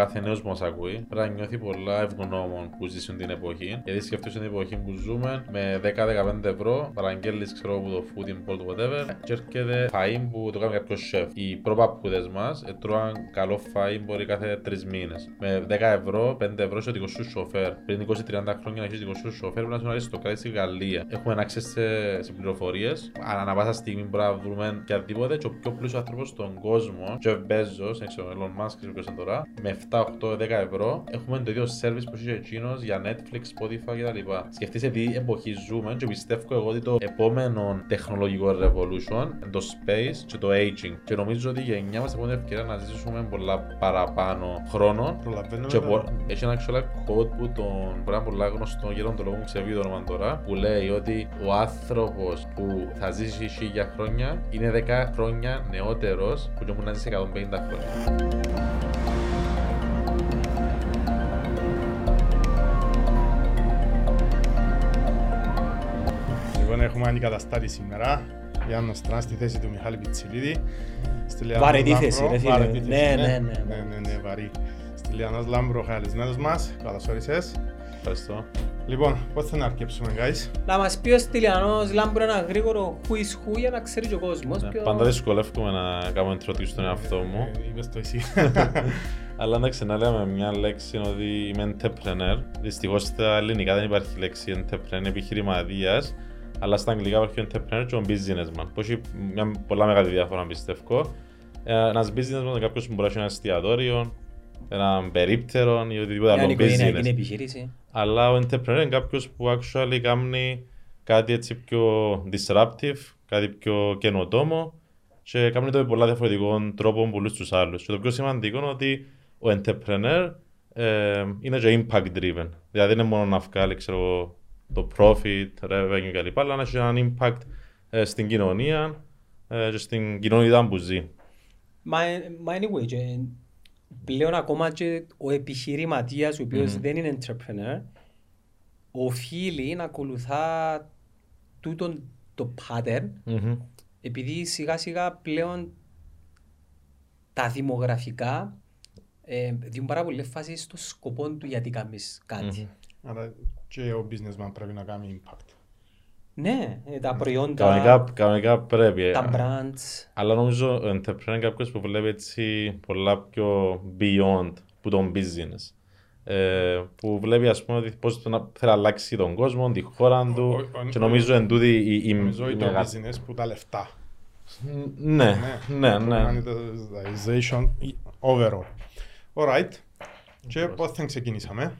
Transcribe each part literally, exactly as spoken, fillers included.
κάθε νέος που μας ακούει πρέπει να νιώθει πολλά ευγνώμων που ζήσουν την εποχή. Γιατί σκεφτούσαν την εποχή που ζούμε με δέκα με δεκαπέντε ευρώ, παραγγέλνεις ξέρω από το food import, whatever, και έρχεται φαΐν που το κάνει κάποιο chef. Οι προπαππούδες μας τρώγαν καλό φαΐν μπορεί κάθε τρεις μήνες. Με δέκα ευρώ, πέντε ευρώ στο δικό σου σοφέρ. Πριν είκοσι με τριάντα χρόνια να έχεις δικό σου σοφέρ, πρέπει να σου αρέσει το κράτη στη Γαλλία. Έχουμε access σε, σε πληροφορίες. Ανά πάσα στιγμή μπορούμε να βρούμε οποιαδήποτε και ο πιο πλούσιος άνθρωπος στον κόσμο, Jeff Bezos, έξω, Elon Musk, ξέρω ποιος είναι τώρα, με επτά, οκτώ, δέκα ευρώ έχουμε το ίδιο service που είχε εκείνος για Netflix, Spotify κτλ. Σκεφτείτε τι εποχή ζούμε και πιστεύω εγώ ότι το επόμενο τεχνολογικό revolution είναι το space και το aging. Και νομίζω ότι η γενιά μας επόμενη ευκαιρία να ζήσουμε πολλά παραπάνω χρόνων. Προλαβαίνουμε. Έχει ένα actual quote που τον πράγμα πολλά γνωστό γεροντολόγο μου ξεβεί το όνομα τώρα, που λέει ότι ο άνθρωπος που θα ζήσει χίλια χρόνια είναι δέκα χρόνια νεότερος που μπορεί να ζήσει εκατόν πενήντα χρόνια. Έχουμε αντικαταστάτη σήμερα, Γιάννος Στραν στη θέση του Μιχάλη Πιτσιλίδη. Βαρετή θέση, ρε φίλε. Ναι, ναι, ναι. Ναι, ναι, ναι, βαρύ. Stylianos Lambro, καλεσμένος μας. Καλώς όρισες. Ευχαριστώ. Λοιπόν, πώς θα να αρκέψουμε, guys. Να μας πει ο Stylianos Lambro ένα γρήγορο who is who για να ξέρει και ο κόσμος. Πάντα δυσκολεύομαι να κάνω intro στον εαυτό μου. Είπες το εσύ. Αλλά εντάξει, να λέμε μια λέξη ότι είμαι entrepreneur. Δυστυχώς στα ελληνικά δεν υπάρχει λέξη entrepreneur, επιχειρηματίας. Αλλά στα αγγλικά υπάρχει ο entrepreneur και ο businessman, που έχει μια πολλά μεγάλη διαφορά πιστεύω. Ένας businessman είναι κάποιος που μπορεί να έχει ένα εστιατόριο, έναν περίπτερο ή οτιδήποτε άλλο business. Αλλά ο entrepreneur είναι κάποιος που actually κάνει κάτι έτσι πιο disruptive, κάτι πιο καινοτόμο και κάνει το με πολλά διαφορετικών τρόπων πολλούς στους άλλους. Και το πιο σημαντικό είναι ότι ο entrepreneur ε, είναι και impact driven. Δηλαδή δεν είναι μόνο να βγάλει ξέρω, το profit, revenue κλπ. Αλλά να έχει έναν impact ε, στην κοινωνία ε, και στην κοινωνία που ζει. Μα anyway, και, πλέον ακόμα και ο επιχειρηματίας, ο οποίος mm-hmm. δεν είναι entrepreneur, οφείλει να ακολουθά τούτον το pattern, mm-hmm. επειδή σιγά σιγά πλέον τα δημογραφικά ε, δίνουν πάρα πολλές φάσεις στο σκοπό του γιατί κάνεις κάτι. Mm-hmm. Άρα, και ο businessman πρέπει να κάνει impact. Ναι, τα προϊόντα, κανονικά, κανονικά πρέπει, τα brands. Αλλά νομίζω ο entrepreneur είναι κάποιος που βλέπει έτσι πολλά πιο beyond που τον business. Ε, που βλέπει ας πούμε πώς θέλει να αλλάξει τον κόσμο, τη χώρα του ο, ο, ο, και νομίζω εν τούτη η, η, νομίζω η, η το μεγά... business που τα λεφτά. Ναι, ναι, ναι. ναι. Monetization overall. Alright, και πώς θα ξεκινήσαμε.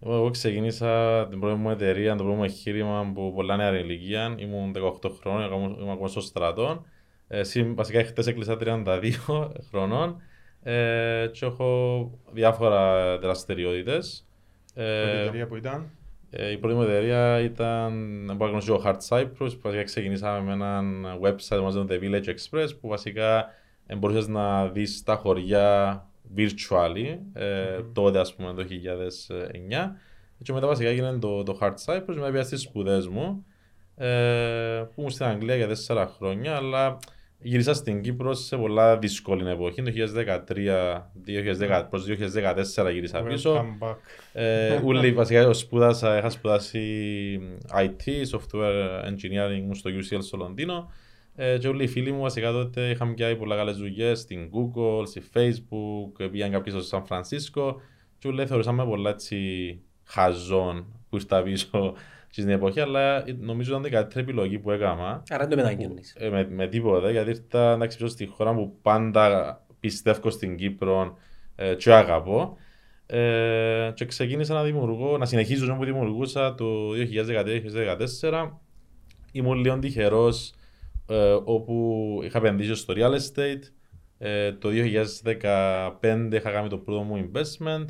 Εγώ ξεκίνησα την πρώτη μου εταιρεία, το πρώτο μου εγχείρημα που πολλά νέα ηλικία. Ήμουν δεκαοκτώ χρόνια, ήμουν ακόμα στο στρατό. Ε, βασικά, χτες έκλεισα τριάντα δύο χρονών ε, και έχω διάφορα δραστηριότητες. Η ε, εταιρεία που ήταν? Ε, η πρώτη μου εταιρεία ήταν που γνωρίζω ο HeartCypros. Βασικά, ξεκινήσαμε με έναν website που μας λέγεται The Village Express που βασικά μπορούσες να δεις τα χωριά virtually, ε, mm-hmm. τότε ας πούμε το δύο χιλιάδες εννιά και μετά βασικά έγινε το, το HeartCypros, μετά πήγα στις σπουδές μου ε, που ήμουν στην Αγγλία για τέσσερα χρόνια αλλά γύρισα στην Κύπρο σε πολλά δύσκολη εποχή, το δύο χιλιάδες δεκατρία, δύο χιλιάδες δέκα, προς δύο χιλιάδες δεκατέσσερα γυρίσα πίσω. Ε, ούλοι, βασικά σπουδάσα, είχα σπουδάσει άι τι, Software Engineering στο γιου σι ελ στο Λονδίνο. Ε, και όλοι οι φίλοι μου βασικά τότε είχαμε πιάσει πολλά καλές δουλειές στην Google, στη Facebook, πήγαν κάποιοι στο San Francisco και όλοι θεωρούσαμε πολλά έτσι χαζόν που ήρθα πίσω στην εποχή, αλλά νομίζω ήταν η καλύτερη επιλογή που έκανα. Άρα δεν το μετακινήσεις. Ε, με, με τίποτα, γιατί ήρθα εντάξει, πίσω στη χώρα που πάντα πιστεύω στην Κύπρο ε, και αγαπώ. Ε, και ξεκίνησα να δημιουργώ, να συνεχίζω να δημιουργούσα το δύο χιλιάδες δεκατρία με δύο χιλιάδες δεκατέσσερα. Ήμουν λίγο τυχερός. Ε, όπου είχα επενδύσει στο real estate, ε, το δύο χιλιάδες δεκαπέντε είχα κάνει το πρώτο μου investment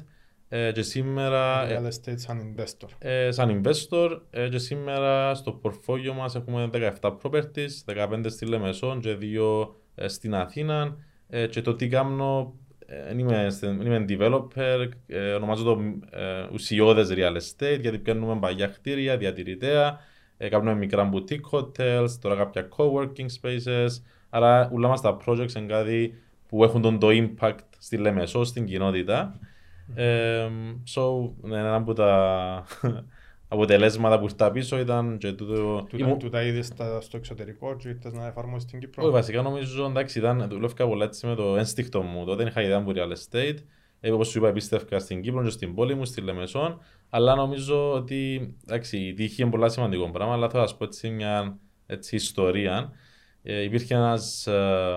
ε, και σήμερα... Real estate σαν investor. Ε, σαν investor ε, και σήμερα στο portfolio μας έχουμε δεκαεπτά properties, δεκαπέντε στη Λεμεσό και δύο ε, στην Αθήνα ε, και το τι κάνω, ε, είμαι, είμαι developer, ε, ονομάζω το ε, ουσιώδες real estate γιατί πιάνουμε παλιά κτίρια, διατηρητέα. Ε, κάνουμε μικρά boutique hotels, τώρα κάποια co-working spaces. Άρα όλα μας τα projects είναι κάτι που έχουν τον το impact στη Λεμεσό, στην κοινότητα. So, ένα από τα αποτελέσματα που ήρθα πίσω ήταν και τούτο... Του τα είδες στο εξωτερικό και ήρθες να εφαρμόσεις την Κύπρο. Όχι, βασικά νομίζω, εντάξει, δουλεύκα πολλά έτσι με το ένστικτο μου. Τότε είχα ιδέα μου real estate. Όπως σου είπα, πίστευκα στην Κύπρο και στην πόλη μου, στη Λεμεσόν. Αλλά νομίζω ότι εντάξει, η τύχη είναι πολύ σημαντικό πράγμα, αλλά θα σας πω έτσι μια έτσι, ιστορία. Ε, υπήρχε ένας, ε,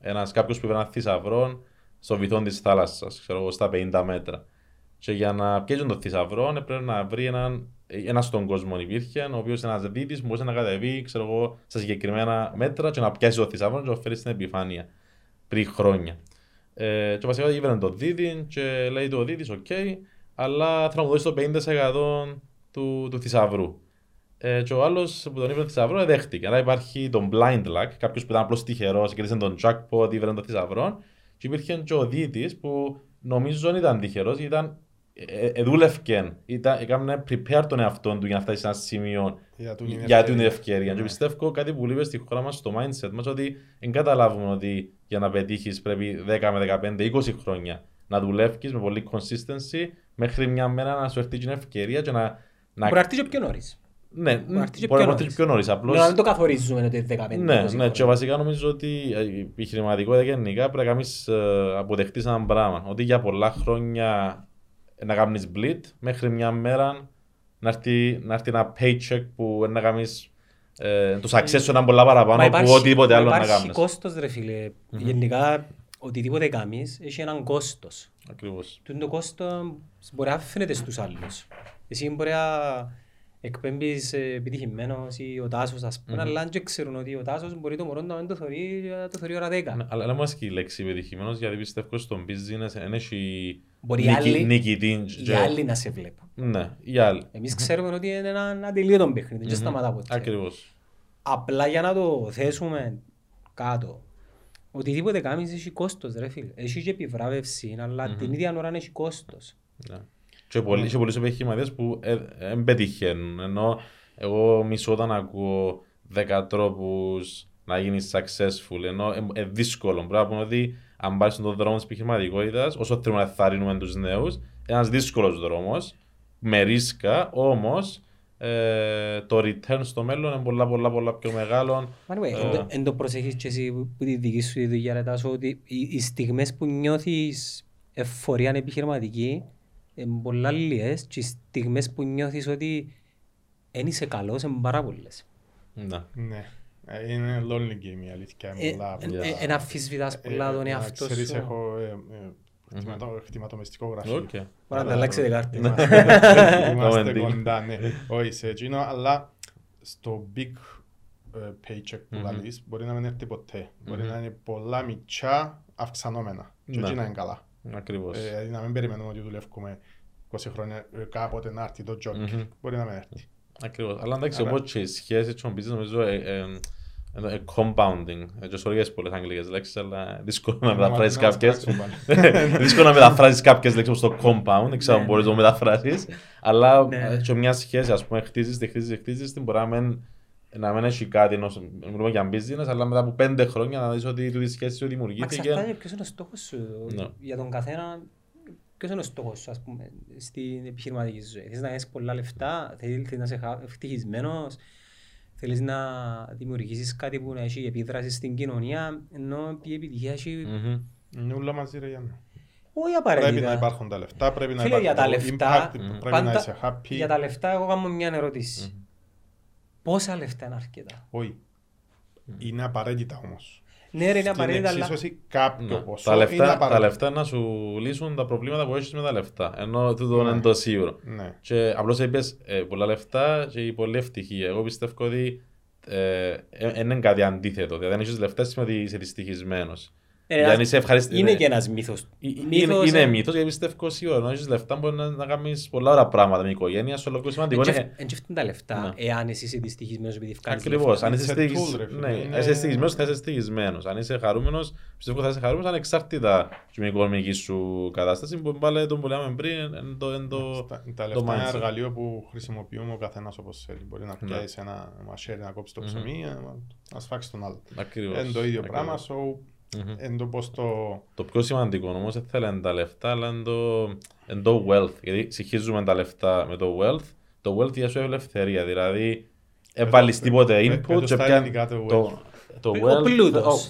ένας κάποιος που είπε ένα θησαυρό στο βυθόν της θάλασσας, ξέρω εγώ, στα πενήντα μέτρα. Και για να πιέσουν το θησαυρό πρέπει να βρει έναν, ένας στον κόσμο υπήρχε, ο οποίος ένας δίτης μπορούσε να κατεβεί ξέρω εγώ, σε συγκεκριμένα μέτρα και να πιάσει το θησαυρό και να το φέρει στην επιφάνεια πριν χρόνια. Ε, και βασικά γύβαινε το δίδυν και λέει το δίδυς οκ, okay, αλλά θα μου δώσει το πενήντα τοις εκατό του, του θησαυρού. Ε, και ο άλλος που τον ήβαινε το θησαυρό δέχτηκε. Άρα υπάρχει τον blind luck, κάποιος που ήταν απλώς τυχερός, κέρδισε τον jackpot, ήβαινε το θησαυρό. Και υπήρχε και ο δίδυς που νομίζω ότι ήταν τυχερός, γιατί ήταν ε, ε, δούλευκεν, έκανε prepare τον εαυτό του για να φτάσει σε ένα σημείο για, του, για την ευκαιρία. Yeah. Και πιστεύω κάτι που λείπει στη χώρα μας στο mindset μας, ότι δεν καταλάβουμε ότι για να πετύχεις πρέπει δέκα με δεκαπέντε με είκοσι χρόνια να δουλεύεις με πολύ consistency μέχρι μια μέρα να σου έρθει την ευκαιρία και να... Μπορεί να έρθει πιο νωρίς. Ναι, μπορεί να έρθει πιο νωρίς. Να μην το καθορίζουμε ότι δεκαπέντε με είκοσι. Ναι, ναι, και βασικά νομίζω ότι η επιχειρηματικότητα γενικά πρέπει να κάνεις αποδεχτείς έναν πράγμα. Ότι για πολλά χρόνια να κάνεις bleed μέχρι μια μέρα να έρθει, να έρθει ένα paycheck που να κάνεις... Ε, το success ήταν πολλά παραπάνω από οτιδήποτε άλλο να κάνεις. Υπάρχει κόστος ρε φίλε, mm-hmm. γενικά οτιδήποτε κάνεις έχει έναν κόστος. Ακριβώς. Το κόστος μπορεί να φαίνεται στους άλλους. Εσύ μπορεί να εκπέμπεις επιτυχημένος ή ο Τάσος ας πούμε, mm-hmm. αλλά δεν ξέρουν ότι ο Τάσος μπορεί το μωρό να μην το θωρεί, το θωρεί ώρα δέκα. Αλλά δεν μου αρέσει η λέξη επιτυχημένος γιατί πιστεύω στον business δεν έχει νικητή. Οι άλλοι να σε βλέπουν. Ναι, οι άλλοι. Εμείς ξέρουμε ότι είναι ένα ατελείωτο παιχνίδι, δεν σταματά ποτέ. Ακριβώς. Απλά για να το θέσουμε κάτω, οτιδήποτε κάνεις έχει κόστος ρε φίλε. Έχει και επιβράβευση, αλλά την ίδια ώρα έχει κόστος. Και πολλοί επιχειρηματίες που δεν πετυχαίνουν, ενώ εγώ μισώ όταν ακούω δέκα τρόπους να γίνεις successful, ενώ είναι δύσκολο. Πρέπει να πούμε ότι αν πάρεις τον δρόμο της επιχειρηματικότητας, όσο θέλουμε να θαρρύνουμε τους νέους, ένας δύσκολος δρόμος, με ρίσκα, όμως ε, το return στο μέλλον είναι πολλά πολλά πολλά πιο μεγάλο. Anyway, εν το προσέχεις και εσύ που τη δική σου δουλειά ρετάσου, ότι οι στιγμές που νιώθεις ευφορία επιχειρηματική, είναι πολλά λιές και οι στιγμές που νιώθεις ότι δεν είσαι καλός, είναι πάρα πολλές. Ναι. Είναι lonely game η αλήθεια. Εν αφισβητάς πολλά τον εαυτό σου. Ξέρεις, έχω χτυματομεστικό γραφείο. Μπορεί να ανταλλάξετε κάρτη. Είμαστε κοντά, ναι. Όχι σε εκείνο, αλλά στο big paycheck που λαλείς μπορεί να μην έρθει ποτέ. Μπορεί να είναι πολλά μικρά αυξανόμενα. Και εκείνα είναι καλά. Ακριβώς. Δηλαδή να μην περιμένουμε ότι δουλεύουμε είκοσι χρόνια κάποτε να έρθει το job. Μπορεί να μην έρθει. Ακριβώς. Αλλά εντάξει, όπως και οι σχέσεις στον business νομίζω compounding. Και σωρίς πολλές αγγλικές λέξεις, αλλά δύσκολο να μεταφράσεις κάποιες. Δύσκολο να μεταφράσεις κάποιες λέξεις όπως το compound, δεν ξέρω αν μπορείς να το μεταφράσεις. Αλλά σε μια σχέση, ας πούμε, χτίζεις τη χτίζεις, χτίζεις την, μπορεί να μην έχει κάτι, μιλούμε για business, αλλά μετά από πέντε χρόνια να δεις ότι η σχέση σου δημιουργήθηκε. Μα ξαφτάνει ποιος είναι ο στόχος σου για τον καθένα. Ποιος είναι ο στόχος σου, ας πούμε, στην επιχειρηματική ζωή? Θέλεις να έχεις πολλά λεφτά, θέλεις να είσαι ευτυχισμένος, θέλεις να δημιουργήσεις κάτι που να έχει επίδραση στην κοινωνία, ενώ η επιτυχία έχει... Είναι όλα μαζί ρε Γιάννη. Όχι απαραίτητα. Πρέπει να υπάρχουν τα λεφτά, πρέπει να υπάρχουν τα λεφτά, πρέπει να είσαι happy. Για τα λεφτά εγώ κάνω μια ερώτηση. Πόσα λεφτά είναι αρκετά? Όχι. Είναι απαραίτητα όμως. Ναι, ρε, είναι απαραίτητα, αλλά... κάποιο ποσό. Τα λεφτά, τα λεφτά να σου λύσουν τα προβλήματα που έχεις με τα λεφτά. Ενώ τούτο ναι. είναι το σίγουρο. Ναι. Και απλώς είπες ε, πολλά λεφτά και πολλή ευτυχία. Εγώ πιστεύω ότι δεν είναι κάτι αντίθετο. Δηλαδή, αν έχεις λεφτά, σημαίνει ότι είσαι δυστυχισμένος. Ε, είσαι ευχαριστή... Είναι και ένας μύθος. Είναι, είναι ε... μύθος, γιατί πιστεύω σίγουρα. Ενώ έχεις λεφτά, μπορεί να, να κάνεις πολλά ωραία πράγματα με οικογένεια. Σου ολοκληρώνει σημαντικό. Εν τσιφτούν τα λεφτά, εάν εσύ είσαι δυστυχισμένος επειδή ευκάλεσαι. Ακριβώς. Αν είσαι δυστυχισμένος, θα είσαι δυστυχισμένος. Αν είσαι χαρούμενος, πιστεύω θα είσαι χαρούμενος ανεξάρτητα στην οικονομική σου κατάσταση. Που πάλι τον πουλάμε πριν. Τα λεφτά είναι ένα εργαλείο που χρησιμοποιούμε ο καθένας όπως θέλει. Μπορεί να πιάσει ένα μασέρι, να κόψει το ψωμί, να σφάξει τον άλλο. Είναι το ίδιο πράγμα. Mm-hmm. Εν το, πώς το... το πιο σημαντικό όμως δεν θέλει τα λεφτά, αλλά εν το... εν το wealth. Γιατί συγχύζουμε τα λεφτά με το wealth. Το wealth για σου έχει ελευθερία. Δηλαδή, έβαλες τίποτε input. Και το ο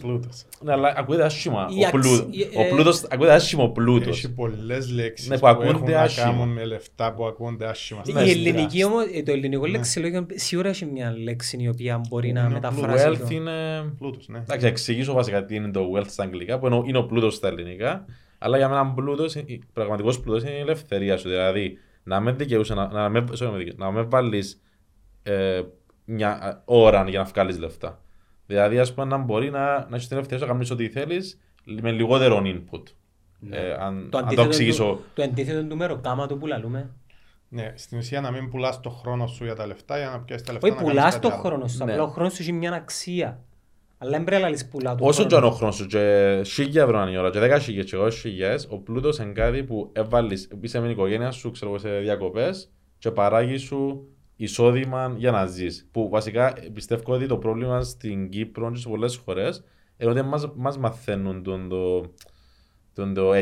πλούτος. Ναι, αλλά ακούγεται άσχημα ο πλούτος. Ακούγεται άσχημα ο πλούτος. Έχει πολλές λέξεις που έχουν να κάνουν με λεφτά που ακούγονται άσχημα. Το ελληνικό λεξιλόγιο σίγουρα έχει μια λέξη η οποία μπορεί να μεταφράσει. Wealth είναι πλούτος. Θα εξηγήσω βασικά τι είναι το wealth στα αγγλικά, που είναι ο πλούτος στα ελληνικά. Αλλά για έναν πλούτος, πραγματικός πλούτος είναι η ελευθερία σου. Δηλαδή, να με δικαιούσε, να με βάλεις μια ώρα για να βγάλεις λεφτά. Δηλαδή, ας πούμε, να μπορεί να, να έχεις την ευθεία να κάνεις ό,τι θέλεις με λιγότερο input. Ναι. Ε, αν το, αν το εξηγήσω. Του, το αντίθετο του μέρο κάμα το πουλαλούμε. Ναι, στην ουσία να μην πουλάς το χρόνο σου για τα λεφτά, για να πιάσεις τα λεφτά. Όχι, πουλάς το χρόνο σου. Απλά ο χρόνος σου έχει μια αξία. Αλλά δεν πρέπει να λες πουλά του. Όσο και αν ο χρόνος σου, και χίλια ευρώ η ώρα, και δέκα χίλια, και εγώ χιλιάς, ο πλούτος είναι κάτι που έβαλες, είσαι με την οικογένεια σου, ξέρω, σε διακοπές, και παράγει σου εισόδημα για να ζεις. Που βασικά πιστεύω ότι το πρόβλημα στην Κύπρο και σε πολλές χώρες είναι ότι μας, μας μαθαίνουν τον, τον, τον, τον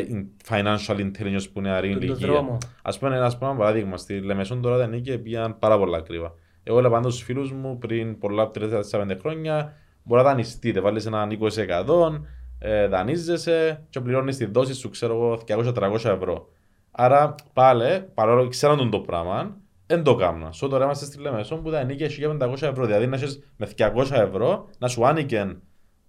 financial intelligence που είναι αρήν ηλικία. Ας πούμε ένα παράδειγμα, στη Λεμεσό τώρα τα νίκη πήγαν πάρα πολλά ακριβά. Εγώ έλεγα πάντα στους φίλους μου πριν πολλά τρία τέσσερα πέντε χρόνια μπορεί να δανειστείτε, βάλεις έναν είκοσι τοις εκατό, ε, δανείζεσαι και πληρώνεις τη δόση σου ξέρω διακόσια με τριακόσια ευρώ. Άρα πάλι, παρόλο ξέραν το πράγμα, δεν το κάμνα. Σω τώρα είμαστε στη Λεμεσό που τα νίκε χίλια πεντακόσια ευρώ. Δηλαδή να έχεις με διακόσια ευρώ να σου άνοιγε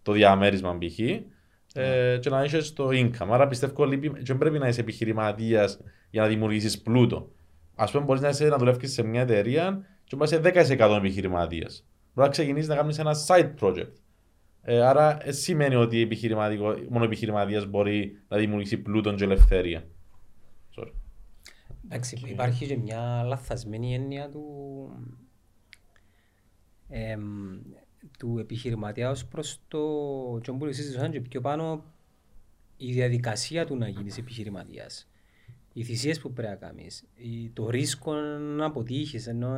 το διαμέρισμα π.χ. Ε, και να έχεις το income. Άρα πιστεύω ότι δεν πρέπει να είσαι επιχειρηματίας για να δημιουργήσεις πλούτο. Ας πούμε, μπορείς να, είσαι, να δουλεύεις σε μια εταιρεία και να είσαι δέκα τοις εκατό επιχειρηματίας. Μπορεί να ξεκινήσεις να κάνεις ένα side project. Ε, άρα σημαίνει ότι μόνο επιχειρηματίας μπορεί να δημιουργήσει πλούτο και ελευθερία. Sorry. Εντάξει, υπάρχει και μια λαθασμένη έννοια του, ε, του επιχειρηματία ως προς το και που συζητούσαν και πιο πάνω η διαδικασία του να γίνεις επιχειρηματίας, οι θυσίες που πρέπει να κάνεις, το ρίσκο να αποτύχεις, ενώ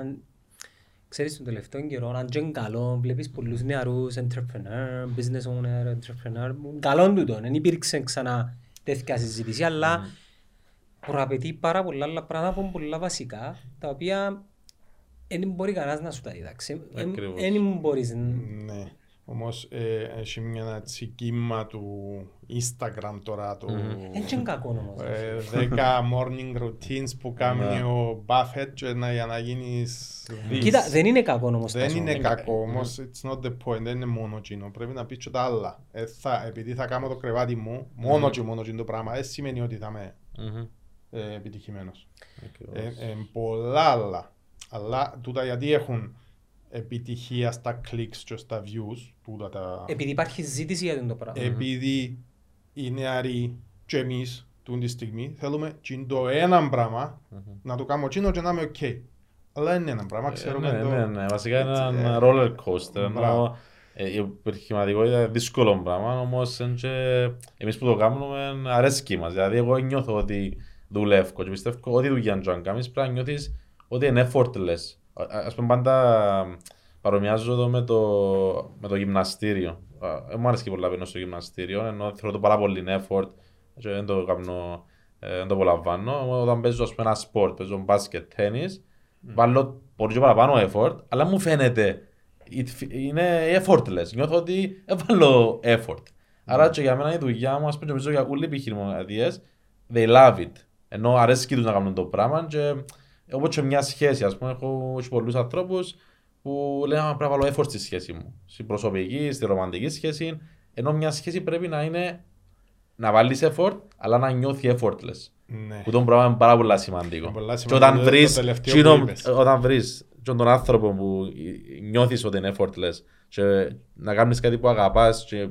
ξέρεις τον τελευταίο καιρό αν και είναι καλό, βλέπεις πολλούς νεαρούς, entrepreneur, business owner, entrepreneur, καλό τούτο, δεν υπήρξε ξανά τέτοια συζήτηση, αλλά προαπαιτεί πάρα πολλά άλλα πράγματα που πολλά βασικά, τα οποία δεν μπορεί κανένας να σου τα διδάξει. Δεν μπορείς. Ναι. Όμως ε, έχει μια τσικίμα του Instagram τώρα. Του... Mm. Έτσι είναι κακό όμως. Δέκα morning routines που κάνει ο Buffett για να γίνεις this. Κοίτα, δεν είναι κακό όμως. Δεν είναι κακό όμως, it's not the point, δεν είναι μόνο εκείνο. Πρέπει να πεις και τα άλλα. Ε, θα, επειδή θα κάνω το κρεβάτι μου, μόνο mm. και μόνο εκείνο το πράγμα, δεν σημαίνει ότι θα με... Mm-hmm. Ε, επιτυχημένος. Okay, ε, ε, πολλά άλλα. Αλλά τούτα γιατί έχουν επιτυχία στα clicks και στα views. Τούτα τα... Επειδή υπάρχει ζήτηση για το πράγμα. Επειδή mm-hmm. οι νεαροί και εμείς τη στιγμή θέλουμε το έναν πράγμα mm-hmm. να το κάνουμε εκείνο και να είμαι οκ. Okay. Αλλά είναι ένα πράγμα, ξέρουμε. Ε, ναι, ναι, ναι, ναι. Βασικά είναι ε, ένα ε, roller coaster. Μπράβο. Η επιχειρηματικότητα είναι δύσκολο πράγμα, όμως εμείς που το κάνουμε αρέσκει μας. Δηλαδή, εγώ νιώθω ότι δουλεύω και πιστεύω ότι δουλειά αν κάνεις πρέπει να νιώθεις ότι είναι effortless. Ας πούμε, πάντα παρομοιάζω εδώ με το, με το γυμναστήριο. Δεν μου αρέσει πολλά πένω στο γυμναστήριο, ενώ θεωρώ το πάρα πολύ effort και δεν το κάνω, δεν το απολαμβάνω. Όταν παίζω ας πούμε, ένα σπορτ, παίζω μπάσκετ, τένις, βάλω πολύ παραπάνω effort, αλλά μου φαίνεται είναι effortless. Νιώθω ότι έβαλω effort. Mm. Άρα και για μένα η δουλειά μου, ας πούμε, νομίζω για όλοι οι επιχειρηματίες, they love it. Ενώ αρέσκει τους να κάνουν το πράγμα και όπως και μια σχέση, ας πούμε, έχω πολλούς ανθρώπους που λένε πρέπει να βάλω effort στη σχέση μου. Στην προσωπική, στη ρομαντική σχέση. Ενώ μια σχέση πρέπει να είναι να βάλεις effort, αλλά να νιώθει effortless. Ναι. Που τον πράγμα είναι πάρα πολύ σημαντικό. Πολλά και όταν βρεις, όταν βρεις τον άνθρωπο που νιώθεις ότι είναι effortless και να κάνεις κάτι που αγαπάς και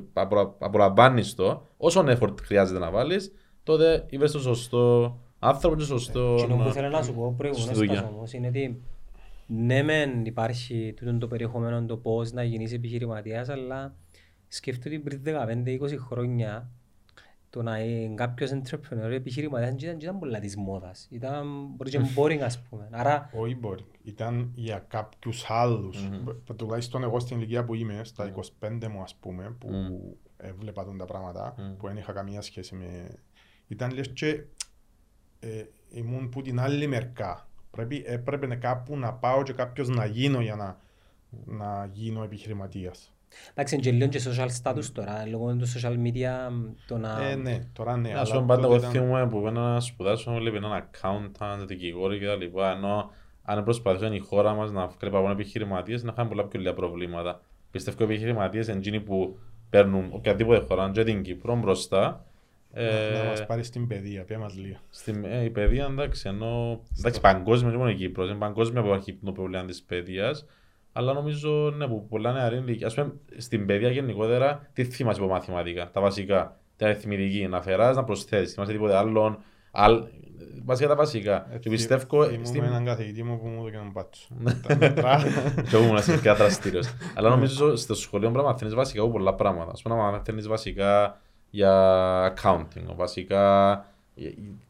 απολαμβάνεις το, όσον effort χρειάζεται να βάλεις, τότε είπες το σωστό άνθρωπο και σωστό στη δουλειά. Και που θέλω να σου πω προηγούμενος όμως είναι ότι ναι μεν υπάρχει τούτο το περιεχομένο το πώς να γίνεις επιχειρηματίας, αλλά σκέφτομαι ότι πριν δεκαπέντε είκοσι χρόνια το να είναι κάποιος entrepreneur επιχειρηματίας ήταν, ήταν πολλά της μόδας. Ήταν μπορεί και boring ας πούμε. Άρα... Όχι boring. Ήταν για κάποιους άλλους. Mm-hmm. Τουλάχιστον εγώ στην ηλικία που είμαι, στα είκοσι πέντε μου ας πούμε, που mm. έβλεπα τα πράγματα mm. που δεν είχα καμία σχέση με... Ήταν λες και ε, ήμουν που την άλλη μερικά. Πρέπει, έπρεπε κάπου να πάω και κάποιος να γίνω για να, να γίνω επιχειρηματίας. Εντάξει, και λίγο και social status τώρα, λόγω του social media το να... Ε, ναι, τώρα ναι. Ας πούμε πάντα εγώ θυμούμαι που πάνε να σπουδάσουν, βλέπει έναν accountant, δικηγόροι και τα λοιπά, ενώ αν προσπαθούν η χώρα μας να κρεπαγούν επιχειρηματίες, να είχαν πολλά πιο λίγα προβλήματα. Πιστεύω οι επιχειρηματίες εντζήνοι που παίρνουν οποιαδήποτε χώρα, και την Κύπρο μπροστά, να μας πάρει στην παιδεία, ποια μας λέει. Η παιδεία, εντάξει, ενώ παγκόσμια, και μόνο η Κύπρος, είναι παγκόσμια που υπάρχει το πρόβλημα της παιδείας, αλλά νομίζω ναι, που πολλά νεαρή ηλικία. Ας πούμε, στην παιδεία γενικότερα, τι θυμάσαι από μαθηματικά, τα βασικά, την αριθμητική, να φεράς, να προσθέσεις, θυμάσαι τίποτε άλλον, άλλ... βασικά τα βασικά. Ε, και πιστεύω. Θυμούμαι στην... έναν καθηγητή μου που μου έδωκε έναν πάτσο. Και εγώ ήμουν σχετικά δραστήριος. Αλλά νομίζω στο σχολείο πρέπει να μαθαίνεις βασικά πολλά πράγματα. Ας πούμε, να μαθαίνεις βασικά για accounting, βασικά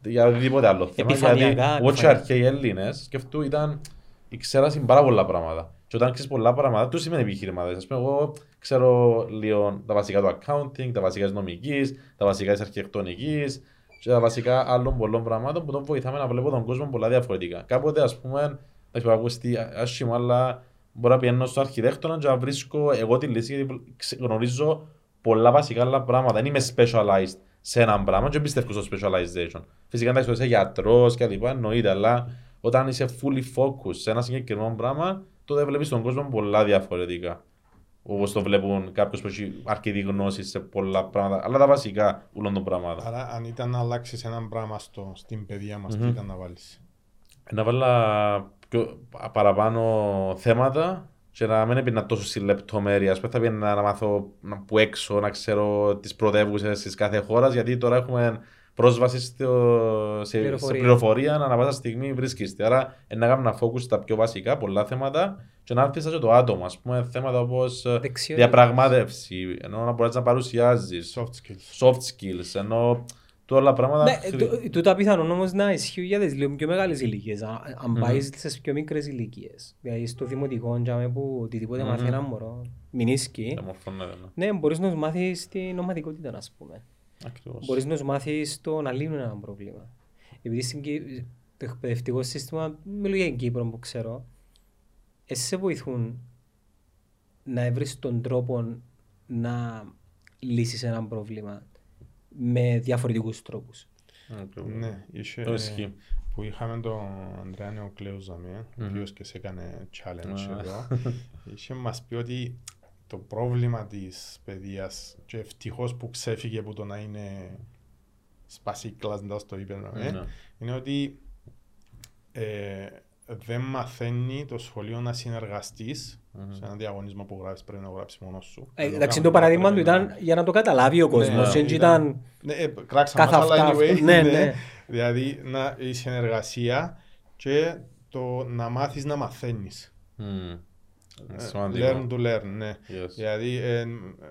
για οτιδήποτε άλλο θέμα. Γιατί όσοι αρχαίοι Έλληνες σκεφτούν ήταν η ξέραση πάρα πολλά πράγματα. Και όταν ξέρεις πολλά πράγματα, τι σημαίνει επιχειρηματίες. Ας πούμε, εγώ ξέρω λίγο τα βασικά του accounting, τα βασικά της νομικής, τα βασικά της αρχιτεκτονικής και τα βασικά άλλων πολλών πραγμάτων που τον βοηθάμε να βλέπω τον κόσμο πολλά διαφορετικά. Κάποτε, ας πούμε, έχει ακούσει άσχημα, αλλά μπορώ να πηγαίνω στον αρχιτέκτονα και να βρίσκω εγώ τη λύση, γιατί γνωρίζω πολλά βασικά άλλα πράγματα. Δεν είμαι specialized σε έναν πράγμα και πιστεύω στο specialization. Φυσικά, εντάξει, είσαι γιατρός και λοιπά, εννοείται, αλλά όταν είσαι fully focused σε ένα συγκεκριμένο πράγμα, τότε βλέπεις τον κόσμο πολλά διαφορετικά. Όπως το βλέπουν κάποιος που έχει αρκετή γνώση σε πολλά πράγματα, αλλά τα βασικά όλων των πραγμάτων. Άρα, αν ήταν να αλλάξεις έναν πράγμα στο, στην παιδεία μας, mm-hmm. τι ήταν να βάλεις. Να βάλω πιο, παραπάνω θέματα και να μην έπαιρνα τόσο σε λεπτομέρειες. Θα έπαιρνα να μάθω από έξω, να ξέρω τις πρωτεύουσες της κάθε χώρας, γιατί τώρα έχουμε πρόσβαση στο, σε, πληροφορία. σε πληροφορία να αναπάσα στιγμή βρίσκεστε. Άρα να κάνουμε ένα focus στα πιο βασικά, πολλά θέματα και να έρθεις το άτομο. Ας πούμε θέματα όπως διαπραγμάτευση, ενώ να μπορείς να παρουσιάζεις, soft skills, soft skills ενώ όλα πράγματα... Ναι, χρή... τούτα πιθανόν όμως να ισχύουν για τις πιο μεγάλες ηλικίες, αν πάει mm-hmm. στις πιο μικρές ηλικίες. Δηλαδή στο δημοτικό, που οτιδήποτε mm-hmm. μάθει έναν μωρό, μηνίσκει, ναι, μπορείς να τους μάθεις την ομαδικότητα, να πούμε. Ακριβώς. Μπορείς να τους μάθεις το να λύνουν ένα πρόβλημα. Επειδή το εκπαιδευτικό σύστημα, μιλώ για την Κύπρο που ξέρω, εσύ σε βοηθούν να βρεις τον τρόπο να λύσεις ένα πρόβλημα με διαφορετικούς τρόπους. Ναι, είσαι που είχαμε τον Ανδρέα Νεοκλέουζα, ο οποίος και σε έκανε challenge εδώ, είχε μας πει ότι το πρόβλημα της παιδείας και ευτυχώς που ξέφυγε από το να είναι σπασίκλας, το είπε, ε, ναι. είναι ότι ε, δεν μαθαίνει το σχολείο να συνεργαστείς mm-hmm. σε έναν διαγωνισμό που γράφεις, πρέπει να γράψεις μόνος σου. Ε, εντάξει, το παραδείγμα του ήταν να... για να το καταλάβει ο κόσμος. Ναι, ναι, ήταν... ναι, ε, κράξα μας, αλλά anyway, ναι, ναι. Ναι. Δηλαδή να, η συνεργασία και το να μάθεις να μαθαίνεις. Mm. Learn to learn, ναι. Yes. Δηλαδή ε, ε,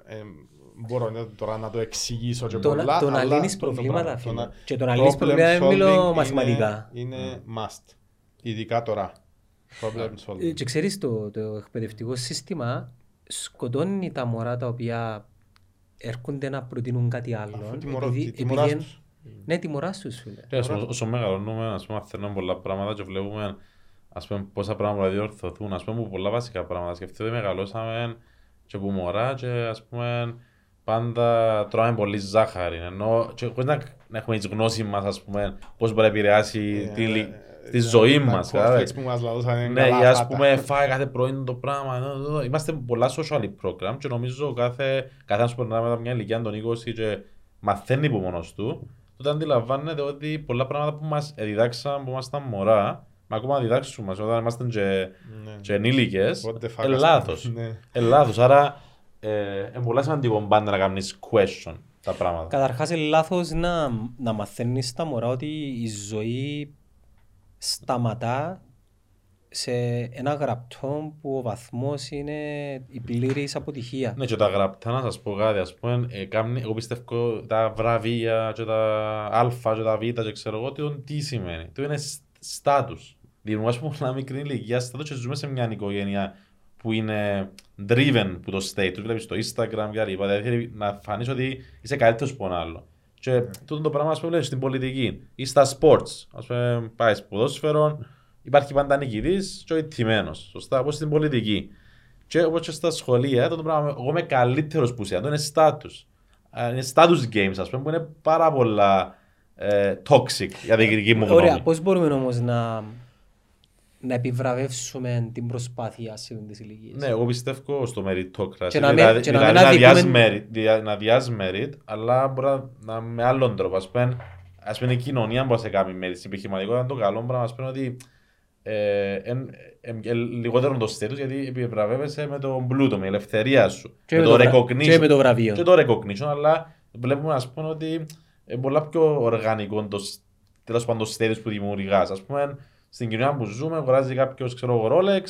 ε, μπορώ τώρα να το εξηγήσω και πολλά. Το να λύνεις προβλήματα, φίλε. Και το να λύνεις προβλήματα δεν μιλώ μαθηματικά. Είναι must, ειδικά τώρα. Και ξέρεις, το, το εκπαιδευτικό σύστημα σκοτώνει τα μωρά τα οποία έρχονται να προτείνουν κάτι άλλο. Ναι, τιμωράς τους, φίλε. Όσο μεγαλώνουμε, ας πούμε, μαθαίνουμε πολλά πράγματα και βλέπουμε... Ας πούμε, πόσα πράγματα διορθωθούν, ας πούμε, πολλά βασικά πράγματα. Σκεφτείτε ότι μεγαλώσαμε και που μωρά και ας πούμε πάντα τρώμε πολύ ζάχαρη. Ενώ και χωρίς να, να έχουμε τις γνώσεις μας, ας πούμε, πώς μπορεί να επηρεάσει yeah, τη, yeah, τη yeah, ζωή yeah, μας. Κόφτες που μας λαούσανε ναι, καλά. Ναι, ας πούμε, φάει κάθε πρωί το πράγμα. Είμαστε πολλά social program και νομίζω κάθε καθένας που περνάμε μια ηλικία των είκοσι και μαθαίνει από μόνος του, τότε αντιλαμβάνεται ότι πολλά πράγματα που μας διδάξαν, που ήμασταν μωρά, ακόμα διδάξου μας, όταν είμαστε και, ναι. και ενήλικες, ελάθος. Ναι. Ελάθος, άρα είναι πολύ σημαντικό πάντα να κάνεις question τα πράγματα. Καταρχάς, ελάθος να, να μαθαίνεις τα μωρά ότι η ζωή σταματά σε ένα γραπτό που ο βαθμός είναι η πλήρης αποτυχία. Ναι, και τα γραπτά, να σας πω κάτι, ας πούμε, ε, κάμνη, εγώ πιστεύω τα βραβεία και τα α και τα β και ξέρω εγώ, τι, τι σημαίνει, τι είναι στάτους. Δημιουργούμε πολλά μικρή ηλικία στάτους και ζούμε σε μια οικογένεια που είναι driven που το state του, βλέπεις στο Instagram και αρήπα, δηλαδή θέλει να φανείς ότι είσαι καλύτερος από ένα άλλο. Και yeah. τούτο το πράγμα, ας πούμε, βλέπεις στην πολιτική ή στα sports, ας πούμε, πάει ποδόσφαιρο, υπάρχει πάντα νικητής και ο ηττημένος, σωστά, όπως στην πολιτική. Και όπως και στα σχολεία, το πράγμα, εγώ είμαι καλύτερος που είσαι, αυτό είναι status. Είναι status games, ας πούμε, που είναι πάρα πολλά ε, toxic για την κριτική μου γνώμη. Ωραία, πώς μπορούμε όμως να... να επιβραβεύσουμε την προσπάθεια σε αυτές τις ηλικίες. Ναι, εγώ πιστεύω στο meritocracy. Και να δηλαδή, με, δηλαδή, να διάζει δούμε... merit, αλλά μπορεί να με άλλον τρόπο. Ας πούμε, ας πούμε η κοινωνία μπορεί να σε κάνει merit. Στην επιχειρηματικότητα το καλό μπορεί να μας πει ότι ε, ε, ε, ε, λιγότερο το στέτους, γιατί επιβραβεύεσαι με τον πλούτο, με η ελευθερία σου. Και με το, το recognition. Και με το βραβείο. Και το recognition, αλλά βλέπουμε ας πούμε ότι ε, πολλά πιο οργανικό το, τέλος πάντων στέτους που δημιουργάς. Ας πούμε, στην κοινωνία που ζούμε, αγοράζει κάποιος, ξέρω εγώ, Rolex.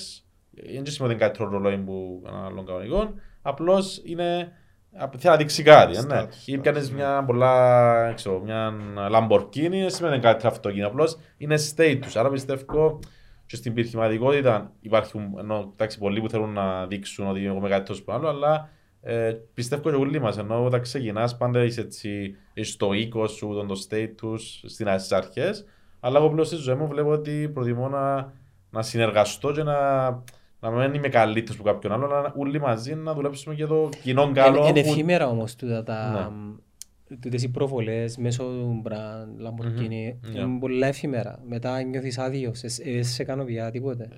Δεν σημαίνει ότι είναι κάτι ρολόι που είναι άλλων κανονικών. Απλώς είναι. Θέλει να δείξει κάτι. Ή πιάνεις μια πολλά. Ξέρω, μια Lamborghini, δεν σημαίνει κάτι αυτοκίνητο. Απλώς είναι status. Άρα πιστεύω και στην επιχειρηματικότητα υπάρχουν. Ενώ εντάξει, πολλοί που θέλουν να δείξουν ότι εγώ είμαι κάτι τόσο πάνω, αλλά ε, πιστεύω και όλοι μας. Ενώ όταν ξεκινάς, πάντα είσαι έτσι στο οίκο σου, το status, στις αρχές. Αλλά εγώ πλέον στη ζωή μου βλέπω ότι προτιμώ να, να συνεργαστώ και να, να μην είμαι καλύτερος που κάποιον άλλο, αλλά όλοι μαζί να δουλέψουμε για το κοινό καλό. Είναι εφήμερα όμως τούτες οι προβολές μέσω μπραντ, Λαμπορκίνι, είναι πολλά εφήμερα. Μετά νιώθεις άδειος, δεν σε κάνω πια τίποτε.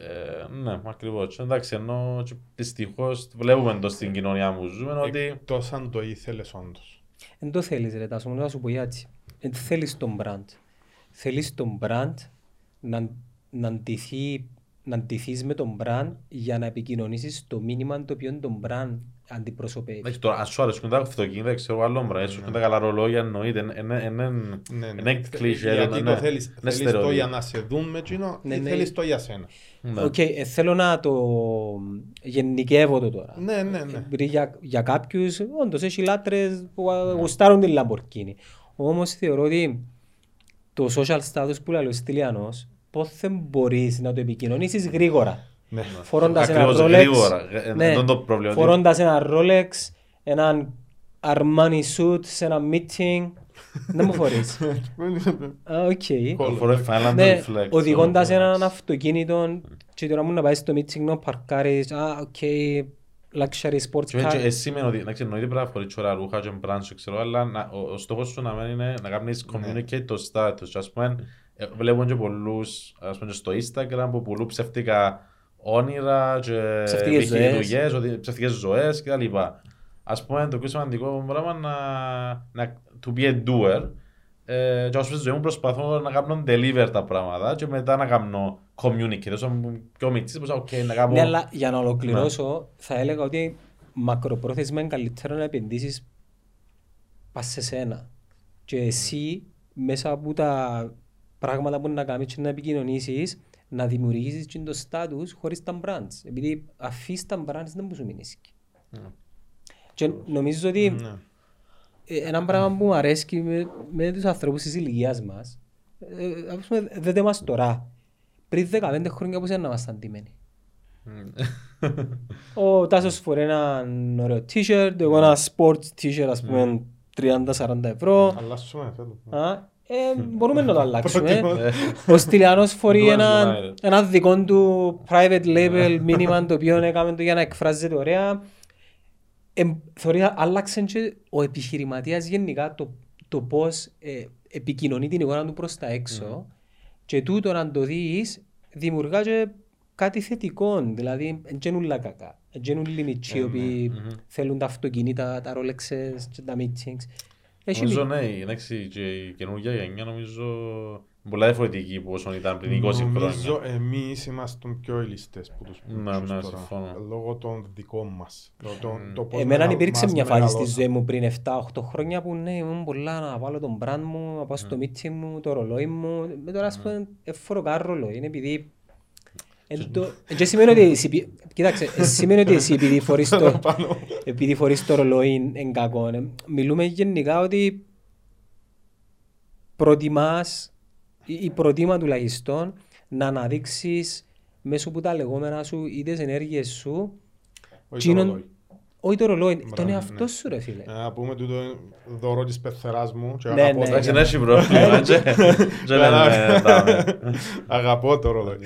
Ναι, ακριβώς. Εντάξει, ενώ δυστυχώς βλέπουμε το στην κοινωνία μου ζούμε ότι... Εκτός αν το ήθελες όντως. Δεν το θέλεις ρε, θα σου πω έτσι. Δεν θέλεις τον μπραντ. Θέλεις τον brand να, να, αντιθεί, να αντιθείς με τον brand για να επικοινωνήσεις το μήνυμα το οποίο τον brand αντιπροσωπεύει. Εντάξει, τώρα ας σου αρέσκουν τα αυτοκίνητα, ξέρω άλλο μπρα, αρέσκουν τα καλά ρολόγια, εννοείται, είναι κλίσια. Γιατί το θέλεις, θέλεις το για να σε δούμε εκείνο ή θέλεις το για σένα. Οκ, θέλω να το γενικεύω το τώρα. Ναι, ναι, ναι. Για κάποιους, όντως, έχει λάτρες που γουστάρουν την Λαμπορκίνη. Όμως θεωρώ ότι το social status που λέει ο Στυλιανός, πότε μπορείς να το επικοινωνήσεις γρήγορα. Ναι. Φορώντας ένα Rolex, ναι, φορώντας ένα Rolex, έναν Armani suit σε ένα meeting, δεν μου φορείς. Οκ. Οδηγώντας έναν αυτοκίνητο και τώρα μου να πάει στο meeting να παρκάρεις, α, οκ, luxury sports car. Εσύ με εννοείται πράγμα φορείς ώρα ρούχα και μπραντσο, ξέρω, αλλά ο στόχος σου να είναι να κάνεις communicate το status. Ας πούμε, βλέπουμε και πολλούς, ας πούμε, στο Instagram που πουλούν ψευτικά όνειρα και ψευτικές ζωές κτλ. Ας πούμε, το πιο σημαντικό πράγμα είναι to be a doer. Και όσο στη ζωή μου προσπαθώ να κάνω deliver τα πράγματα και μετά να κάνω communicate, όσο πιο μικρής, okay, να κάνω... Ναι, αλλά για να ολοκληρώσω, yeah. θα έλεγα ότι μακροπρόθεσμα είναι καλύτερο να επενδύσεις πας σε σένα και εσύ μέσα από τα πράγματα που να κάνεις και να επικοινωνήσεις να δημιουργήσεις και το status χωρίς τα brands, επειδή αφήσεις τα brands δεν μπορείς να μείνεις. Yeah. Και νομίζω ότι yeah. ένα πράγμα που μου αρέσει με, με τους ανθρώπους της ηλικίας μας, ε, ας πούμε, δέτε μας τώρα. Πριν δεκαπέντε χρόνια πώς είναι να είμαστε αντιμένοι. Ο Τάσος φορεί έναν ωραίο t-shirt, εγώ ένα sports t-shirt, ας πούμε, τριάντα με σαράντα ευρώ. Αλλάσουμε, θέλω. Μπορούμε να το αλλάξουμε. Ο Στυλιανός φορεί ένα δικό του private label μήνυμα, το οποίο έκαμε για να εκφράζεται ωραία. Θεωρία, άλλαξαν και ο επιχειρηματίας γενικά το, το πώς ε, επικοινωνεί την εικόνα του προς τα έξω mm. και τούτο να το δεις δημιουργά και κάτι θετικό, δηλαδή γεννούλα κακά, γεννούλοι μητσί mm. όποιοι mm-hmm. θέλουν τα αυτοκίνητα, τα Rolexes και τα meetings. Νομίζω ναι, η καινούργια γενιά νομίζω πολλά διαφορετική που όσον ήταν πριν είκοσι χρόνια. Νομίζω εμείς είμαστε πιο ελιστές που τους πούσους τώρα, λόγω των δικών μας. Εμένα υπήρξε μια φάση στη ζωή μου πριν επτά οκτώ χρόνια που ναι, ήμουν πολλά να βάλω τον brand μου, να πάω στο meeting μου, το ρολόι μου. Με τώρα ας πούμε φοροκά ρολόι, είναι επειδή... Και σημαίνει ότι εσύ επειδή φορείς το ρολόι είναι κακό. Μιλούμε γενικά ότι προτιμάς ή προτίμα τουλάχιστον να αναδείξεις μέσω από τα λεγόμενα σου ή τις ενέργειες σου Όχι το ρολόι, τον εαυτό σου ρε φίλε. Να πούμε το δώρο της πεθεράς μου. Εντάξει, δεν έχει πρόβλημα. Αγαπώ το ρολόι.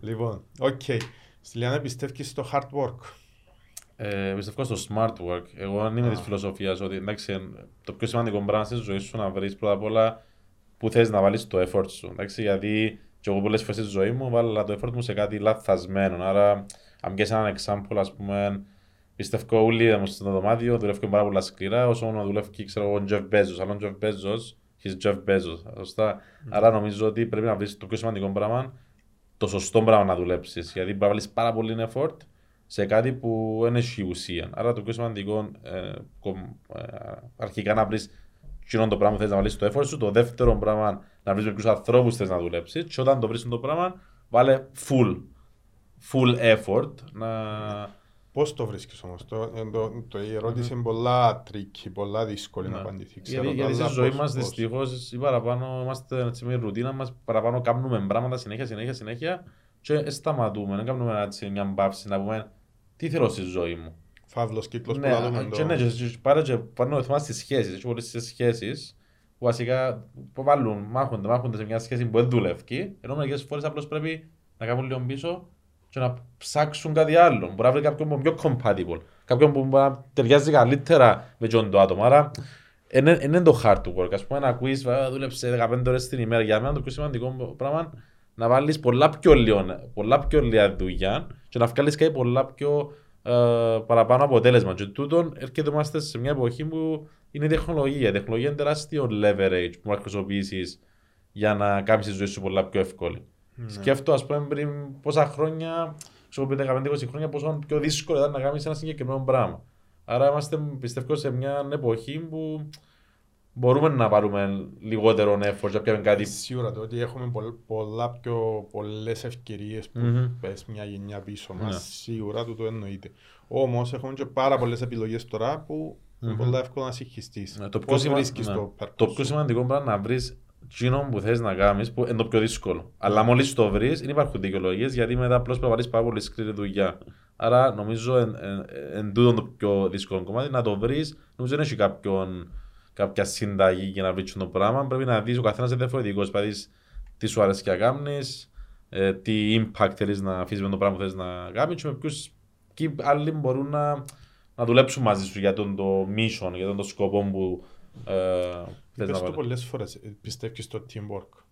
Λοιπόν, οκ. Στυλιάνε, πιστεύεις στο hard work? Πιστεύω στο smart work. Εγώ αν είμαι της φιλοσοφίας ότι το πιο σημαντικό πράγμα στη ζωή σου να βρεις πρώτα απ' όλα που θες να βάλεις το effort σου. Γιατί και εγώ πολλές φορές στη ζωή μου βάλα το effort μου σε κάτι λαθασμένο. Άρα, αν πιέσαι έναν example, ας πούμε, πιστεύω όλοι στο δωμάτιο δουλεύουν πάρα πολλά σκληρά, όσο να δουλεύει, ξέρω εγώ, Jeff Bezos. Αλλά ο Jeff Bezos, he's Jeff Bezos. Σωστά. Mm. Άρα νομίζω ότι πρέπει να βρεις το πιο σημαντικό πράγμα, το σωστό πράγμα να δουλέψεις. Γιατί πρέπει να βάλεις πάρα πολύ effort σε κάτι που δεν έχει ουσία. Άρα το πιο σημαντικό, ε, ε, αρχικά να βρεις κοινό το πράγμα που θες να βάλεις το effort σου. Το δεύτερο πράγμα, να βρεις με ποιους ανθρώπους θες να δουλέψεις. Και όταν το βρεις το πράγμα, βάλε full, full effort να. Πώς το βρίσκεις όμως, το, το, το, η ερώτηση mm-hmm. είναι πολλά tricky, πολλά δύσκολη yeah. να απαντηθεί. Γιατί, γιατί στη ζωή μας δυστυχώς ή παραπάνω είμαστε με η ρουτίνα μας, παραπάνω κάνουμε πράγματα συνέχεια, συνέχεια, συνέχεια και σταματούμε, δεν κάνουμε έτσι, μια μπαύση να πούμε τι θέλω στη ζωή μου. Φαύλος κύκλος ναι, που θα δούμε. Και ναι, και πάρα και πάνω θυμάστε στις σχέσεις, έτσι πολλές στις σχέσεις που βασικά που βάλουν, μάχονται, μάχονται σε μια σχέση που δεν δουλεύει, ενώ μερικές φορές απλώς πρέπει να κάνουν λίγο πίσω και να ψάξουν κάτι άλλο. Μπορεί να βρει κάποιον που είναι πιο compatible, κάποιον που μπορεί να ταιριάζει καλύτερα με το άτομο. Άρα, είναι, είναι το hard work. Ας πούμε, να ακούεις, δούλεψε δεκαπέντε ώρες την ημέρα. Για μένα το πιο σημαντικό πράγμα να βάλεις πολλά πιο λίγα δουλειά και να βγάλεις κάτι πολλά πιο ε, παραπάνω αποτέλεσμα. Και τούτον έρχεται είμαστε σε μια εποχή που είναι η τεχνολογία. Η τεχνολογία είναι τεράστιο leverage που μπορεί να χρησιμοποιήσεις για να κάνεις τη ζωή σου πολλά πιο εύκολη. Ναι. Σκέφτω, ας πούμε, πριν πόσα χρόνια, ξέρω δεκαπέντε είκοσι χρόνια, πόσο πιο δύσκολο ήταν να κάνεις ένα συγκεκριμένο πράγμα. Άρα είμαστε, πιστεύω, σε μια εποχή που μπορούμε να πάρουμε λιγότερο effort για πιάμε κάτι. Σίγουρα το ότι έχουμε πολλά πιο πολλές ευκαιρίες που mm-hmm. πες μια γενιά πίσω μας, yeah. σίγουρα το, το εννοείται. Όμως έχουμε και πάρα πολλές επιλογές τώρα που mm-hmm. είναι πολύ εύκολο να συγχυστείς. Ναι, το πιο, σημα... ναι. το το πιο σημαντικό πράγμα να βρεις εκείνο που θες να κάνεις που είναι το πιο δύσκολο. Αλλά μόλις το βρεις, δεν υπάρχουν δικαιολογίες γιατί μετά απλώς πρέπει να βάλεις πάρα πολύ σκληρή δουλειά. Άρα νομίζω εν, εν, εν τούτο το πιο δύσκολο κομμάτι να το βρεις. Νομίζω δεν έχει κάποιον, κάποια συνταγή για να βρεις το πράγμα. Πρέπει να δεις ο καθένας είναι διαφορετικός. Δηλαδή, τι σου αρέσει να κάνεις, ε, τι impact θέλεις να αφήσεις με το πράγμα που θες να κάνεις και με ποιους και άλλοι μπορούν να, να δουλέψουν μαζί σου για τον το mission, για τον το σκοπό που. Uh, Πες το πολλές φορές, πιστεύεις στο teamwork.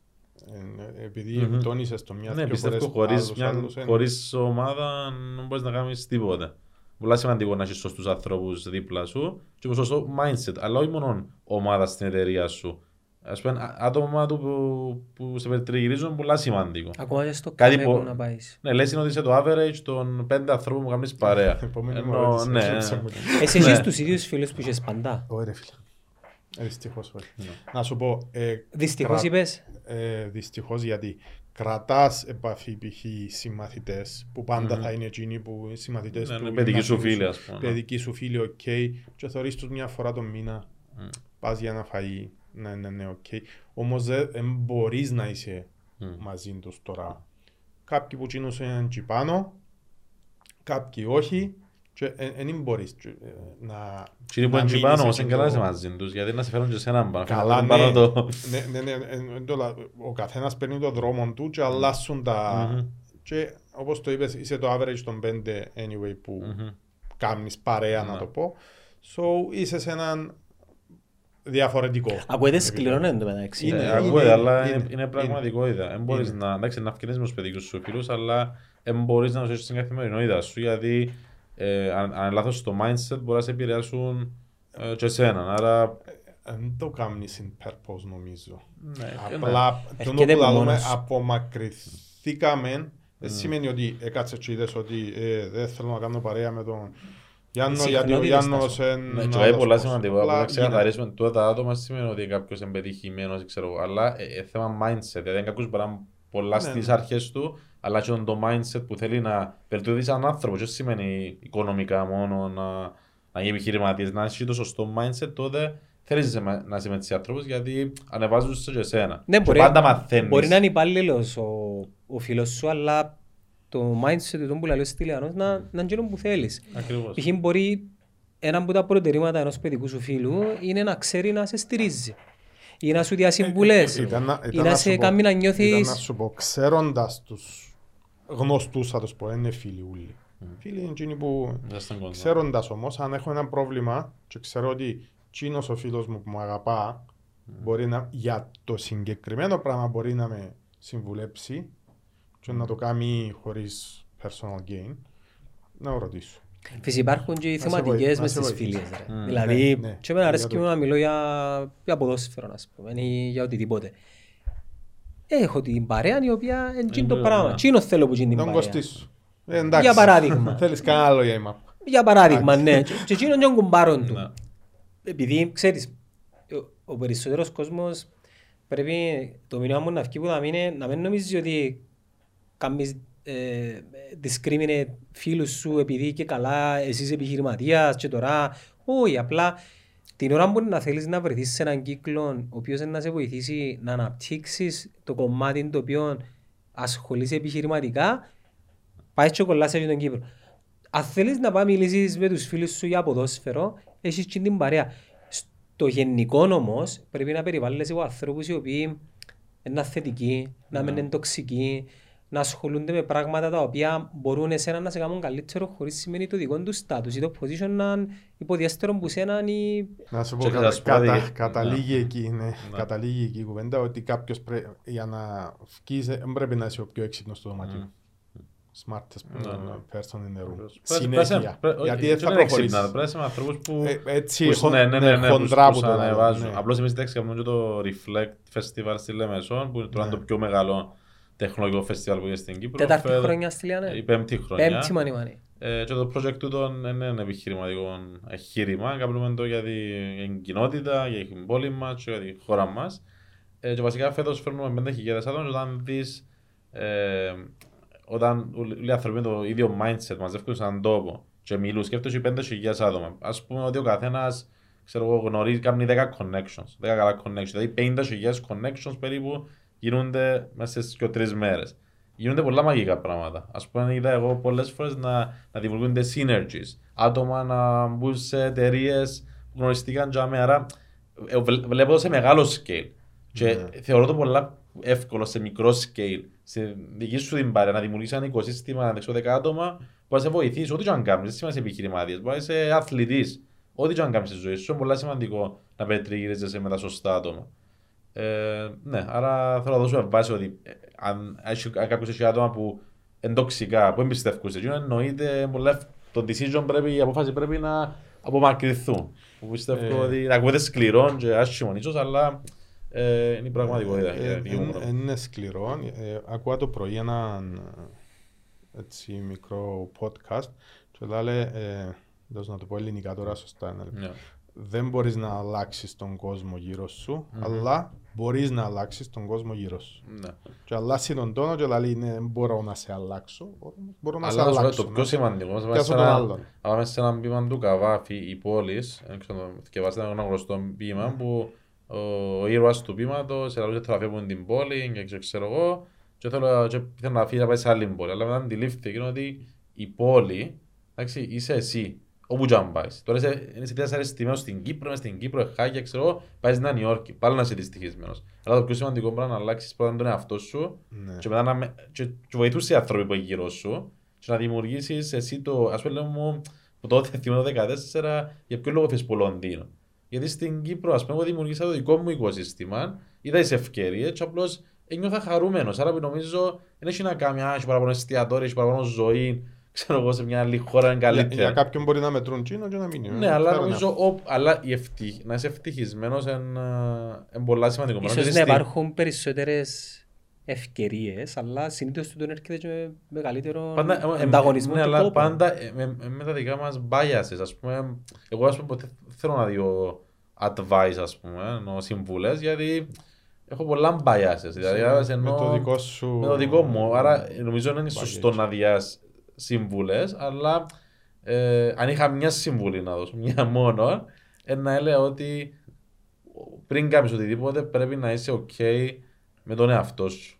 Ε, επειδή mm-hmm. τόνισες το μια ναι, πιστεύω χωρίς, άλλους, μια, άλλους, χωρίς ομάδα δεν μπορείς να κάνεις τίποτα. Πολλά σημαντικό να έχεις σωστούς ανθρώπους δίπλα σου και με σωστό mindset, αλλά όχι μόνο ομάδα στην εταιρεία σου. Ας πούμε, άτομα του που, που σε περιτριγυρίζουν είναι πολλά σημαντικό. Ακόμα και στο κανένα που να πάει. Ναι, λες είναι ότι είσαι το average των πέντε ανθρώπων που κάνεις παρέα. Ενώ, ναι, ναι. Εσύ έχεις τους ίδιους φίλους που είχες πάντα. Ωραία φίλε. Δυστυχώς, όχι. Να σου πω. Ε, δυστυχώς κρα... είπες. Ε, δυστυχώς γιατί κρατάς επαφή π.χ. συμμαθητές που πάντα mm-hmm. θα είναι εκείνοι που είναι συμμαθητές ναι, του. Ναι, παιδικοί σου φίλοι, ας πούμε. Παιδικοί σου φίλοι, οκ. Okay, και θεωρείς τους μια φορά τον μήνα. Mm. Πας για ένα φαΐ. Ναι, ναι, ναι, οκ. Okay. Όμως δεν μπορείς να είσαι mm. μαζί τους τώρα. Κάποιοι που κινούν έναν τσιπάνο, κάποιοι όχι. Δεν μπορείς να. Κύριε Ποντζιμπάνο, όμως είναι καλά σε μαζί τους, γιατί να σε φέρουν και σε έναν πάνω. Καλά, ναι. Ο καθένας παίρνει τον δρόμο του και αλλάσουν τα. Και όπως το είπες, είσαι το average των πέντε anyway που κάνεις παρέα, να το πω. So είσαι σε έναν διαφορετικό. Ακούγεται σκληρό εν τω μεταξύ. Ακούγεται, αλλά είναι πραγματικότητα. Δεν μπορείς να αυκαινείς με τους παιδικούς σου φίλους, αλλά δεν μπορείς να ζήσεις στην καθημερινότητα σου, γιατί. Ε, αν, αν λάθος στο mindset μπορεί να σε επηρεάσουν ε, και εσέναν, άρα. Δεν το κάνεις in purpose νομίζω. Ναι, απλά ναι. Απομακρυνθήκαμε, δεν mm. σημαίνει ότι έκατσε και είδες ότι ε, δεν θέλω να κάνω παρέα με τον Γιάννο, γιατί ο Γιάννος είναι άλλος. Και πολλά σημαντικά, να ξεκαθαρίσουμε τώρα τα άτομα σημαίνει ότι κάποιος είναι πετυχημένος, ξέρω, αλλά ε, ε, θέμα mindset, δηλαδή κάποιος μπορεί να πολλά στις αρχές του, αλλά και το mindset που θέλει να βελτιωθεί σαν άνθρωπο. Δεν σημαίνει οικονομικά μόνο να, να γίνει επιχειρηματίας. Να έχει το σωστό mindset, τότε θέλει να είσαι με τους ανθρώπους γιατί ανεβάζουν σε εσένα. Ναι, και μπορεί, πάντα μαθαίνεις. Μπορεί να είναι υπάλληλος ο, ο φίλος σου, αλλά το mindset του που λέει ο Στυλιανός να είναι εκείνο που θέλεις. Ακριβώς. Ποιήν μπορεί ένα από τα προτερήματα ενός παιδικού σου φίλου είναι να ξέρει να σε στηρίζει. Ή να σου διασυμβουλές. Ή να σε κάνει να νιώθεις... Ήταν να σου πω, ξέροντας τους γνωστούς, θα τους πω, είναι φίλοι όλοι. Φίλοι είναι εκείνοι που ξέροντας όμως, αν έχω ένα πρόβλημα και ξέρω ότι εκείνος ο φίλος μου που μου αγαπά μπορεί να, για το συγκεκριμένο πράγμα μπορεί να με συμβουλέψει και να το κάνει χωρίς personal gain, να ρωτήσω. Φυσικά υπάρχουν και οι θεματικές μες στις φίλες. Δηλαδή, και εμένα αρέσκει να μιλώ για ποδόσφαιρο, ας πούμε, ή για οτιδήποτε. Έχω την παρέα η οποία είναι το πράγμα. Τι είναι θέλω που γίνει την παρέα. Για παράδειγμα. Θέλεις κανένα άλλο για η μάπα. Για παράδειγμα, ναι. Και εκείνον και ο κουμπάρον του. Επειδή, ξέρεις, ο περισσότερος κόσμος πρέπει το μήνυμα μου να βγει που θα μείνει, να μην νομίζει ότι κάνεις ε, discriminate φίλους σου επειδή και καλά εσείς επιχειρηματίας και τώρα. Όχι, απλά την ώρα που να θέλεις να βρεθείς σε έναν κύκλο ο οποίος να σε βοηθήσει να αναπτύξεις το κομμάτι το οποίο ασχολείσαι επιχειρηματικά, πάει και κολλάσαι από τον Κύπρο. Αν θέλεις να πάει μιλήσεις με τους φίλους σου για ποδόσφαιρο, έχεις και την παρέα. Στο γενικό όμως πρέπει να περιβάλλεσαι από ανθρώπους οι οποίοι είναι θετικοί, να μην είναι τοξικοί, να ασχολούνται με πράγματα τα οποία μπορούν εσένα να σε κάνουν καλύτερο χωρίς σημαίνει το δικό του στάτους ή το position να υποδιέστερον που σέναν ή... Να σου πω, κατα, κατα, καταλήγει, εκεί, ναι. καταλήγει εκεί η κουβέντα ότι κάποιος πρέ, για να βγεις πρέπει να είσαι ο πιο έξυπνος στο δωμάτιο. Smartest person in the room. Συνέχεια. Γιατί δεν θα προχωρήσεις. Πρέπει να ανθρώπους που χοντράπουτα ανεβάζουν. Απλώς εμείς κάνουμε το Reflect Festival στη Λεμεσό που είναι το πιο μεγάλο τεχνολογικό φεστιβάλ που είναι στην Κύπρο. Τετάρτη χρονιά στη Λιανέ. Η πέμπτη χρονιά. Πέμπτη μανή μανή. Και το project του είναι ένα επιχειρηματικό εγχείρημα. Κάνουμε το για την κοινότητα, για την πόλη μας, για τη χώρα μας. Και βασικά φέτος φέρνουμε πέντε χιλιάδες άτομα όταν δεις. Όταν οι άνθρωποι με το ίδιο mindset μαζεύκουν σαν τόπο και μιλούν, σκέφτονται πέντε χιλιάδες άτομα. Ας πούμε ότι ο καθένας γνωρίζει, κάνει δέκα connections, δέκα καλά connections. Δηλαδή πενήντα χιλιάδες connections περίπου γίνονται μέσα στις δύο τρεις μέρες. Γίνονται πολλά μαγικά πράγματα. Ας πούμε, είδα εγώ πολλές φορές να, να δημιουργούνται synergies. Άτομα να μπουν σε εταιρείες που γνωριστήκαν τζάμε. Άρα βλέπω το σε μεγάλο scale. Και yeah. θεωρώ το πολλά εύκολο σε μικρό scale. Σε δική σου την παρέα, να δημιουργήσει ένα οικοσύστημα, να δεξιώ δέκα άτομα, που θα σε βοηθήσει ό,τι και αν κάνεις. Δεν σημαίνει επιχειρηματίας, μπορεί να είσαι αθλητής, ό,τι και αν κάνεις στη ζωή σου. Είναι πολύ σημαντικό να περιτριγυρίζεσαι με τα σωστά άτομα. Ε, ναι, άρα θέλω να δώσω βάση ότι αν, αν κάποιος έχει άτομα που είναι τοξικά, που εμπιστεύκουν σε εκείνο, εννοείται το decision πρέπει, η απόφαση πρέπει να απομακρυνθούν. Που πιστεύω ε... ότι ακούγεται σκληρό και άσχημον ίσως, αλλά. Είναι η πραγματικότητα. Είναι σκληρό. Ακούω το πρωί ένα μικρό podcast και λέει, δώσ' να το πω ελληνικά τώρα σωστά, δεν μπορείς να αλλάξεις τον κόσμο γύρω σου, αλλά μπορείς να αλλάξεις τον κόσμο γύρω σου. Και αλλάζει τον τόνο και λέει, δεν μπορώ να σε αλλάξω, μπορώ να σε αλλάξω. Αλλά το πιο σημαντικό, πάμε σε ένα ποίημα του Καβάφη, η πόλης, και βάζεται ένα γνωστό ποίημα που ο ήρωας του ποίηματος, ελαλούσε θέλω να φεύγουν την πόλη και ξέρω εγώ και θέλω, και θέλω να φύγει να πάει σε άλλη πόλη. Αλλά μετά αντιλήφθηκε ότι η πόλη, εντάξει, είσαι εσύ, όπου και αν πάεις. Τώρα είσαι, είσαι δυσαρεστημένος στην Κύπρο, είμαι στην Κύπρο, χάκια, ξέρω εγώ, πάεις στη Νέα Υόρκη, πάλι να είσαι δυστυχισμένος. Αλλά το πιο σημαντικό πράγμα να αλλάξεις πρώτα τον εαυτό σου ναι. και μετά να και, και βοηθούς οι άνθρωποι που είναι γύρω σου και να δημιουργήσεις εσύ το, ας πούμε, μου, τότε θυμάμαι το δύο χιλιάδες δεκατέσσερα, για ποιο λόγο θες που Λονδίνο. Γιατί στην Κύπρο, ας πούμε, εγώ δημιουργήσα το δικό μου οικοσύστημα, είδα τις ευκαιρίες και απλώς ένιωθα χαρούμενος. Άρα νομίζω δεν έχει να κάνει, έχει παραπάνω εστιατόρια, έχει παραπάνω ζωή, ξέρω εγώ, σε μια άλλη χώρα είναι καλύτερα. Για κάποιον μπορεί να μετρούν τσίνο και να μην είναι. Ναι, αλλά νομίζω να είσαι ευτυχισμένος είναι πολύ σημαντικό. Ίσως να υπάρχουν περισσότερες ευκαιρίες, αλλά συνήθως του τον έρχεται και με μεγαλύτερο ανταγωνισμό. Ναι, αλλά πάντα με τα δικά μας biases, ας πούμε. Εγώ, ας πούμε, ποτέ θέλω να δω advice, ας πούμε, εννοώ συμβουλές, γιατί έχω πολλά biases. Δηλαδή, με το δικό σου... Με το δικό μου, άρα νομίζω δεν είναι σωστό να διάς συμβουλές, αλλά αν είχα μια συμβουλή να δώσω, μια μόνο, να έλεγα ότι πριν κάνεις οτιδήποτε πρέπει να είσαι ok με τον εαυτό σου.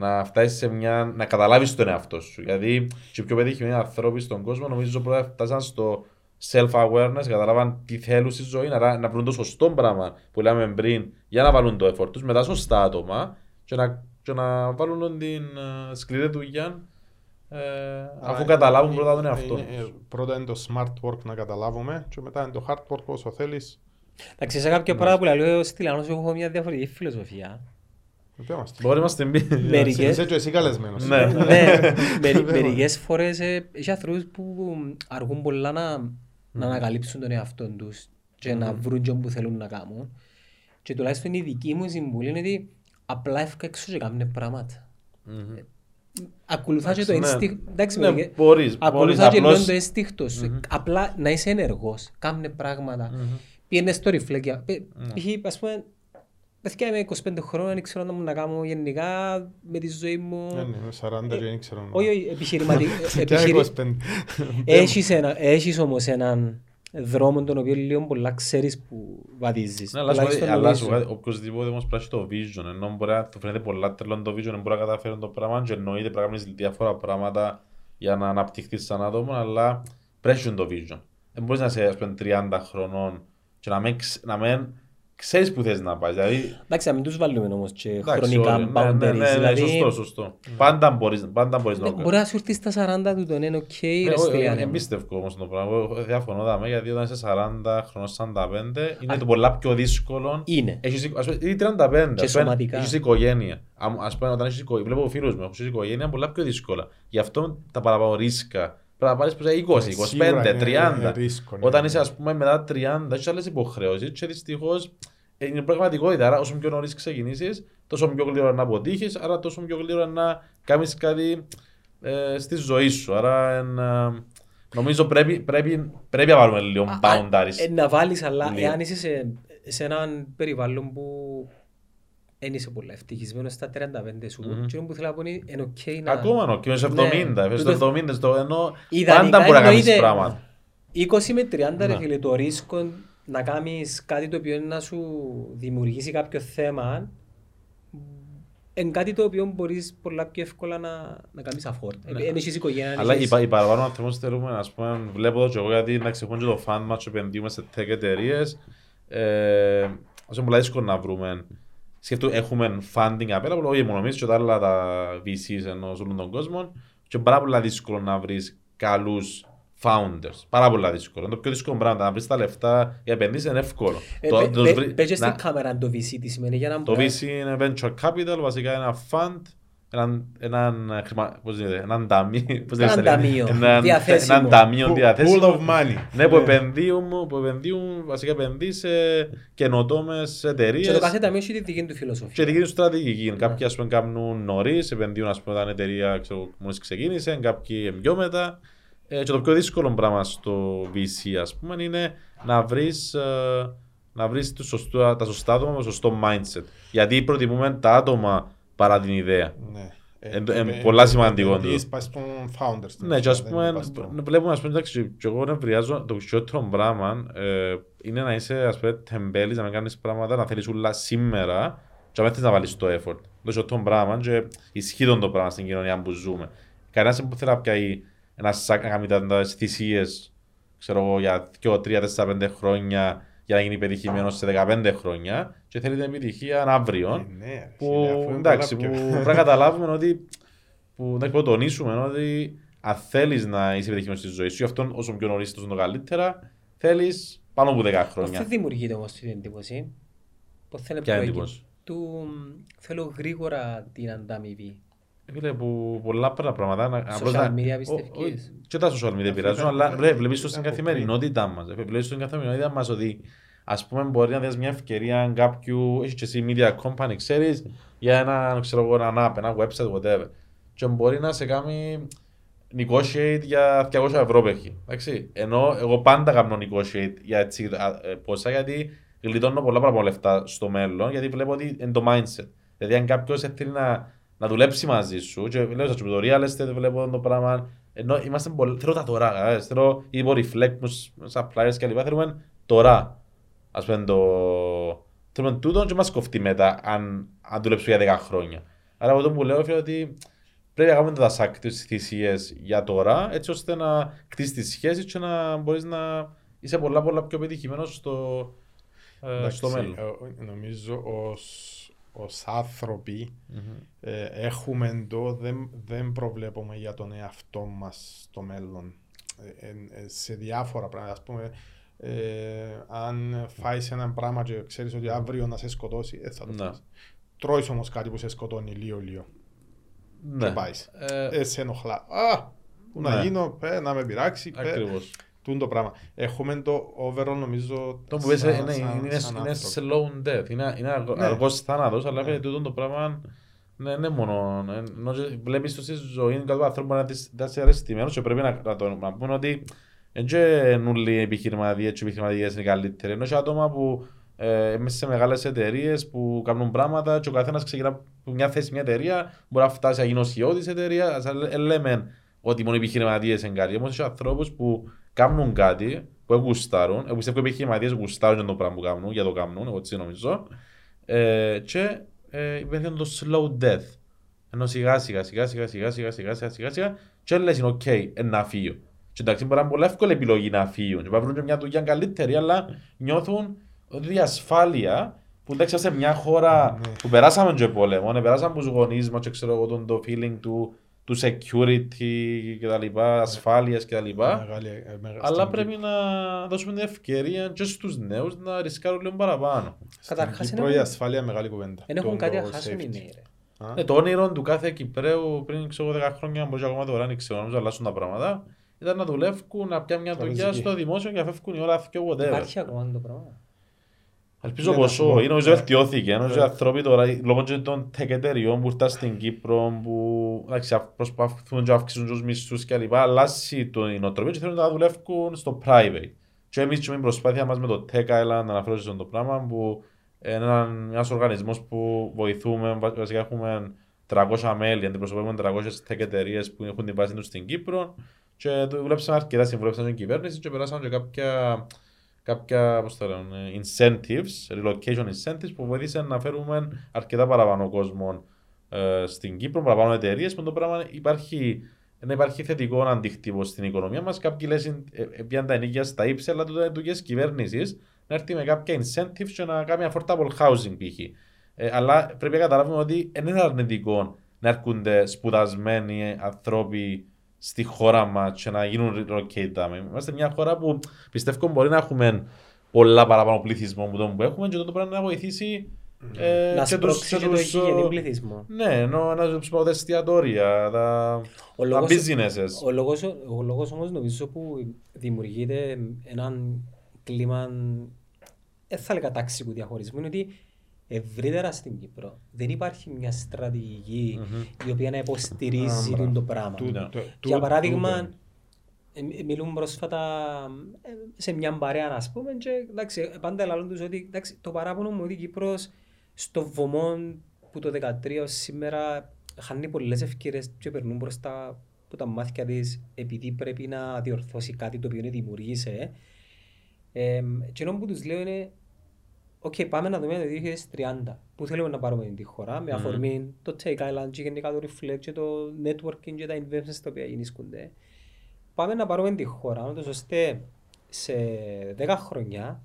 να φτάσεις σε μια. Να καταλάβεις τον εαυτό σου. Γιατί οι πιο πετυχημένοι άνθρωποι στον κόσμο νομίζω πρώτα φτάσαν στο self-awareness, καταλάβαν τι θέλουν στη ζωή, να, να βρουν το σωστό πράγμα που λέμε πριν για να βάλουν το effort τους, μετά σωστά άτομα και να, και να βάλουν την uh, σκληρή δουλειά ε, αφού α, καταλάβουν είναι, πρώτα τον εαυτό τους. Πρώτα είναι το smart work να καταλάβουμε και μετά είναι το hard work όσο θέλεις. Εντάξει, σε κάποια πράγματα που λέω στη Λανός έχω μια διαφορετική φιλοσοφία. Μπορεί να την πει. Είσαι και εσύ καλεσμένος. Μερικές φορές έχει ανθρώπους που αργούν πολλά να ανακαλύψουν τον εαυτό τους και να βρουν τον που θέλουν να κάνουν. Και τουλάχιστον η δική μου συμβουλή είναι ότι απλά έφυγα έξω και κάνουν πράγματα. Ακολουθάς και το ένστιχτο σου. Απλά να είσαι ενεργός, κάνουν πράγματα. Πήγαινε στο Reflect. Είχε, ας πούμε, παιδιά είμαι είκοσι πέντε χρόνια, δεν ξέρω να μου να κάνω γενικά με τη ζωή μου. Ναι, είμαι σαράντα και δεν ξέρω. Όχι, όχι, επιχειρηματικά. Έχεις όμως έναν δρόμο τον οποίο λίγο πολλά ξέρεις που βαδίζεις. Ναι, αλλά οπωσδήποτε όμως πρέπει το vision, ενώ μπορεί να φαίνεται πολλά τρελό το vision, μπορεί να καταφέρει το πράγμα και εννοείται πρέπει να κάνεις διάφορα πράγματα για να αναπτυχθείς σαν άτομο, αλλά πρέπει το vision. Δεν μπορείς να είσαι τριάντα χρονών και να μην ξέρεις που θες να πάει. Δηλαδή... Εντάξει, να μην τους βάλουμε όμως και χρονικά boundaries. Ναι, ναι, ναι, ναι, δηλαδή... σωστό, σωστό. Mm. Πάντα μπορείς, πάντα μπορείς ναι, να κάνεις. Μπορεί να σου έρθεις στα σαράντα του τον είναι οκ. Εμπίστευκο όμως το πράγμα. Διαφωνώ δάμε, γιατί όταν είσαι σαράντα χρονών, σαράντα πέντε, είναι Α, το πολλά πιο δύσκολο. Είναι. Έχεις, ας πούμε, τριάντα πέντε, και σωματικά. Έχεις οικογένεια. Ας πούμε, όταν έχεις οικογένεια, βλέπω φίλους μου, έχεις οικογένεια, είναι πολλά πιο δύσκολα. Γι' αυτό τα παραπάνω ρίσκα. Πρέπει να πάρεις είκοσι, είκοσι πέντε, τριάντα. Όταν είσαι ας πούμε μετά τριάντα, έχεις άλλες υποχρεώσεις και δυστυχώς είναι πραγματικότητα. Άρα όσο πιο νωρίς ξεκινήσεις, τόσο πιο γλύωρα να αποτύχεις, άρα τόσο πιο γλύωρα να κάνεις κάτι ε, στη ζωή σου. Άρα εν, ε, νομίζω πρέπει, πρέπει, πρέπει να βάλουμε λίγο boundaries. Ε, να βάλεις, αλλά λίγο. Εάν είσαι σε, σε έναν περιβάλλον που δεν είσαι πολύ ευτυχισμένος στα τριάντα πέντε σου. Εκείνο που θέλω να πω είναι ok να... Ακόμα ok, είσαι εβδομήντα, ενώ πάντα μπορεί να κάνεις πράγματα. είκοσι με τριάντα ρε φίλε, το ρίσκο να κάνεις κάτι το οποίο να σου δημιουργήσει κάποιο θέμα εν κάτι το οποίο μπορείς πολλά πιο εύκολα να κάνεις αφόρτα. Εν έχεις οικογένεια... Αλλά οι παραπάνω ανθρώπους θέλουμε, ας πούμε, βλέπω το και εγώ γιατί να ξεχώνει το fan μας και επενδύουμε σε tech εταιρείες. Ας πούμε, δύσκολο να βρούμε. Σκεφτούμε, έχουμε funding απέλα, όχι μόνο εμείς και τα άλλα τα βι σις ενός όλων των κόσμων και πάρα πολλά δύσκολο να βρεις καλούς founders, πάρα πολλά δύσκολο. Είναι το πιο δύσκολο πράγμα, να βρεις τα λεφτά για επενδύσεις είναι εύκολο. Παίξε στην κάμερα το βι σι τι σημαίνει για να... Το βι σι είναι venture capital, βασικά ένα fund, έναν ταμείο διαθέσιμο, pool of money. Ναι, που επενδύουν, βασικά επενδύει σε καινοτόμες εταιρείες. Και το κάθε ταμείο έχει τη δική του φιλοσοφία. Και τη δική του στρατηγική. Κάποιοι ας πούμε κάνουν νωρίς, επενδύουν ας πούμε όταν εταιρεία μόλις ξεκίνησε, κάποιοι πιο μετά. Και το πιο δύσκολο πράγμα στο βι σι ας πούμε είναι να βρεις... να βρεις τα σωστά άτομα με το σωστό mindset. Γιατί προτιμούμε τα άτομα παρά την ιδέα. Είναι πολλά σημαντικό. Ναι, και ας πούμε, βλέπουμε, ας πούμε, και εγώ νευριάζω το χειρότερο πράγμα είναι να είσαι, ας πούμε, τεμπέλης, να μην κάνεις πράγματα, να θέλεις όλα σήμερα και να μην θες να βάλεις το effort. Το χειρότερο πράγμα και ισχύει το πράγμα στην κοινωνία που ζούμε. Κανένας δεν θέλει να πιάει ένα σάκ να κάνει θυσίες, ξέρω εγώ, για δύο, τρία, τέσσερα, πέντε χρόνια για να γίνει πετυχημένος σε δεκαπέντε χρόνια και θέλει την επιτυχία αύριο. Ναι, που εντάξει, που πρέπει να καταλάβουμε ότι, που να τονίσουμε ότι αν θέλεις να είσαι επιτυχημένος στη ζωή σου, αυτόν όσο πιο νωρίς τόσο το καλύτερα, θέλεις πάνω από δέκα χρόνια. Αυτό δημιουργείται όμως την εντύπωση. Ποια εντύπωση? Του θέλω γρήγορα την ανταμοιβή. Φίλε, που πολλά πράγματα... Social media πιστεύεις. Και τα social media πειράζουν, αλλά βλέπεις το στην καθημερινότητά μας. Βλέπεις το στην καθημερινότητά μας ότι ας πούμε μπορεί να δεις μια ευκαιρία κάποιου, έχεις και εσύ media company, ξέρεις, για ένα, ξέρω εγώ, ένα app, ένα website, whatever. Και μπορεί να σε κάνει negotiate για διακόσια ευρώ πέχει. Ενώ εγώ πάντα κάνω negotiate για έτσι πόσα, γιατί γλιτώνω πολλά παραπάνω λεφτά στο μέλλον, γιατί βλέπω ότι είναι το mindset. Δηλαδή αν κάποιος θέλει να... να δουλέψει μαζί σου και λέω στα τσιμπτορία, λες, βλέπω το πράγμα. Ενώ είμαστε πολύ, θέλω τα τώρα, θέλω υπό reflect μου, suppliers και λοιπά, θέλουμε τώρα. Ας πούμε το, θέλουμε τούτο και μας κοφτεί μετά αν, αν δουλέψουμε για δέκα χρόνια. Άρα αυτό που λέω είναι ότι πρέπει να κάνουμε τα δασάκτες στις θυσίες για τώρα, έτσι ώστε να κτίσεις τις σχέσεις και να μπορείς να είσαι πολλά πολλά πιο πετυχημένος στο, ε, στο μέλλον. Ε, νομίζω ως... ως άνθρωποι mm-hmm. ε, έχουμε το, δεν, δεν προβλέπουμε για τον εαυτό μας στο μέλλον ε, ε, σε διάφορα πράγματα. Ας πούμε, ε, αν φάεις έναν πράγμα και ξέρεις ότι αύριο να σε σκοτώσει, ε, θα το φάεις. Τρώεις όμως κάτι που σε σκοτώνει λίγο-λίγο και πάεις. Ε, ε, σε ενοχλά. Α, που να γίνω, παι, να με πειράξει. Ακριβώς. Το πράγμα. Έχουμε το overall νομίζω. Το που σαν, είναι, σαν, είναι, σαν είναι slow death. Είναι, είναι αργός ναι. αργό θάνατος, αλλά ναι. τούτο το πράγμα ναι, ναι μόνο. Βλέπεις το στη ζωή είναι κάτι άνθρωπο να είσαι αρεστημένος και πρέπει να, να, το, να πούμε ότι δεν όλοι οι επιχειρηματίες και οι επιχειρηματίες είναι καλύτεροι. Ενώ και άτομα που ε, μέσα σε μεγάλες εταιρείες που κάνουν πράγματα και ο καθένας ξεκινά μια θέση μια εταιρεία, μπορεί να φτάσει να γίνει οσιώδης εταιρεία. Ε, λέμε ότι μόνο οι επιχειρηματίες είναι καλύτεροι. Όμως και ανθρώπους που κάνουν κάτι που γουστάρουν, εγώ πιστεύω οι επιχειρηματίες γουστάρουν για το πράγμα που κάνουν, για το κάνουν, εγώ έτσι νομίζω, ε, και ε, υπήρχε το slow death, ενώ σιγά σιγά σιγά σιγά σιγά σιγά σιγά σιγά σιγά σιγά και λες είναι οκ, okay, ε, να φύγω. Και εντάξει μπορεί να είναι πολύ εύκολη επιλογή να φύγουν και να βρουν και μια δουλειά καλύτερη, αλλά νιώθουν διασφάλεια που εντάξει σε μια χώρα mm. που περάσαμε και πόλεμο, περάσαμε τους γονείς μας και ξέρω εγώ τον το feeling του του security και τα λοιπά, ασφάλειας και τα λοιπά, αλλά πρέπει να δώσουμε την ευκαιρία και στους νέους να ρισκάρουν λίγο παραπάνω. Καταρχάς είναι η ασφάλεια μεγάλη κουβέντα. Δεν έχουν κάτι να χάσουν οι νέοι. Το όνειρο του κάθε Κυπραίου πριν ξέρω δέκα χρόνια, μπορεί ακόμα τώρα να ξέρω να αλλάσουν τα πράγματα, ήταν να δουλεύουν, να πιάνουν μια δουλειά στο δημόσιο και να φεύγουν οι όλα και whatever. Υπάρχει ακόμα το πράγμα. Ελπίζω πως όχι, νομίζω βελτιώθηκε, νομίζω οι άνθρωποι τώρα λόγω των tech εταιριών που ήρθαν στην Κύπρο που προσπαθούν να αυξήσουν τους μισθούς και λοιπά, αλλάζει το νοοτροπία και θέλουν να δουλεύουν στο private. Και εμείς και με την προσπάθεια μας με το Tech Island, αναφέρομαι στον το πράγμα που είναι ένας οργανισμός που βοηθούμε, βασικά έχουμε τριακόσια μέλη, αντιπροσωπεύουμε τριακόσιες tech εταιρείες που έχουν την βάση τους στην Κύπρο και δουλέψαμε αρκετά, συμβουλέψαμε την κυβέρνηση και περάσαμε και κάποια κάποια incentives, relocation incentives που βοήθησαν να φέρουμε αρκετά παραπάνω κόσμο ε, στην Κύπρο, παραπάνω εταιρείες που το πράγμα υπάρχει, να υπάρχει θετικό αντίκτυπο στην οικονομία μας. Κάποιοι λες πιάνουν τα ενίκια στα ύψη, αλλά τότε δουλειά τη κυβέρνηση να έρθει με κάποια incentives και να κάνει affordable housing π.χ. Ε, αλλά πρέπει να καταλάβουμε ότι δεν είναι αρνητικό να έρχονται σπουδασμένοι άνθρωποι στη χώρα μας και να γίνουν ροκέτα. Είμαστε μια χώρα που πιστεύω μπορεί να έχουμε πολλά παραπάνω πληθυσμό από τον που έχουμε και τότε πρέπει να βοηθήσει ε, να σπρώξει και το υγιεινή πληθυσμό. Ναι, ενώ να ζεψουμε τα εστιατόρια, τα businesses. Ο λόγος, ο λόγος όμως νομίζω που δημιουργείται έναν κλίμα, δεν θα έλεγα ταξικού διαχωρισμού, είναι ότι ευρύτερα στην Κύπρο δεν υπάρχει μια στρατηγική mm-hmm. η οποία να υποστηρίζει ah, το πράγμα. Του, ναι. Για παράδειγμα, ε, μιλούμε πρόσφατα σε μια παρέα, ας πούμε, και εντάξει, πάντα λαλούν τους ότι εντάξει, το παράπονο μου ότι η Κύπρος στο βωμό που το δεκατρία σήμερα χάνει πολλές ευκαιρίες και περνούν μπροστά από τα μάτια της επειδή πρέπει να διορθώσει κάτι το οποίο δημιουργήσε. Ε, και ενώ που τους λέω είναι Οκ, okay, πάμε να δούμε το δύο χιλιάδες τριάντα. Πού θέλουμε να πάρουμε την χώρα με αφορμή mm. το Tech Island, και γενικά το Reflect, και το networking και τα investments τα οποία γεννήσκονται. Πάμε να πάρουμε την χώρα, ώστε σε δέκα χρόνια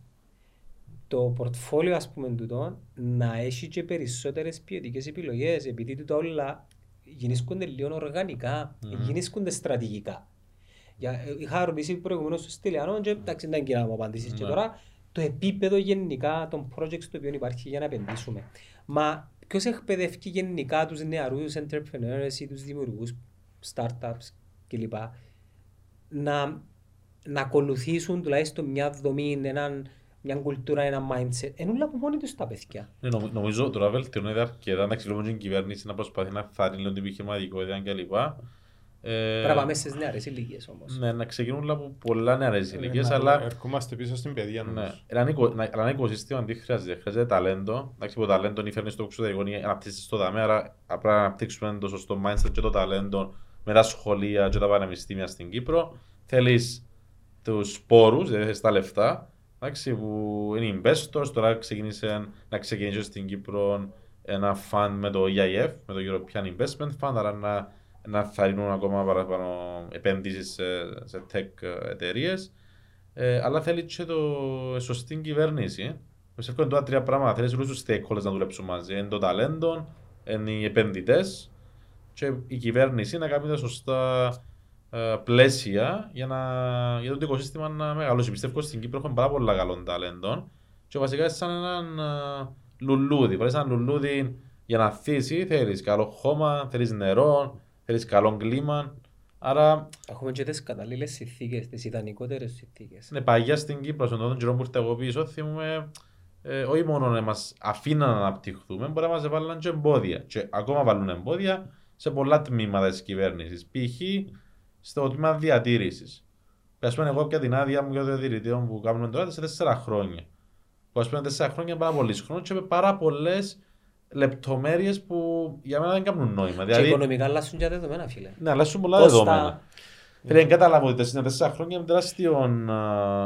το πορτφόλιο ας πούμε τούτο να έχει και περισσότερες ποιοτικές επιλογές, επειδή τούτα όλα γεννήσκονται λίγο οργανικά, mm. γεννήσκονται στρατηγικά. Για, είχα ρωτήσει προηγουμένως στο Στυλιανό και εντάξει δεν κοινά μου απαντήσεις mm. και τώρα, το επίπεδο γενικά των projects το οποίο υπάρχει για να επενδύσουμε. Μα ποιος εκπαιδεύει γενικά τους νεαρούς entrepreneurs ή τους δημιουργούς startups κλπ. Να, να ακολουθήσουν τουλάχιστον μια δομή, έναν, μια κουλτούρα, ένα mindset. Είναι όλα από μόνοι τους τα παιδιά. Νο, νομίζω τώρα βελτιώνεται αρκετά να ξυλώνουν την κυβέρνηση να προσπαθεί να φθάρει λίγο την επιχειρηματικότητα κλπ. Πρέπει να πάμε στις νεαρές ηλικίες όμως. Ναι, να ξεκινούν από πολλά νεαρές ηλικίες, αλλά. Ερχόμαστε πίσω στην παιδεία μας. Ένα οικοσύστημα τι χρειάζεται, χρειάζεται ταλέντο. Εντάξει, το ταλέντο ή φέρνει στο εξωτερικό ή αναπτύσσει το δαμέα, άρα πρέπει να αναπτύξουμε το σωστό mindset και το ταλέντο με τα σχολεία και τα πανεπιστήμια στην Κύπρο. Θέλει τους πόρους, δηλαδή θέλει τα λεφτά. Εντάξει, που είναι investors, τώρα να ξεκινήσει στην Κύπρο ένα fund με το ι άι εφ, με το European Investment Fund, άρα να, να θαρρύνουν ακόμα παραπάνω επένδυσεις σε, σε tech εταιρείες. Ε, αλλά θέλει και το σωστή κυβέρνηση. Πιστεύω είναι τώρα τρία πράγματα. Θέλεις όλους τους stakeholders να δουλέψουν μαζί. Είναι το ταλέντο, είναι οι επενδυτές και η κυβέρνηση να κάνει τα σωστά ε, πλαίσια για, να, για το οικοσύστημα να μεγαλώσει. Πιστεύω στην Κύπρο έχουμε πάρα πολλά καλών ταλέντων και βασικά σαν έναν λουλούδι. Πρέπει σαν λουλούδι για να θύσει θέλεις καλό χώμα, θέλεις νερό, θέλεις καλό κλίμα. Άρα... Έχουμε και τις κατάλληλες συνθήκες, τις ιδανικότερες συνθήκες. Ναι, παγιά στην Κύπρο, στον τότε που ήρθα εγώ πίσω, θυμούμε, ε, όχι μόνο να μας αφήναν να αναπτυχθούμε, μπορεί να μας βάλουν και εμπόδια. Και ακόμα βάλουν εμπόδια σε πολλά τμήματα της κυβέρνησης. Π.χ. στο τμήμα διατήρησης. Ας πούμε, εγώ πια την άδεια μου για το διατηρητήριο που κάνουμε τώρα σε τέσσερα χρόνια. Που ας πούμε, τέσσερα χρόνια είναι πάρα πολλής χρόνων και με πάρα πολλές λεπτομέρειες που για μένα δεν κάνουν νόημα. Και δηλαδή, οικονομικά αλλάσουν και δεδομένα, φίλε. Ναι, αλλάσουν πολλά Κόστα... δεδομένα. Φίλε, δεν καταλάβω ότι τα τέσσερα χρόνια είναι τεράστιο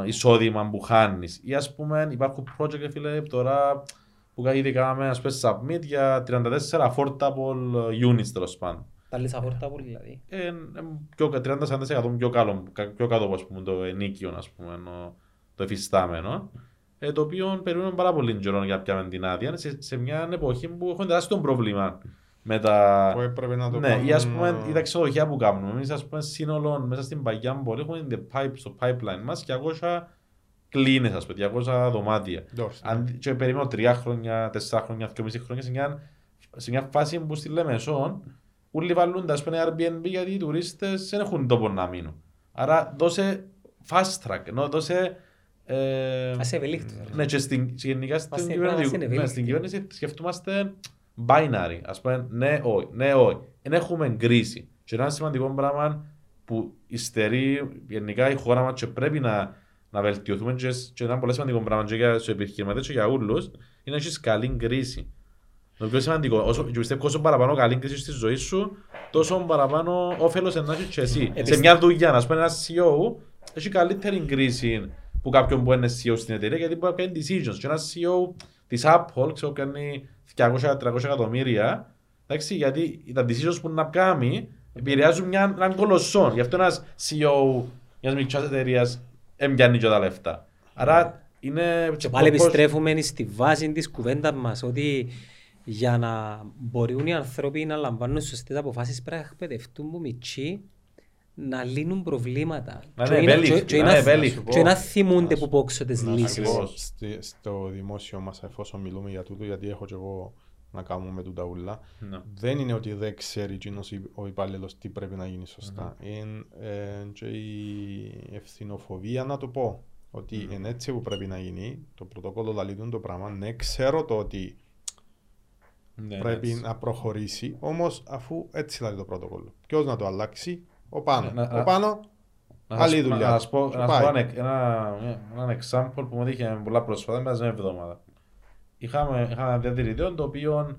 εισόδημα που χάνεις. Ή ας πούμε, υπάρχουν project, φίλε, τώρα που ήδη κάναμε ας πούμε submit για τριάντα τέσσερα affordable units τέλος πάντων. Τα λες affordable, δηλαδή. Ε, τριάντα τέσσερα τοις εκατό πιο κάτω, πιο κάτω ας πούμε, το ενίκιο, ας πούμε, το εφιστάμενο. Το οποίο περιμένουμε πάρα πολύ καιρό για να πιάμε την άδεια σε, σε μια εποχή που έχουν τεράστιο πρόβλημα με τα. Που έπρεπε να το ναι, κάνουμε. Ή ας πούμε η ταξιδοχεία που κάνουμε. Εμείς, ας πούμε, σύνολο μέσα στην παγιά μου πόλη έχουμε pipe, στο pipeline μας διακόσια κλίνες, ας πούμε, διακόσια δωμάτια. Αν, και περιμένω τρία χρόνια, τέσσερα χρόνια, δυόμισι χρόνια σε μια, σε μια φάση που στη Λεμεσό όλοι βάλουν τα Airbnb γιατί οι τουρίστες δεν έχουν τόπο να μείνουν. Άρα δώσε fast track, ενώ δώσε. Ας ευελίχτω. Ναι, και γενικά στην κυβέρνηση σκεφτούμαστε binary, ας πούμε ναι, όχι, ναι, όχι. Δεν έχουμε κρίση. Και ένα σημαντικό πράγμα που υστερεί γενικά η χώρα μας και πρέπει να βελτιωθούμε και ένα πολύ σημαντικό πράγμα και για τους επιχειρηματές και για όλους είναι να έχεις καλή κρίση. Το πιο σημαντικό, και πιστεύω όσο παραπάνω καλή κρίση στη ζωή σου, τόσο παραπάνω όφελος να έχεις και εσύ. Σε μια δουλειά, ας πούμε ένα σι ι ο έχει καλύτερη κρίση που κάποιον που είναι σι ι ο στην εταιρεία, γιατί μπορεί να κάνει decisions. Και ένα σι ι ο της Apple, ξέρω, κάνει διακόσια με τριακόσια εκατομμύρια, εντάξει, γιατί τα decisions που να κάνει επηρεάζουν μια, έναν κολοσσό. Γι' αυτό ένας σι ι ο μιας μικρής εταιρείας δεν πιάνει και τα λεφτά. Άρα είναι... Και πάλι πώς... επιστρέφουμε στη βάση της κουβέντας μας, ότι για να μπορούν οι άνθρωποι να λαμβάνουν σωστές αποφάσεις πρέπει να εκπαιδευτούν που μητσί, να λύνουν προβλήματα και να θυμούνται που πόξω τις λύσεις. Στο δημόσιο μας, εφόσον μιλούμε για τούτο, γιατί έχω και εγώ να κάνω με τούτα ούλα, δεν είναι ότι δεν ξέρει ο υπάλληλος τι πρέπει να γίνει σωστά. Είναι και η ευθυνοφοβία να το πω, ότι είναι έτσι που πρέπει να γίνει, το πρωτόκολλο λαλίτουν το πράγμα, ναι ξέρω το ότι πρέπει να προχωρήσει, όμως αφού έτσι λαλεί το πρωτόκολλο, ποιος να το αλλάξει? Ο πάνω, ο πάνω, άλλη δουλειά. Να σας πω έναν εξάμπολ που μου δείχνει πολλά πρόσφατα, μετά σε μια εβδομάδα. Είχαμε ένα διατηρητήριο το οποίο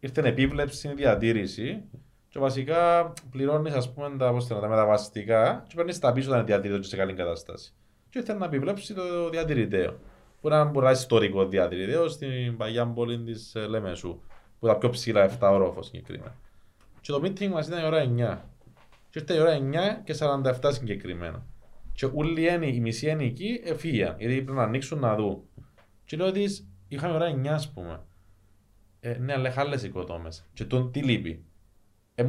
ήρθε επίβλεψη στην διατήρηση και βασικά πληρώνεις ας πούμε τα μεταβαστικά και παίρνεις τα πίσω όταν είναι διατηρητήριο σε καλή κατάσταση. Και ήρθε να επιβλέψει το διατηρητήριο, που είναι ένα πολύ ιστορικό διατηρητήριο στην παγιά πόλη της Λεμεσού, που ήταν πιο ψηλά εφτά ορόφος συγκεκριμένα. Και το meeting μας ήταν η ώρα εννιά. Και ήρθε η ώρα εννιά και σαράντα επτά συγκεκριμένα. Και όλοι οι μισοί είναι εκεί, εφύγαν. Γιατί πρέπει να ανοίξουν να δουν. Και λέω ότι είχαμε ώρα εννιά, ας πούμε. Ε, ναι, αλλά χάλες οικοδόμες. Και τον τι λείπει? Ε,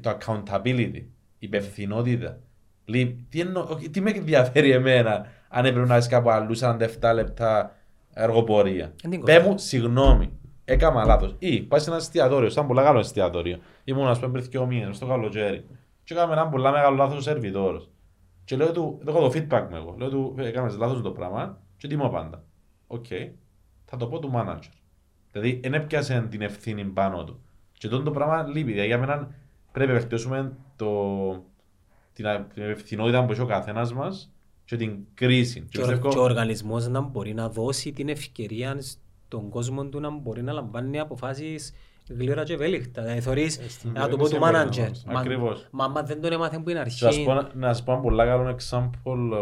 το accountability, η υπευθυνότητα. Λείπει. Τι, εννο, τι με ενδιαφέρει εμένα, αν έπρεπε να είσαι κάπου αλλού σαράντα επτά λεπτά εργοπορία. Πε μου, συγγνώμη. Έκανα λάθος. Ή πάει σε ένα εστιατόριο, σαν πολύ μεγάλο εστιατόριο. Ήμουν, α πούμε, πριν δύο μήνες, στο καλοκαίρι. Και έκαμε έναν πολύ μεγάλο λάθος ο σερβιτόρος. Και λέω του, έχω το feedback μου εγώ. Λέω του, έκαμε λάθος το πράγμα και τιμώ πάντα. Οκ, okay. Θα το πω του manager. Δηλαδή, δεν έπιασε την ευθύνη πάνω του. Και τότε το πράγμα λείπει. Δηλαδή, για μένα πρέπει να βελτιώσουμε την ευθυνότητα που έχει ο καθένας μας και την κρίση. Και, και, πιστεύω... και ο οργανισμός να μπορεί να δώσει την ευκαιρία στον κόσμο του να μπορεί να λαμβάνει αποφάσεις γλύωρα και ευέλικτα. Δηλαδή θεωρείς να το πω του manager. Ακριβώς. Μα άμα δεν τον έμαθαν που είναι αρχή. Να σας πω ένα πολύ καλό example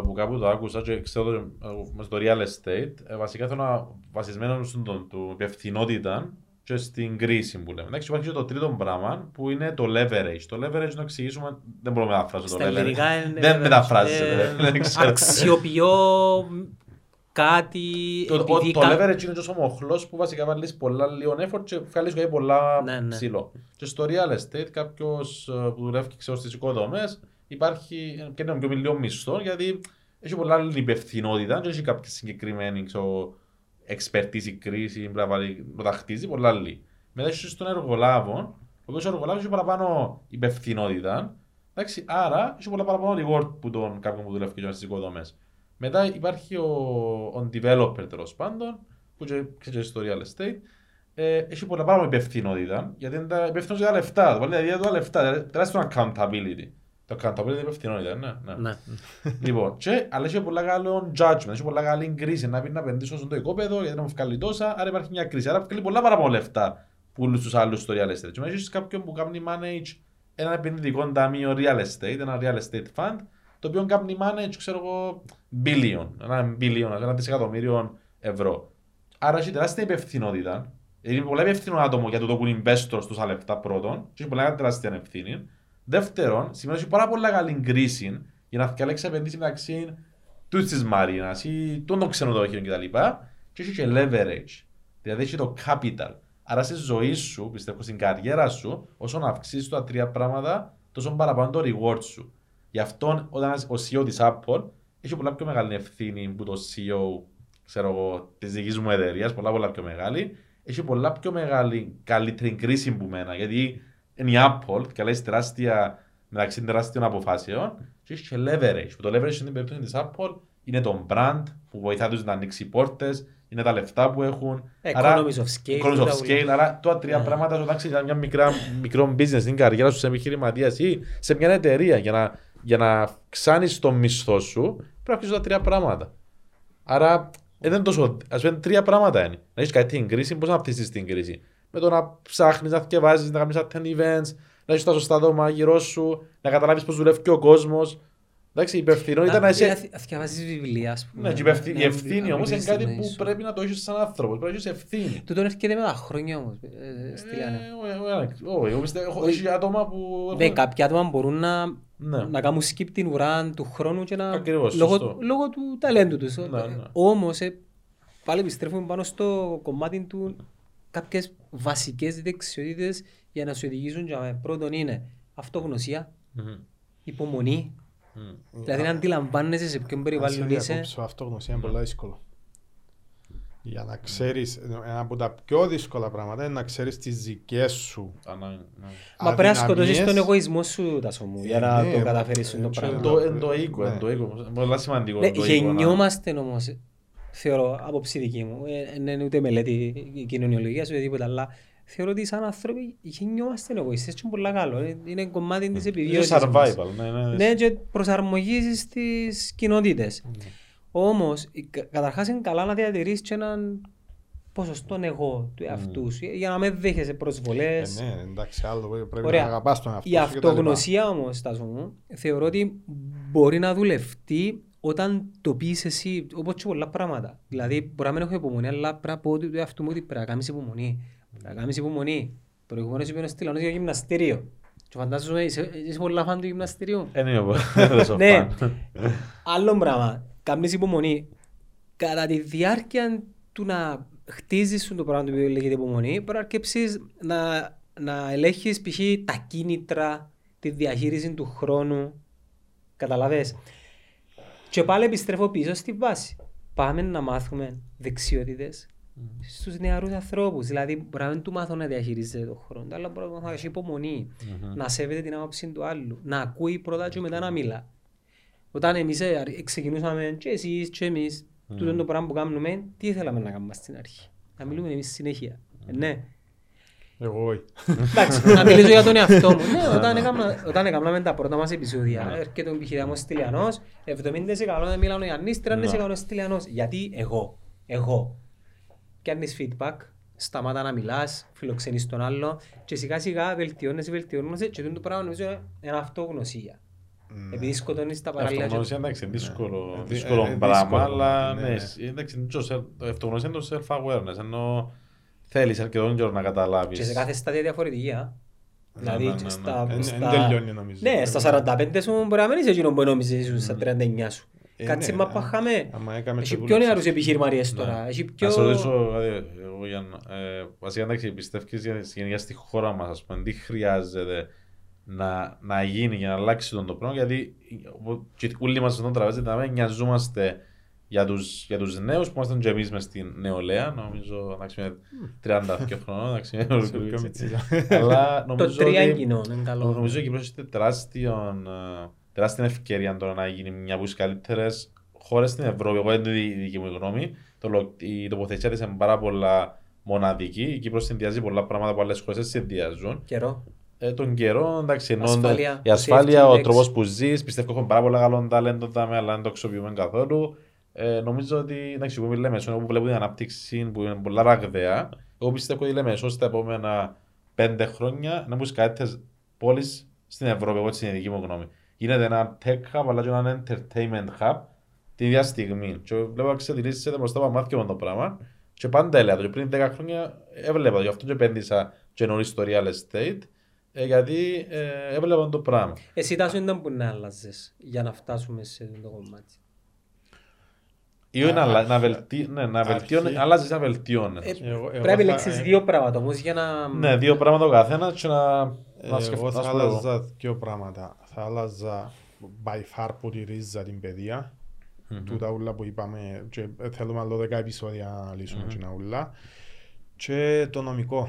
που κάπου το άκουσα και ξέρω μέσα στο real estate. Βασικά θέλω να βασισμένο στον υπευθυνότητα και στην κρίση που λέμε. Εντάξει, υπάρχει και το τρίτο πράγμα που είναι το leverage. Το leverage να εξηγήσουμε, δεν μπορώ να μεταφράσω το leverage. Δεν μεταφράζεται. Αξιοποιώ κάτι. Το, επειδή το, κα... το leverage είναι και ο μοχλός που βασικά βάλεις πολλά λίγο effort και βγάλεις και πολλά ναι, ναι. ψηλό. Και στο real estate κάποιος που δουλεύει ξέρω στις οικοδομές υπάρχει και ένα πιο μιλίο μισθό γιατί έχει πολλά άλλη υπευθυνότητα και έχει κάποια συγκεκριμένη ξέρω, εξπερτίζει κρίση, να χτίζει, πολλά άλλη. Μετά είσαι στον εργολάβο, ο οποίος εργολάβος έχει παραπάνω υπευθυνότητα, εντάξει, άρα έχει πολλά παραπάνω reward που τον κάποιον που δουλεύει και στις οικοδομές. Μετά υπάρχει ο, ο developer τέλος πάντων, που ξέρει στο real estate, ε, έχει πολλά παραπάνω υπευθυνότητα, γιατί είναι τα υπευθυνότητα για τα λεφτά, το δηλαδή τα λεφτά, τεράστιο accountability. Το κανταπέλη είναι υπευθυνότητα, ναι. ναι. Λοιπόν, και, αλλά έχει πολλά καλό judgment, έχει πολλά καλή κρίση. Να πει να επενδύσω στον το οικόπεδο, γιατί να μου βγάλει τόσα. Άρα υπάρχει μια κρίση. Άρα βγάλει πολλά παραπάνω λεφτά που όλου του άλλου στο real estate. Και έχει κάποιον που κάνει manage ένα επενδυτικό ταμείο real estate, ένα real estate fund, το οποίο κάνει manage, ξέρω εγώ, billion, ένα billion, ένα δισεκατομμύριο ευρώ. Άρα έχει τεράστια υπευθυνότητα. Είναι πολλά υπεύθυνο άτομο για το το που είναι investor στα λεφτά πρώτον, και έχει πολλά τεράστια ευθύνη. Δεύτερον, σημαίνει ότι πάρα πολλά καλή κρίση για να φτιάξει επενδύσει μεταξύ του τη Μαρίνα ή των ξενοδοχείων κτλ. Και έχει και leverage, δηλαδή έχει το capital. Άρα στη ζωή σου, πιστεύω στην καριέρα σου, όσο να αυξήσει τα τρία πράγματα, τόσο παραπάνω το reward σου. Γι' αυτό όταν ο σι ι ο τη Apple έχει πολλά πιο μεγάλη ευθύνη που το σι ι ο τη δική μου εταιρεία, πολλά, πολλά πιο μεγάλη, έχει πολλά πιο μεγάλη καλύτερη κρίση που μένα. Γιατί είναι η Apple και λέει τεράστια, μεταξύ τεράστιων αποφάσεων και έχει και leverage. Που το leverage στην περίπτωση της Apple είναι το brand που βοηθά τους να ανοίξει πόρτες, είναι τα λεφτά που έχουν. Economies of scale. Economies of scale. Άρα τώρα τρία yeah. πράγματα όταν ξεκινά μια μικρά, μικρό business στην καριέρα σου, σε επιχειρηματία ή σε μια εταιρεία για να, για να ξάνεις το μισθό σου πρέπει να έχεις τα τρία πράγματα. Άρα δεν είναι τόσο, ας πούμε τρία πράγματα είναι. Να έχεις κάτι την κρίση, πώς να πτήσεις την κρίση. Με το να ψάχνεις, να θυκευάζεις, να κάνεις certain events, να έχεις τα σωστά δώμα γύρω σου, να καταλάβεις πώς δουλεύει και ο κόσμος. Εντάξει, η υπευθυνότητα να είσαι. Να θυκευάζεις βιβλία, ας πούμε. Ναι, η ευθύνη όμως είναι κάτι που πρέπει να το έχεις σαν άνθρωπος. Πρέπει να έχεις ευθύνη. Του τον έρχεται με τα χρόνια όμως. Όχι, άτομα που. Ναι, κάποια άτομα μπορούν να κάνουν skip την ουρά του χρόνου και να. Λόγω του ταλέντου τους. Όμως πάλι επιστρέφουμε πάνω στο κομμάτι του. Κάποιες βασικές δεξιότητες για να σου οδηγήσουν. Πρώτον είναι αυτογνωσία, mm-hmm. υπομονή, mm-hmm. δηλαδή να αντιλαμβάνεσαι σε ποιον περιβάλλον είσαι. Αυτογνωσία είναι πολύ δύσκολο. Για να ξέρεις, ένα από τα πιο δύσκολα πράγματα είναι να ξέρεις τις δικές σου αδυναμίες. Μα πρέπει να σκοτώσεις τον εγωισμό σου, Τάσο μου, για να το καταφέρεις το πράγμα. Είναι το οίκο, είναι το οίκο. Πολύ σημαντικό. Γεννιόμαστε όμως. Θεωρώ, άποψη δική μου, δεν είναι ούτε μελέτη κοινωνιολογίας ούτε τίποτα, αλλά θεωρώ ότι σαν άνθρωποι γεννιόμαστε εγωιστές και είναι πολύ καλό. Είναι κομμάτι της επιβίωσης μας. Survival, ναι, ναι. Ναι, και προσαρμογής στις κοινότητες. Mm. Όμως, καταρχάς είναι καλά να διατηρείς και έναν ποσοστό εγώ του εαυτού σου, mm. για να μην δέχεσαι προσβολές. Ε, ναι, εντάξει, άλλο πρέπει Ωραία. να αγαπάς τον εαυτό σου. Η αυτογνωσία όμως, Τάσο μου, θεωρώ ότι μπορεί να δουλευτεί όταν το πεις εσύ, όπως και πολλά πράγματα. Δηλαδή, μπορεί να μην έχω υπομονή, αλλά πρέπει να πω ότι αυτό μου ότι πρέπει να κάνεις υπομονή. Πρέπει να κάνεις υπομονή. Προηγουμένως είπε ο Στυλανός για γυμναστήριο. Και φαντάζομαι, είσαι, είσαι πολλά φαν του γυμναστήριου. Ε, ναι, ναι. Άλλο πράγμα, κάνεις υπομονή. Κατά τη διάρκεια του να χτίζεις το πράγμα που λέγεται υπομονή, πρέπει να αρκέψεις να, να ελέγχεις π.χ. τα κίνητρα, τη διαχείριση του χρόνου. Καταλαβες. Και πάλι επιστρέφω πίσω στη βάση. Πάμε να μάθουμε δεξιότητες mm. στους νεαρούς ανθρώπους. Δηλαδή, μπορεί να μην του μάθω να διαχειρίζεται τον χρόνο, αλλά μπορεί να έχει υπομονή, mm-hmm. να σέβεται την άποψη του άλλου, να ακούει πρώτα και μετά να μιλά. Όταν εμείς ξεκινούσαμε, και εσείς, και εμείς, mm. τούτο το πράγμα που κάνουμε, τι ήθελαμε να κάνουμε στην αρχή. Να μιλούμε εμείς συνέχεια. Mm. Ε, ναι. Εγώ όχι. Εντάξει, να μιλήσω για τον εαυτό μου. Ναι, όταν, έκανα, όταν έκαναμε τα πρώτα μας επεισόδια, έρχεται ο επιχειρηματίας Stylianos, εβδομήντα τοις εκατό δεν μιλάνε ο Γιάννης, τριάντα τοις εκατό ο Stylianos. Γιατί εγώ, εγώ. Κάνεις feedback, σταμάτα να μιλάς, φιλοξενείς τον άλλο και σιγά σιγά βελτιώνεσαι, βελτιώνεσαι και το πράγμα νομίζω είναι αυτογνωσία. Επειδή σκοτώνεις τα παραλία. Αυτογνωσία εντάξει, δύσκολο πράγμα, αλλά ναι, εντάξει, αυτογνωσία είναι το self-awareness. Θέλεις αρκετόν καιρό να καταλάβεις. Και σε κάθε στάδια διαφορετική, α. Δηλαδή, στα σαράντα πέντε σου μπορεί να μένεις εκείνο που νόμιζες σου στα τριάντα εννιά σου. Κάτσε μα παχάμε. Έχει πιο νεαρούς επιχειρηματίες τώρα. Να σε ρωτήσω, εγώ Γιάννα, πιστεύεις γενικά στη χώρα μας, τι χρειάζεται να γίνει για να αλλάξει τον τρόπο, γιατί όλοι μας στον τραπέζι νοιαζόμαστε για τους, για τους νέους που ήμασταν και εμείς μες στην νεολαία, νομίζω με τριάντα δύο χρονών, αλλά νομίζω ότι νομίζω ότι υπάρχει τεράστια ευκαιρία τώρα να γίνει μια από τις καλύτερες χώρες στην Ευρώπη. Εγώ είναι η δική μου γνώμη, η τοποθεσία της είναι πάρα πολλά μοναδική, η Κύπρος συνδυάζει πολλά πράγματα που άλλες χώρες συνδυάζουν. Τον καιρό, εντάξει, εννοώντα η ασφάλεια, ο τρόπος που ζεις, πιστεύω έχουν πάρα πολλά καλό ταλέντο, αλλά δεν το αξιοποιούμε καθόλου. Ε, νομίζω ότι, εντάξει, εγώ είμαι Λεμεσό, όπου βλέπω την ανάπτυξη που είναι πολλά ραγδαία. Εγώ πιστεύω ότι η Λεμεσό στα επόμενα πέντε χρόνια να μπουν καλύτερες πόλεις στην Ευρώπη. Εγώ έτσι είναι η δική μου γνώμη. Γίνεται ένα tech hub αλλά και ένα entertainment hub τη ίδια στιγμή. Και βλέπω να ξετυλίσσεται μπροστά από μάθημα με το πράγμα. Και πάντα έλεγα το. Πριν δέκα χρόνια έβλεπα το. Γι' αυτό και επένδυσα και νωρίς στο real estate. Ε, γιατί ε, έβλεπα το πράγμα. Εσύ τάσου ήταν που να άλλαζες για να φτάσουμε σε αυτό το κομμάτι. Ή να βελτιώνει, αλλάζει να βελτιώνει. Πρέπει να λέξεις δύο πράγματα όμως για να. Ναι, δύο πράγματα ο καθένας και να σκεφτώ. Θα άλλαζα δύο πράγματα. Θα άλλαζα by far που τη ρίζα την παιδεία. Τούτα ούλα που είπαμε, θέλουμε άλλο δέκα επεισόδια να λύσουμε την ούλα. Και το νομικό.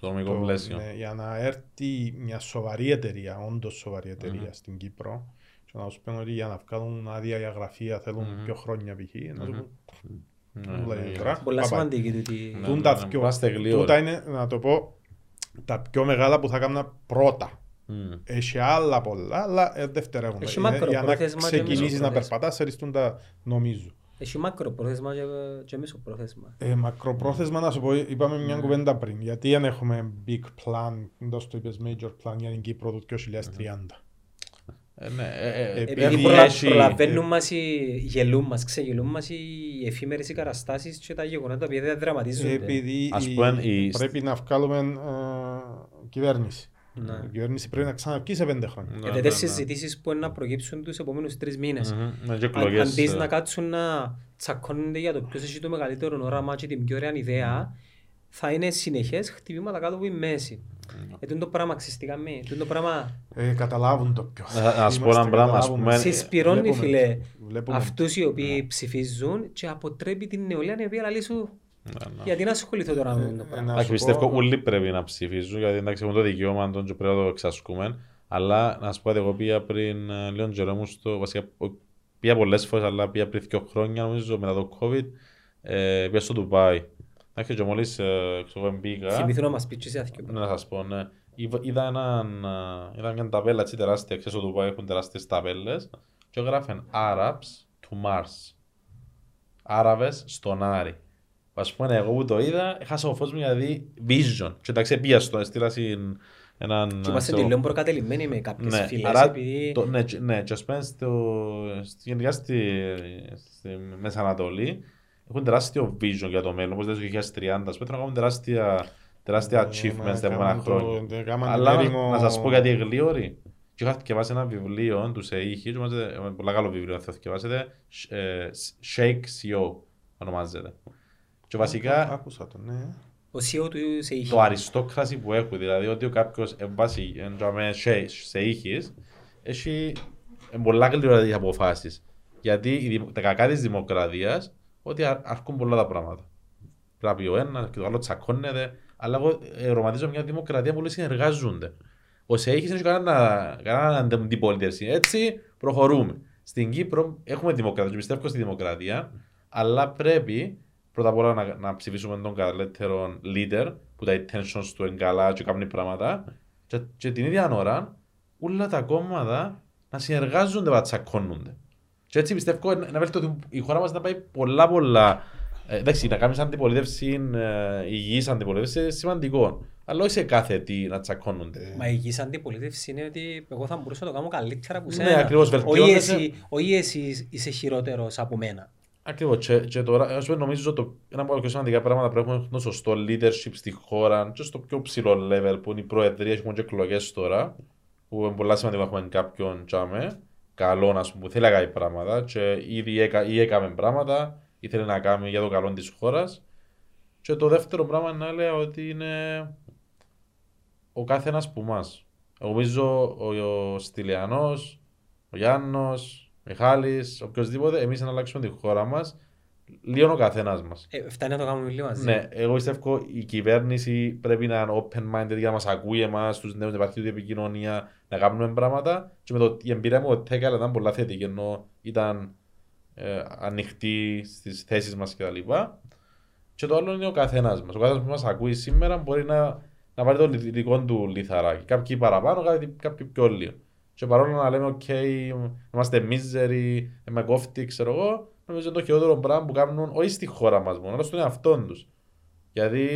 Το νομικό πλαίσιο. Για να έρθει μια σοβαρή εταιρεία, όντως σοβαρή εταιρεία στην Κύπρο. Να σου πένω ότι για να βγάλουν άδεια για γραφεία θέλουν mm-hmm. πιο χρόνια π.χ. Mm-hmm. Να σου πούν... Πολλά σημαντική τούτα είναι, να το πω, τα πιο μεγάλα που θα κάνουν πρώτα. Mm. Έχει άλλα πολλά, αλλά δευτερεύουν. Για να ξεκινήσεις να περπατάς, αριστούν τα νομίζω. Έχει μακροπρόθεσμα και μεσοπρόθεσμα. Ε, μακροπρόθεσμα, να σου πω, είπαμε μια κουβέντα πριν. Γιατί αν έχουμε big plan, εντός το είπες major plan για την Κύπρο του δύο χιλιάδες τριάντα. Επειδή προλαβαίνουν μας, γελούν μας, ξεγελούν μας οι εφήμερες οι καταστάσεις και τα γεγονότα που δεν δραματίζονται. Επειδή πρέπει να βγάλουμε κυβέρνηση. Η κυβέρνηση πρέπει να ξαναβγεί σε πέντε χρόνια. Γιατί τέτοιες συζητήσεις που είναι να προκύψουν τους επόμενους τρεις μήνες. Αντί να κάτσουν να τσακώνονται για το ποιος έχει το μεγαλύτερο όραμα και την πιο ωραία ιδέα, θα είναι συνεχές χτυπήματα κάτω από η μέση. Ετούν το πράγμα ξεστήκαμε, ετούν το πράγμα... Καταλάβουν το ποιο. Ας πω ένα πράγμα, ας πούμε... Συσπυρώνει, φίλε, αυτούς οι οποίοι ψηφίζουν και αποτρέπει την νεολαία η οποία λαλεί σου... Γιατί να ασχοληθώ τώρα με το πράγμα. Πιστεύω όλοι πρέπει να ψηφίζουν, γιατί εντάξει έχουν το δικαίωμα, τον και πρέπει να το εξασκούμε. Αλλά να σου πω ότι εγώ πήγα πριν λίγο καιρό μου στο... Πήγα πολλές φορές, αλλά πήγα πριν δύο χρόνια νομίζω μετά το COVID, πήγα στο Ντουμπάι. Εντάξει, και μόλις μπήκα, θυμηθώ να μας πεις εσύ. Να σας πω, ναι. Είδα μια ταπέλα τεράστια, ξέρω του Dubai έχουν τεράστιες ταπέλες και γράφαν Arabs to Mars. Άραβες στον Άρη. Ας πούμε, εγώ που το είδα, έχασα ο φως μου γιατί vision. Και εντάξει, πήγα στο, έστειλα στην έναν... Και είμαστε τελείως προκατελειμμένοι με κάποιες φίλες, επειδή... Ναι, και ας πούμε, γενικά στη Μέση Ανατολή, έχουν τεράστιο vision για το μέλλον, όπως το δύο χιλιάδες τριάντα, πρέπει να κάνουν τεράστια, τεράστια achievements τα επόμενα χρόνια. Αλλά να σας πω κάτι γλίωρη. Και είχα θυκευάσει ένα βιβλίο του ΣΕΙΧΙ, πολύ καλό βιβλίο, θα θυκευάσετε, Shake σι ι ο ονομάζεται. Και βασικά, άκουσα το, ναι. Ο σι ι ο του ΣΕΙΧΙ. Το αριστόκραση που έχουν, δηλαδή ότι κάποιος εμβάσει ΣΕΙΧΙΣ, έχει πολλά γλίωρη αποφάσεις. Γιατί τα κακά της δημοκρατίας, ότι αρκούν πολλά τα πράγματα. Πρέπει ο ένας και το άλλο τσακώνεται, αλλά εγώ ρομαντίζω μια δημοκρατία που όλοι συνεργάζονται. Ο ΣΕΙΧΙΣ δεν έχει κανέναν αντιπολίτευση. Έτσι προχωρούμε. Στην Κύπρο έχουμε δημοκρατία, και πιστεύω στη δημοκρατία, αλλά πρέπει πρώτα απ' όλα να, να ψηφίσουμε τον καλύτερο leader που τα intentions του είναι καλά και κάνουν πράγματα, και, και την ίδια ώρα όλα τα κόμματα να συνεργάζονται να τσακώνονται. Και έτσι πιστεύω να βέλτω ότι η χώρα μας να πάει πολλά πολλά. Εντάξει, να κάνεις αντιπολίτευση, υγιής αντιπολίτευση είναι σημαντικό. Αλλά όχι σε κάθε τι να τσακώνονται. Μα η υγιής αντιπολίτευση είναι ότι εγώ θα μπορούσα να το κάνω καλύτερα από σένα. Ναι, ακριβώς, βελτιώνεσαι. Όχι εσύ είσαι χειρότερος από μένα. Ακριβώς. Και, και τώρα, ας πούμε, νομίζω ότι ένα από τα πιο σημαντικά πράγματα που έχουμε είναι σωστό leadership στη χώρα και στο πιο ψηλό level που είναι οι προεδρίες, έχουμε και εκλογές τώρα, που είναι πολύ σημαντικό να έχουμε κάποιον τσάμε, καλό να πούμε, που θέλει να κάνει πράγματα και ήδη έκα, ή έκαμε πράγματα, ή θέλει να κάνει για το καλό της χώρας. Και το δεύτερο πράγμα είναι να λέω ότι είναι ο κάθε ένας που μας. Εγώ νομίζω ο, ο Στυλιανός, ο Γιάννος, ο Μιχάλης, οποιοδήποτε, εμείς να αλλάξουμε τη χώρα μας, λίγο ο καθένας μας. Ε, φτάνει να το κάνουμε λίγο μαζί. Ναι, εγώ πιστεύω η κυβέρνηση πρέπει να είναι open-minded για να μας ακούει εμάς, τους νέους, να υπάρχει ούτε επικοινωνία, να κάνουμε πράγματα. Και με το, η εμπειρία μου ότι έκανα ήταν πολλά θετική, ενώ ήταν ε, ανοιχτή στις θέσεις μας κτλ. Και το άλλο είναι ο καθένας μας. Ο καθένας που μας ακούει σήμερα μπορεί να, να πάρει το δικό του λιθαράκι. Κάποιοι παραπάνω, κάποιοι πιο λίγο. Και παρόλο να λέμε, OK, είμαστε μίζεροι, είμαι κόφτη, ξέρω εγώ, νομίζω είναι το χειρότερο πράγμα που κάνουν όχι στη χώρα μας μόνο, αλλά στον εαυτό τους. Γιατί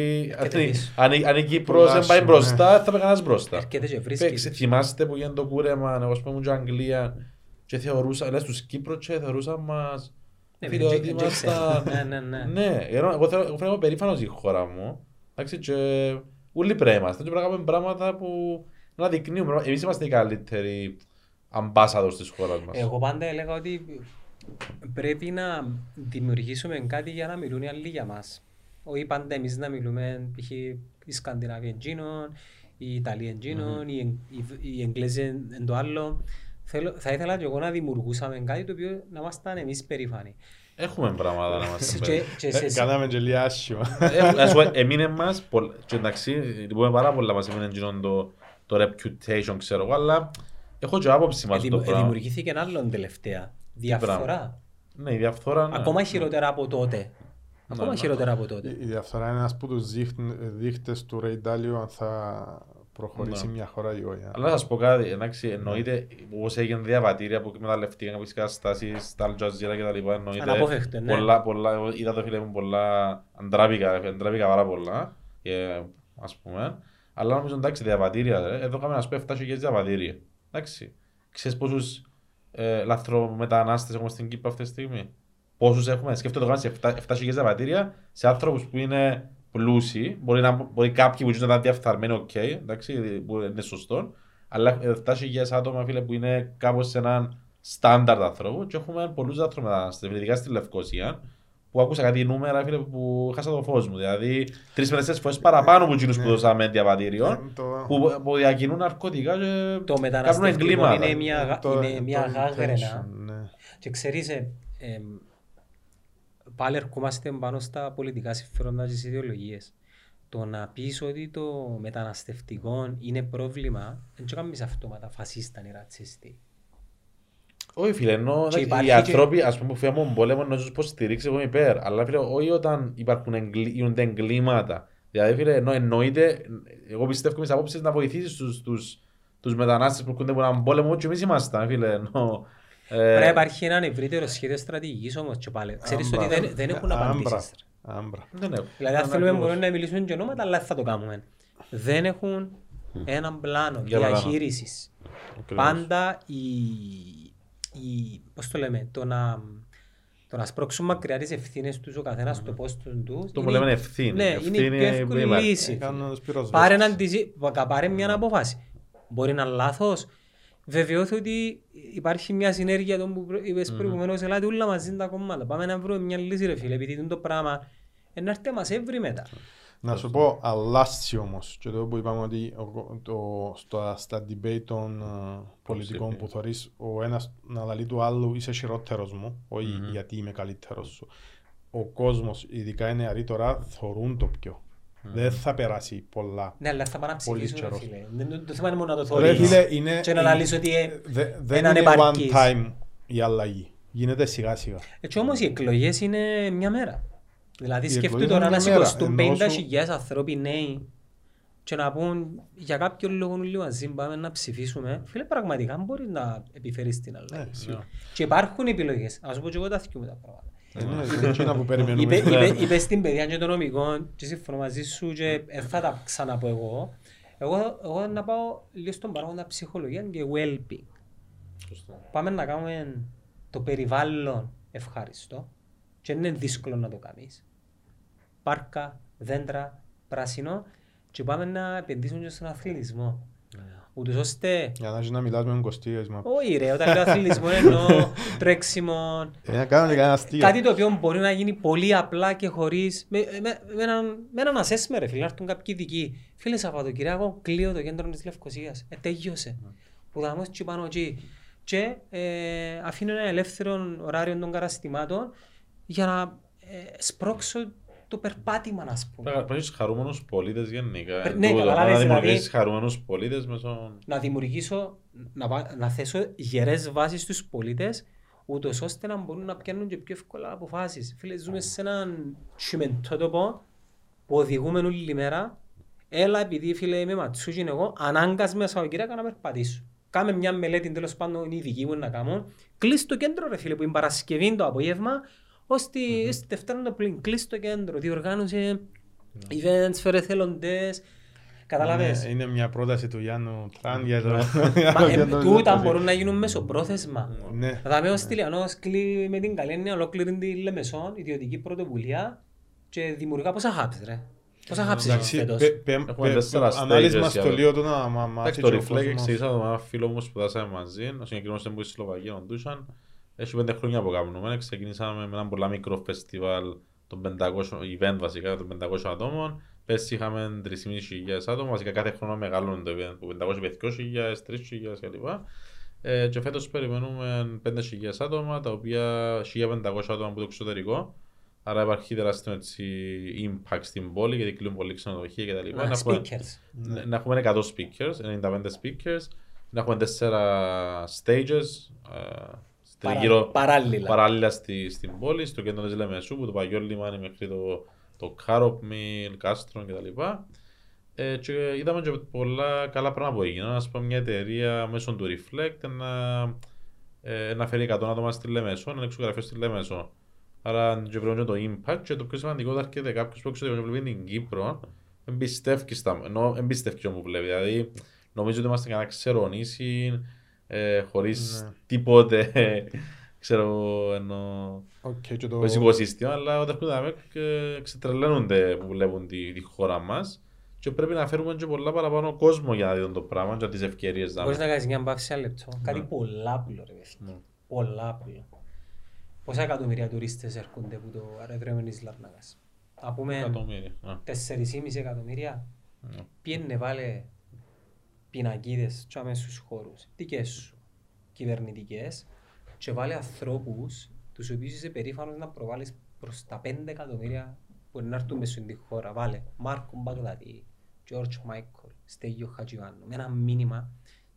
αν, αν η Κύπρος δεν πάει μπροστά, θα πέγανας μπροστά. Θυμάστε που γίνεται το κούρεμα, εγώ σπέμουν και Αγγλία, και θεωρούσα, λες τους Κύπρος και θεωρούσαν μας. Ναι, εγώ θέλω να είμαι περήφανος η χώρα μου, εντάξει, και όλοι πρέπει να είμαστε, και πρέπει να κάνουμε πράγματα που να δεικνύουμε, εμείς είμαστε οι καλύτεροι ambassadors της χώρας μας. Εγώ πάντα έλεγα ότι πρέπει να δημιουργήσουμε κάτι για να μιλούν οι άλλοι για μας. Όχι πάντα εμείς να μιλούμε, π.χ. οι Σκανδιναβοί εντζήνων, οι Ιταλοί εντζήνων, οι Εγγλέζοι εν το άλλο. Θα ήθελα και εγώ να δημιουργούσαμε κάτι το οποίο να ήμασταν εμείς περήφανοι. Έχουμε πράγματα να είμαστε περήφανοι. Κάναμε και λίγα άσχημα. Εμείνε μας, και εντάξει, λυπούμε πάρα πολλά μας εμείνε γινόν το reputation, ξέρω εγώ, αλλά έχω και άποψη μας το πράγμα. Δημιουργήθηκε ένα άλλο τελευταία, διαφθορά. Ναι, η διαφθορά, ναι. Ακόμα χειρότερα από τότε. Ακόμα χειρότερα από τότε. Η διαφθορά είναι ένας από τους δείχτες του Ρεϊ Ντάλιο, αν θα προχωρήσει no. μια χώρα ή όχι. Αλλά να σας πω κάτι, εντάξει, εννοείται όπως έγινε διαβατήρια που μεταλλευτήκαν κάποιες καταστάσεις, τα Αλτζαζίρα και τα λοιπά, εννοείται. Αναπόφευκτε, ναι. Πολλά, πολλά, είδα το φίλε μου πολλά, αντράπηκα πάρα πολλά, και, ας πούμε. Αλλά νομίζω εντάξει, διαβατήρια, ρε. Εδώ είχαμε να πέφτει επτά χιλιάδες διαβατήρια. Εντάξει, ξέρεις πόσους ε, λαθρομετανάστες έχουμε στην Κύπρο αυτή τη στιγμή. Πόσους έχουμε, σκέφτομαι το κάνεις επτά χιλιάδες διαβατήρια σε άνθρωπους που είναι πλούσιοι, μπορεί, να, μπορεί κάποιοι που ήταν διαφθαρμένοι, οκ, okay, εντάξει, είναι σωστό, αλλά επτά χιλιάδες άτομα φίλε, που είναι κάπως σε έναν στάνταρτ άνθρωπο, και έχουμε πολλούς λαθρομετανάστες, ειδικά στη Λευκοσία, που άκουσα κάτι νούμερα φίλε, που χάσα το φως μου. Δηλαδή, τρεις με τέσσερις φορές παραπάνω από εκείνους που δώσαμε διαβατήριων, που διακινούν ναρκωτικά και κάνουν εγκλήματα. Είναι μια γάγρενα. Και ξέρεις, πάλι ερχόμαστε πάνω στα πολιτικά συμφέροντα και στις ιδεολογίες. Το να πεις ότι το μεταναστευτικό είναι πρόβλημα, δεν το κάνεις αυτόματα φασίστα ή ρατσιστή. Όχι φίλε, ενώ οι άνθρωποι ας πούμε που φύγουν από πόλεμο να τους υποστηρίξουν εγώ υπέρ, αλλά φίλε όχι όταν υπάρχουν εγκλήματα. Δηλαδή φίλε, ενώ εννοείται, εγώ πιστεύω εμείς απόψεις να βοηθήσεις τους, τους, τους μετανάστες που έρχονται από έναν πόλεμο και εμείς ήμασταν φίλε, ενώ πρέπει να υπάρχει έναν ευρύτερο σχέδιο στρατηγικής όμως και πάλι. Ξέρεις ότι δεν, δεν έχουν απαντήσεις. Δεν έχουν. Δηλαδή αν θέλουμε μπορούμε να μιλήσουμε και ονόματα, αλλά θα το κάνουμε. Δεν έχουν έναν πλάνο διαχείρισης. Πάντα οι Η, πώς το λέμε, το να, το να σπρώξουν μακριά τις ευθύνες τους ο καθένας mm-hmm. το πόστο του. Το που λέμε ευθύνη. Ναι, ευθύνη είναι η εύκολη λύση. Πάρε, έναν, πάρε μια mm-hmm. απόφαση. Μπορεί να είναι λάθος. Βεβαιώθω ότι υπάρχει μια συνέργεια που είπες mm-hmm. προηγουμένως. Ελάτε όλα μαζί τα κομμάτια. Πάμε να βρούμε μια λύση ρε φίλε. Επειδή είναι το πράγμα. Ένα έρθει μας έβρι μετά. Να σου πω αλλάσσει όμως. Και το που είπαμε ότι ο, το, στο, στα debate των uh, πολιτικών που θωρείς ο ένας να λαλεί του άλλου είσαι χειρότερος μου, όχι mm-hmm. γιατί είμαι καλύτερος σου. Ο κόσμος, ειδικά οι νεαροί τώρα, θωρούν το πιο. Mm-hmm. Δεν θα περάσει πολλά. Ναι, αλλά θα πάνε να ψηφίσουν, φίλε. Δεν, το θέμα είναι μόνο να το θωρείς. Και να λαλείς ότι δεν είναι one time η αλλαγή. Γίνεται σιγά σιγά. Έτσι όμως οι εκλογές είναι μια μέρα. Δηλαδή σκεφτείτε τώρα να σηκωστούν πενήντα χιλιάδες ανθρώποι νέοι και να πούν για κάποιο λόγο λίγο μαζί πάμε να ψηφίσουμε. Φίλε πραγματικά μπορείς να επιφέρεις την αλλαγή. Και υπάρχουν επιλογές. Ας πω και εγώ τα θυμούμε τα πράγματα. Είπες στην παιδεία και των νομικών και συμφωνώ μαζί σου και θα τα ξαναπώ εγώ. Εγώ να πάω λίγο στον παράγοντα ψυχολογία και well-being. Πάμε να κάνουμε το περιβάλλον ευχάριστο. και είναι δύσκολο να το κάνεις. Πάρκα, δέντρα, πράσινο και πάμε να επενδύσουμε και στον αθλητισμό. Ούτως ώστε... Για να έχεις να μιλάς με τον Κωστίες, μα... Όχι ρε, όταν λέω αθλητισμό εννοώ τρέξιμο... Κάτι το οποίο μπορεί να γίνει πολύ απλά και χωρίς... Με, με, με έναν, έναν ασέσμε ρε φίλε, να έρθουν κάποιοι ειδικοί. Φίλε Σαββατοκυριακό, κλείω το κέντρο της Λευκοσίας. Ε, τελείωσε. Που θα είμαστε και πάνω εκεί. Και ε, αφήνω ένα ελεύθερο ωράριο των καταστημάτων για να ε, σπρώξω το περπάτημα, να πούμε. Πρέπει να είσαι χαρούμενος πολίτες γενικά. Ναι, τούτο, να δηλαδή, δημιουργήσεις χαρούμενους πολίτες μέσω... Να δημιουργήσω, να, να θέσω γερές βάσεις στους πολίτες, ούτως ώστε να μπορούν να πιάνουν και πιο εύκολα αποφάσεις. Φίλε, ζούμε σε έναν τσιμεντότοπο που οδηγούμε όλη μέρα. Έλα, επειδή φίλε είμαι ματσούκιν εγώ, ανάγκας μέσα από κυρίακα να περπατήσω. Κάμε μια μελέτη, τέλος πάντων, η δική μου να κάνω. Κλείσει το κέντρο, ρε φίλε, που είναι Παρασκευή το απόγευμα, ώστε mm-hmm. Δευτέρα να πλην κλείσει το κέντρο. Διοργάνωσε yeah. events, φέρε θελοντές. Καταλαβες. Είναι, είναι μια πρόταση του Γιάννου Τραν για το. Τούτα μπορούν να γίνουν μεσοπρόθεσμα. Ναι. Θα δούμε ο Στυλιανός κλείνει με την καλή έννοια ολόκληρη τη Λεμεσό, ιδιωτική πρωτοβουλία και δημιουργά πόσα hubs, ρε. Πόσα χάψεις εσύ φέτος. Ανάλυσμα στο λίγο το να μάθει και ο κόσμος. Το Reflect εξήγησα με έναν φίλο μου σπουδάσαμε μαζί. Ο συγκεκριμένος ήταν που στη Σλοβακία να ντούσαν. Έχει πέντε χρόνια που κάνουμε. Ξεκινήσαμε με έναν πολλά μικρό φεστιβάλ, event βασικά των πεντακόσιων ατόμων. Πέρσι είχαμε τρεις χιλιάδες πεντακόσια άτομα. Βασικά κάθε χρόνο μεγαλώνει το event. πεντακόσιες, δύο χιλιάδες, τρεις χιλιάδες κλπ. Και φέτος περιμένουμε πέντε χιλιάδες άτομα, τα οποία χίλια πεντακόσια άτομα από το εξωτερικό. Άρα υπάρχει τεράστιο impact στην πόλη, γιατί κλείνουν πολύ ξενοδοχεία και τα λοιπά. Να, να, να έχουμε εκατό speakers, ενενήντα πέντε speakers, να έχουμε τέσσερα stages Παρα, γύρω, παράλληλα, παράλληλα στη, στην πόλη, στο κέντρο της Λεμεσού, που το παγιό λιμάνι μέχρι το, το Carop Mill, Κάστρον και τα λοιπά. Ε, και είδαμε και πολλά καλά πράγματα που έγιναν. Ας πούμε μια εταιρεία μέσω του Reflect να, ε, να φέρει εκατό άτομα στη Λεμεσό, να ανοίξουν γραφείο στη Λεμεσό. Άρα και βρούμε το impact και το πιο σημαντικό θα έρχεται κάποιος που ξέρει ότι βλέπει την Κύπρο, εμπιστεύει στα... ενώ εμπιστεύει όμως που βλέπει, δηλαδή νομίζω ότι είμαστε κανένα ξέρω νήσι, ε, χωρίς ναι. τίποτε, ξέρω εννοώ, okay, το... χωρίς οικοσύστημα, αλλά όταν έρχονται και ξετρελαίνονται που βλέπουν τη, τη χώρα μας και πρέπει να φέρουμε και πολλά παραπάνω κόσμο για να δείτε το πράγμα και τις ευκαιρίες. Μπορείς να κάνεις μια μπαύση ένα λεπτό, κάτι πολλάπλο ρε, πολλάπλο. Πόσα εκατομμύρια τουρίστες έρχονται από το αεροδρόμιο της Λάρνακας. Θα πούμε τέσσερις κόμμα πέντε εκατομμύρια. Yeah. Πιένε βάλε πινακίδες και αμέσους χώρους, δικές σου, κυβερνητικές, και βάλε ανθρώπους τους οποίους είσαι περήφανος να προβάλλεις προς τα πέντε εκατομμύρια που να έρθουν μες στην χώρα. Βάλε Μάρκο Μπαγδάτη, Γιόρτζ Μάικολ, Στέγιο Χατζιβάνου, με ένα μήνυμα.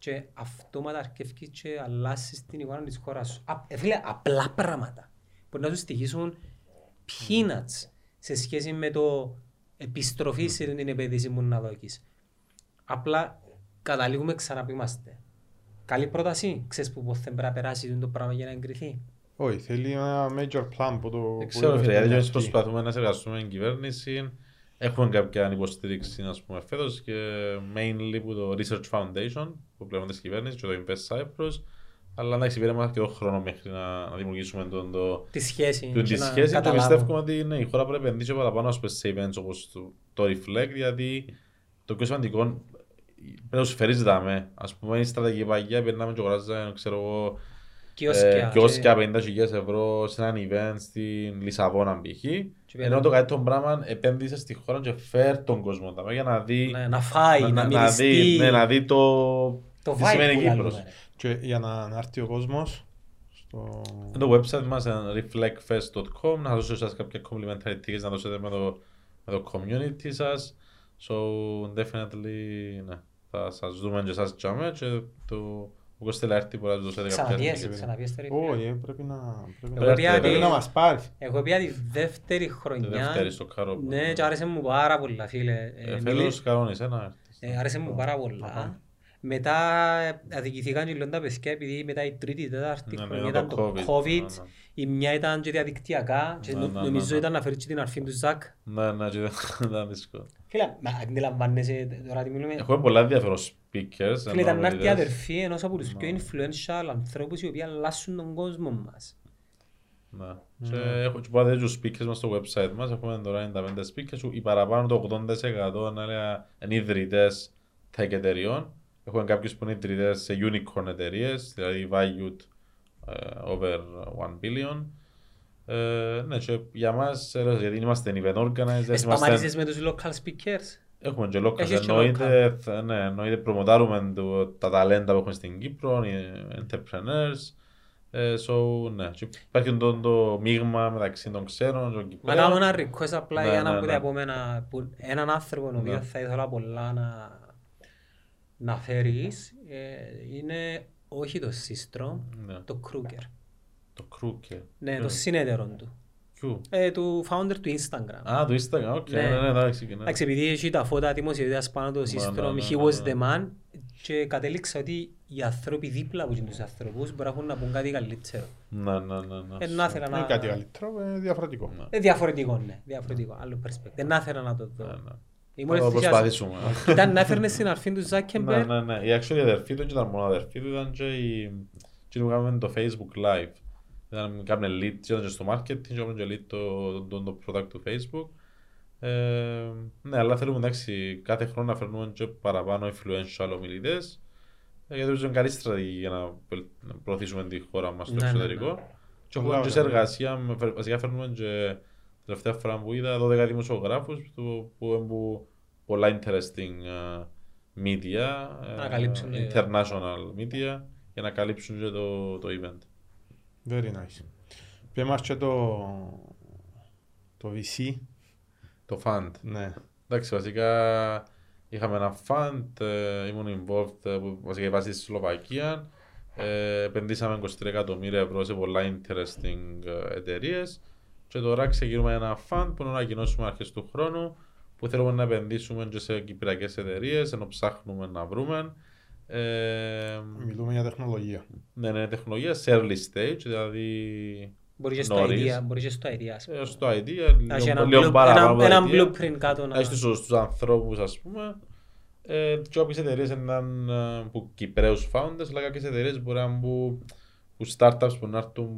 Και αυτόματα αρκεύκεις και αλλάσεις την εικόνα της χώρας σου. Α, φίλε, απλά πράγματα που να σου στοιχήσουν peanuts σε σχέση με το επιστροφή σε την επενδύση μου να δώκεις. Απλά καταλήγουμε ξανά που είμαστε. Καλή πρόταση, ξέρεις που θα πρέπει να περάσει το πράγμα για να εγκριθεί. Όχι, θέλει ένα major plan που το... Δεν ξέρω φίλε, γιατί προσπαθούμε να συνεργαστούμε με την κυβέρνηση. Έχουμε κάποια υποστήριξη ας πούμε, φέτος και mainly που το Research Foundation που πλέον της κυβέρνησης και το Invest Cyprus, αλλά να εξυπηρέμα αρκετό χρόνο μέχρι να, να δημιουργήσουμε τον, το, τη σχέση του, και, σχέση, και πιστεύουμε ότι ναι, η χώρα πρέπει να επενδύσει παραπάνω σε events όπως το, το Reflect, γιατί το πιο σημαντικό πρέπει να σου φέρεις δάμε, ας πούμε η στρατηγική παγιά περνάμε και αγοράζαμε ξέρω εγώ κιόσκια πενήντα χιλιάδες ευρώ σε έναν event στην Λισαβόνα π.χ. Ενώ το καλύτερο πράγμα επένδυσε στη χώρα και φέρ τον κόσμο τα για να δει, να φάει, να μυριστεί, να δει το τι σημαίνει Κύπρος. Και για να έρθει ο κόσμος στο website μας reflectfest τελεία com να δώσω σας κάποια complimentary tickets να δώσετε με το community σας. So definitely θα σας δούμε και εσάς τσάμε και το... Ο Κωστέλα έρθει πολλά του δώσατε κάποια στιγμή. Όχι, πρέπει να μας πάρει. Εγώ πήγα τη δεύτερη χρονιά και άρεσε μου πάρα πολλά φίλε. Φέλος κανόνες, ένα έρθεις. Άρεσε μου πάρα πολλά. Μετά αδικηθήκαν και λόντα παιδιά επειδή μετά η τρίτη, η τέταρτη χρονιά ήταν το COVID. Η μια ήταν και διαδικτυακά και νομίζω ήταν να φέρει και την αρφή του Ζακ. Ναι, ναι, ήταν δύσκολο. Φίλα, αντιλαμβάνεσαι τώρα τι μιλούμε. Έχουμε πολλά διάφορα speakers. Φίλα, ήταν να έρθει η αδερφή ενός από τους πιο influential ανθρώπους οι οποίοι αλλάσουν τον κόσμο μας. Τους πάτε τους speakers μας στο website μας, έχουμε τώρα ενενήντα πέντε speakers, οι παραπάνω το ογδόντα τοις εκατό είναι ιδρυτές tech εταιριών. Έχουμε κάποιους που είναι ιδρυτές σε unicorn εταιρείες, δηλαδή valued uh, over one billion. Ε, ναι, για μας, γιατί είμαστε event organizers. Εσπαμαρίζεις με τους local speakers. Έχουμε και local, εννοείται, ναι, εννοείται προμοτάρουμε τα ταλέντα που έχουμε στην Κύπρο, οι entrepreneurs. Ε, so, ναι, υπάρχει το, το μείγμα μεταξύ των ξένων των Κυπρέων. Μα κάνω ένα request απλά για να πείτε από εμένα έναν άνθρωπο, ο οποίος θα ήθελα πολλά να, να φέρεις, ε, είναι όχι το Systrom, ναι. το Krieger. Το Krieger. Ναι, yeah. το συνέτερο του. Ε, του founder του Instagram. Α, ah, του Instagram, οκ. Εντάξει, επειδή έχει τα φώτα δημοσιότητας πάνω το Systrom, he was the man, και κατέληξα ότι οι άνθρωποι δίπλα από τους ανθρώπους μπορούν να πούν κάτι καλύτερο. Να, να, να. Να ήθελα να... Κάτι καλύτερο, διαφορετικό. Διαφορετικό, ναι. Διαφορετικό, άλλο perspective. Δεν ήθελα να το δω. Θα το προσπαθήσουμε. Ήταν να έφερνε στην αρφή του Zuckerberg. Ναι, ναι, ναι. Η actually αδερφή του ήταν μόνο αδερφή του, ήταν και η... Τι που κάνουμε το Facebook Live. Ήταν κάποιο lead, ήταν και στο marketing, ήταν και lead το product του Facebook. Ε, ναι, αλλά θέλουμε εντάξει, κάθε χρόνο να φέρνουμε και παραπάνω influential ομιλητές, γιατί είναι καλή στρατηγική για να προωθήσουμε τη χώρα μας στο ναι, εξωτερικό. Ναι, ναι. Και έχουμε και σε εργασία, βασικά φέρνουμε και τελευταία φορά που είδα δώδεκα δημοσιογράφους που, που έχουν πολλά interesting uh, media, uh, international media, για να καλύψουν και το, το event. Very nice. Ποιο μας και το, το βι σι. Το fund. Ναι. Εντάξει, βασικά είχαμε ένα fund, ε, ήμουν involved, που βασικά βάσει στη Σλοβακία. Ε, επενδύσαμε είκοσι τρία εκατομμύρια ευρώ σε πολλά interesting εταιρείες. Και τώρα ξεκινούμε ένα fund που να ανακοινώσουμε αρχές του χρόνου, που θέλουμε να επενδύσουμε και σε κυπριακές εταιρείες, ενώ ψάχνουμε να βρούμε. Ε, Μιλούμε για τεχνολογία. Ναι, ναι, τεχνολογία σε early stage, δηλαδή. Μπορεί και στο idea, μπορεί και στο idea. Στο idea, λίγο παραπάνω. Ένα blueprint κάτω να... Έχεις στους ανθρώπους, ας πούμε. Και όποιες εταιρείες ήταν που Κυπραίους founders, αλλά κάποιες εταιρείες μπορεί να μπουν startups που να έρθουν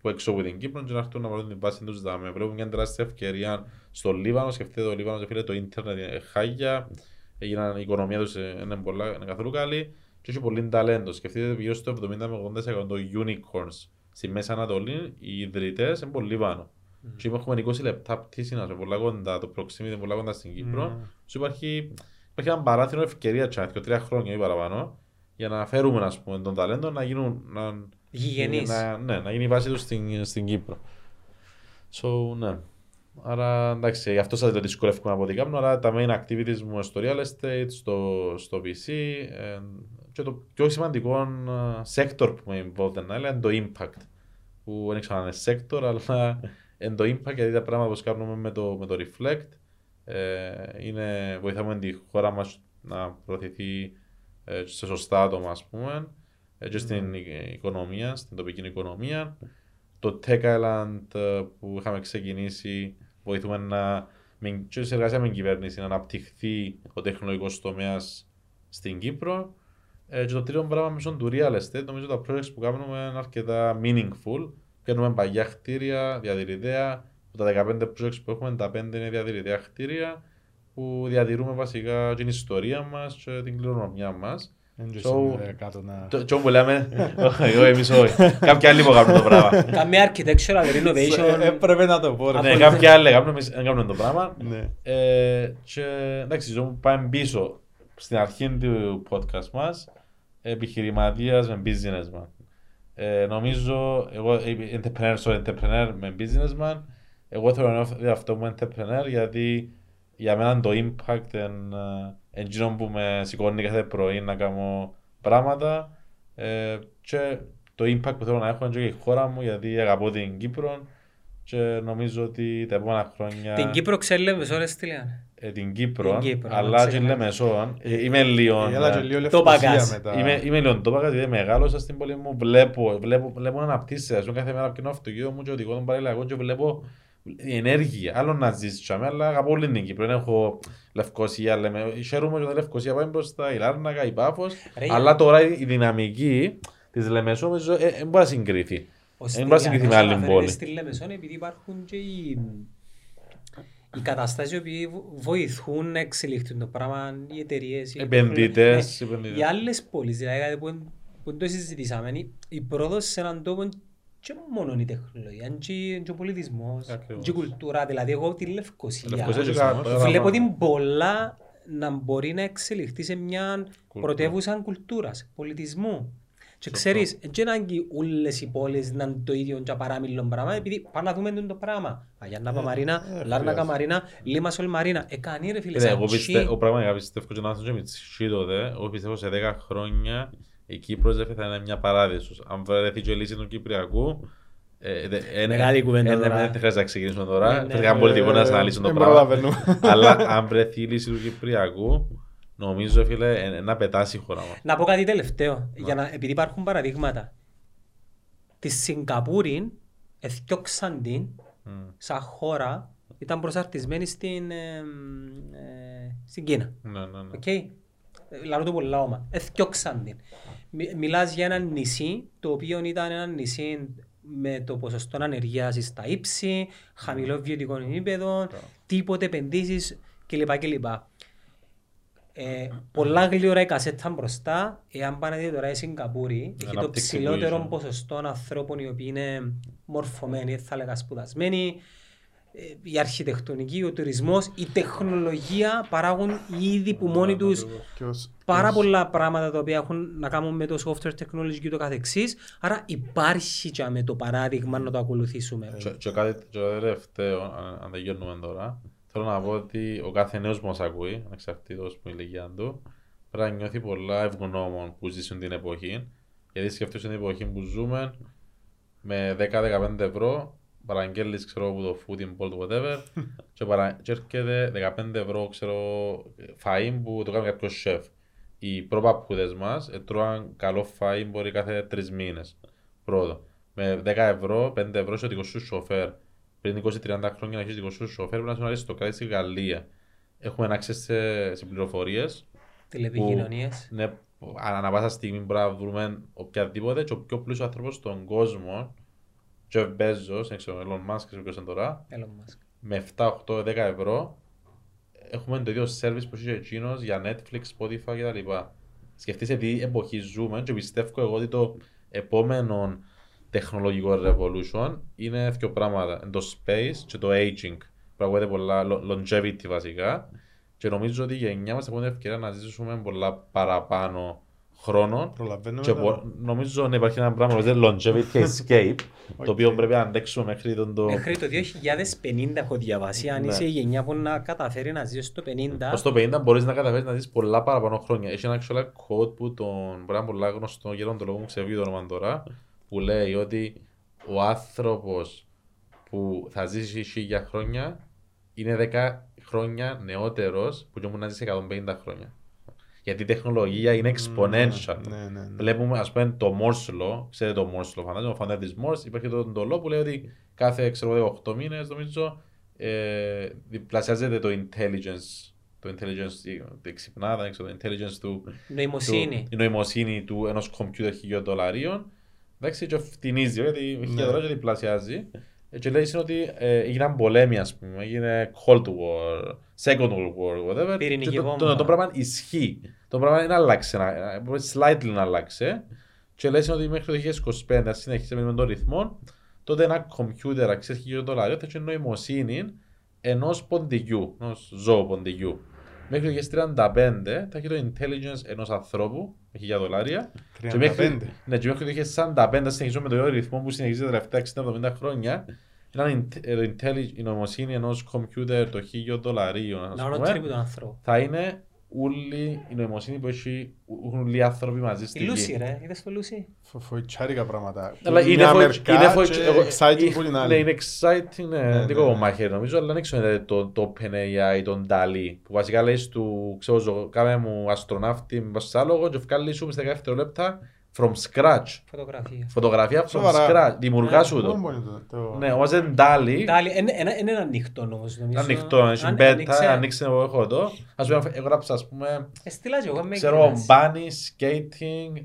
που έξω από την Κύπρο και να έρθουν να βάλουν την βάση τους δάμε. Βλέπουμε μια τεράστια ευκαιρία στο Λίβανο, σκεφτείτε το Λίβανο, φίλε, το ίντερνετ είναι χάγια, η οικονομία τους είναι καθόλου καλή και έχει πολύ ταλέντο. Σκεφτείτε γύρω στο εβδομήντα με ογδόντα τοις εκατό unicorns. Στη Μέση Ανατολή οι ιδρυτές είναι πολύ Λίβανο. Mm. Και έχουμε είκοσι λεπτά πτήση να σου πολλά κοντά, το proximity είναι πολλά κοντά στην Κύπρο. Mm. So, υπάρχει, υπάρχει ένα παράθυρο ευκαιρία και τρία χρόνια ή παραπάνω για να φέρουμε ας πούμε, τον ταλέντο να γίνουν. Να, γηγενείς. Να, ναι, να γίνει η βάση του στην, στην Κύπρο. So, ναι. Άρα εντάξει, γι' αυτό σας το δυσκολεύουμε από την Κύπρο. Αλλά τα main activities μου στο real estate, στο, στο βι σι. Ε, και το πιο σημαντικό sector που είμαι involved είναι το impact. Που δεν ξέρω αν είναι sector, αλλά είναι το impact γιατί τα πράγματα που κάνουμε με το, με το Reflect ε, είναι, βοηθάμε τη χώρα μας να προωθηθεί ε, σε σωστά άτομα, ας πούμε, ε, και στην mm. οικονομία, στην τοπική οικονομία. Το Tech Island που είχαμε ξεκινήσει, βοηθούμε να, με, και σε εργασία με την κυβέρνηση, να αναπτυχθεί ο τεχνολογικός τομέας στην Κύπρο. Ε, και το τρίτο πράγμα μέσω του real estate, νομίζω τα projects που κάνουμε είναι αρκετά meaningful. Παίρνουμε παγιά κτίρια, διατηρητέα. Τα δεκαπέντε projects που έχουμε, τα πέντε είναι διατηρητέα κτίρια που διατηρούμε βασικά την ιστορία μας και την κληρονομιά μας. Τι όπου λέμε, εγώ εμείς όχι. Κάποιοι άλλοι που κάνουν το πράγμα. Καμία architectural renovation. Έπρεπε να το πω. Ναι, κάποιοι άλλοι δεν κάνουν το πράγμα. Και εντάξει, πάμε πίσω. Στην αρχή του podcast μας, επιχειρηματίας με businessman. Ε, νομίζω, εγώ entrepreneur, sorry, entrepreneur με businessman. Εγώ θέλω να αυτό μου entrepreneur γιατί για μένα το impact είναι εκείνο που με σηκώνει κάθε πρωί να κάνω πράγματα ε, και το impact που θέλω να έχω είναι και η χώρα μου γιατί αγαπώ την Κύπρο και νομίζω ότι τα επόμενα χρόνια... Την Κύπρο ξέρεις όλες τι λένε. Την Κύπρο, αλλά και Λεμεσό, είμαι λίγο τόπακας, είμαι λίγο τόπακας γιατί μεγάλωσα στην πόλη μου, βλέπω να αναπτύσσεται, ζω κάθε μέρα από κοινό αυτοκίνητο μου και οδηγώ τον παρελαγό και βλέπω ενέργεια, άλλο να ζήσεις αλλά αγαπώ όλη την Κύπρο, έχω Λευκοσία, χαίρομαι ότι η Λευκοσία πάει μπροστά, η Λάρνακα, η Πάφος, αλλά τώρα η δυναμική της Λεμεσό δεν μπορεί να συγκριθεί. Δεν μπορεί να συγκριθεί με άλλη πόλη. Στη Λεμεσό επειδή υπάρχουν και οι, οι καταστάσεις που βοηθούν να εξελιχθούν το πράγμα, οι εταιρείες, οι επενδυτές. Οι άλλες πόλεις, δηλαδή που το συζητήσαμε, η πρόοδος σε έναν τόπο και μόνο η τεχνολογία, και ο πολιτισμός, και η κουλτούρα. Δηλαδή, εγώ τη Λευκοσία βλέπω την πολλά να μπορεί να εξελιχθεί σε μια πρωτεύουσα κουλτούρας, πολιτισμού. Και ξέρεις, δεν ανάγκη όλες οι πόλεις να είναι το ίδιο και παράμιλο πράγμα, επειδή πάμε να δούμε το πράγμα. Αγιάνναβα Μαρίνα, Λάρνακα Μαρίνα, Λίμασολ Μαρίνα. Εκανή ρε φίλε, σαν τσί. Ο πράγμα πιστεύω και να άσουν και με τσί τότε, εγώ πιστεύω σε δέκα χρόνια η Κύπρος δεν θα είναι μια παράδεισος. Αν βρεθεί και η λύση του Κυπριακού, μεγάλη κουβέντα τώρα. Δεν χρειάζεται να ξεκινήσουμε τώρα, θα είχαμε πολιτικό να αναλύσουν το πράγμα. Αλλά αν βρεθεί η λύση του Κυπριακού, νομίζω, φίλε, να πετάσει η χώρα μας. Να πω κάτι τελευταίο, να. Για να, επειδή υπάρχουν παραδείγματα. Τη Σιγκαπούρη, εθιώξαν την, mm. σαν χώρα, ήταν προσαρτισμένη στην, ε, ε, στην Κίνα. Ναι, ναι, ναι. Okay? Λαλώ το πολλά όμα. Εθιώξαν την. Μι, μιλάς για ένα νησί, το οποίο ήταν ένα νησί με το ποσοστό ανεργίας στα ύψη, χαμηλό βιωτικό επίπεδο, yeah. τίποτε επενδύσεις κλπ. Κλπ. Ε, πολλά γλυόρα η κασέτα μπροστά. Εάν πάνε δείτε τώρα η Σιγκαπούρη, έχει το ψηλότερο ποσοστό ανθρώπων οι οποίοι είναι μορφωμένοι, θα λέγα σπουδασμένοι. Ε, η αρχιτεκτονική, ο τουρισμός, η τεχνολογία παράγουν ήδη που μόνοι τους πάρα πολλά πράγματα τα οποία έχουν να κάνουν με το software technology και το καθεξής. Άρα υπάρχει και με το παράδειγμα να το ακολουθήσουμε. Και κάτι τελευταίο, αν δεν γίνουμε τώρα. Θέλω να πω ότι ο κάθε νέος που μας ακούει, ανεξαρτήτως που είναι η ηλικία του, πρέπει να νιώθει πολλά ευγνώμων που ζήσουν την εποχή. Γιατί σκεφτείτε την εποχή που ζούμε με δέκα με δεκαπέντε ευρώ, παραγγέλνεις ξέρω από το food and bold whatever, και, παρα... και έρχεται δεκαπέντε ευρώ ξέρω, φαΐν που το κάνει κάποιος σεφ. Οι προπαππούδες μας τρώγαν καλό φαΐν μπορεί κάθε τρεις μήνες. Πρώτο. Με δέκα ευρώ, πέντε ευρώ σε δικό σου σοφέρ. Πριν είκοσι με τριάντα χρόνια να έχεις δικό σου σοφέρ, πρέπει να σου αρέσει το κράτη στη Γαλλία. Έχουμε ένα access σε, σε πληροφορίες. Τηλεπικοινωνίες. Ναι, ανά πάσα στιγμή μπορούμε να βρούμε οποιαδήποτε και ο πιο πλούσιος άνθρωπος στον κόσμο, Jeff Bezos, δεν ξέρω, Elon Musk, ξέρω ποιος είναι τώρα, Elon Musk. Με εφτά, οκτώ, δέκα ευρώ, έχουμε το ίδιο service που είχε εκείνος για Netflix, Spotify κτλ. Σκεφτείτε τι εποχή ζούμε και πιστεύω εγώ ότι το επόμενο τεχνολογικό revolution είναι δύο πράγματα, το space και το aging, που ακούγεται πολλά longevity βασικά και νομίζω ότι η γενιά μας θα έχουμε ευκαιρία να ζήσουμε πολλά παραπάνω χρόνων και πο- νομίζω να υπάρχει ένα πράγμα που λέγεται longevity escape το οποίο okay. πρέπει να αντέξουμε μέχρι τον το... Μέχρι το δύο χιλιάδες πενήντα έχω διαβάσει, αν ναι. είσαι η γενιά που να καταφέρει να ζήσεις στο πενήντα. Ως το πενήντα μπορείς να καταφέρεις να ζήσεις πολλά παραπάνω χρόνια. Έχει ένα actual quote που τον πράγμα πολλά γνωστό γεροντολόγο μου ξεβεί το όνομα τώρα, που λέει ότι ο άνθρωπος που θα ζήσει χίλια χρόνια είναι δέκα χρόνια νεότερος που μπορεί να ζήσει εκατόν πενήντα χρόνια. Γιατί η τεχνολογία είναι exponential. Mm, ναι, ναι, ναι. Βλέπουμε, ας πούμε, το Moore's Law. Ξέρετε το Moore's Law, φαντάζομαι, ο φαντάρτης Moore's. Υπάρχει το ντολό που λέει ότι κάθε οκτώ μήνες, νομίζω, ε, διπλασιάζεται το intelligence. Το intelligence, η ξυπνάδα, το intelligence του... Νοημοσύνη. Του, η νοημοσύνη του ενός κομπιούτερ χιλιών δολαρίων. Εντάξει, και φτηνίζει, γιατί η χιλιάδρα και διπλασιάζει. Και λέει ότι έγιναν πολέμοι, ας πούμε, έγινε Cold War, Second War, whatever. Και το, το, το πράγμα ισχύει. Το πράγμα είναι αλλάξε, slightly να αλλάξει. Και λέει ότι μέχρι το είκοσι είκοσι πέντε, αν συνεχίσει με τον ρυθμό, τότε ένα computer αξίζει χίλια δολάρια θα έχει νοημοσύνη ενός ποντιγιού, ενός ζώου ποντιγιού. Μέχρι το δύο χιλιάδες τριάντα πέντε θα έχει το intelligence ενός ανθρώπου με χίλια δολάρια. τριάντα πέντε. Και μέχρι, ναι, και μέχρι το δύο χιλιάδες σαράντα πέντε συνεχίζουμε με τον ρυθμό που συνεχίζεται τα τελευταία εξήντα εβδομήντα χρόνια. Έναν η νοημοσύνη ενός computer το χίλιο δολαρίων θα είναι όλη η νοημοσύνη που έχουν όλοι οι άνθρωποι μαζί στη γη. Η Λούση ρε, είδες το Λούση. Φοητσάρικα πράγματα. Είναι exciting που είναι άλλη. Είναι exciting, ναι, δικό μου μάχερ νομίζω, αλλά δεν ξέρω το OpenAI, τον Νταλή, που βασικά λέει του, ξέρω, κάμε μου αστροναύτη, με πας σάλογο και βγάλει σου μες δεκαεφτά λεπτά From scratch. Φωτογραφία. Φωτογραφία from scratch. Δημιουργάς ούτω. Ναι, όμως είναι ντάλι. Είναι ανοιχτό όμως. Ανοιχτό, έχει μπέτα, ανοίξει εγώ έχω εδώ. Ας πούμε, έγραψα ας πούμε, ξέρω, μπάνι, σκέιτινγκ,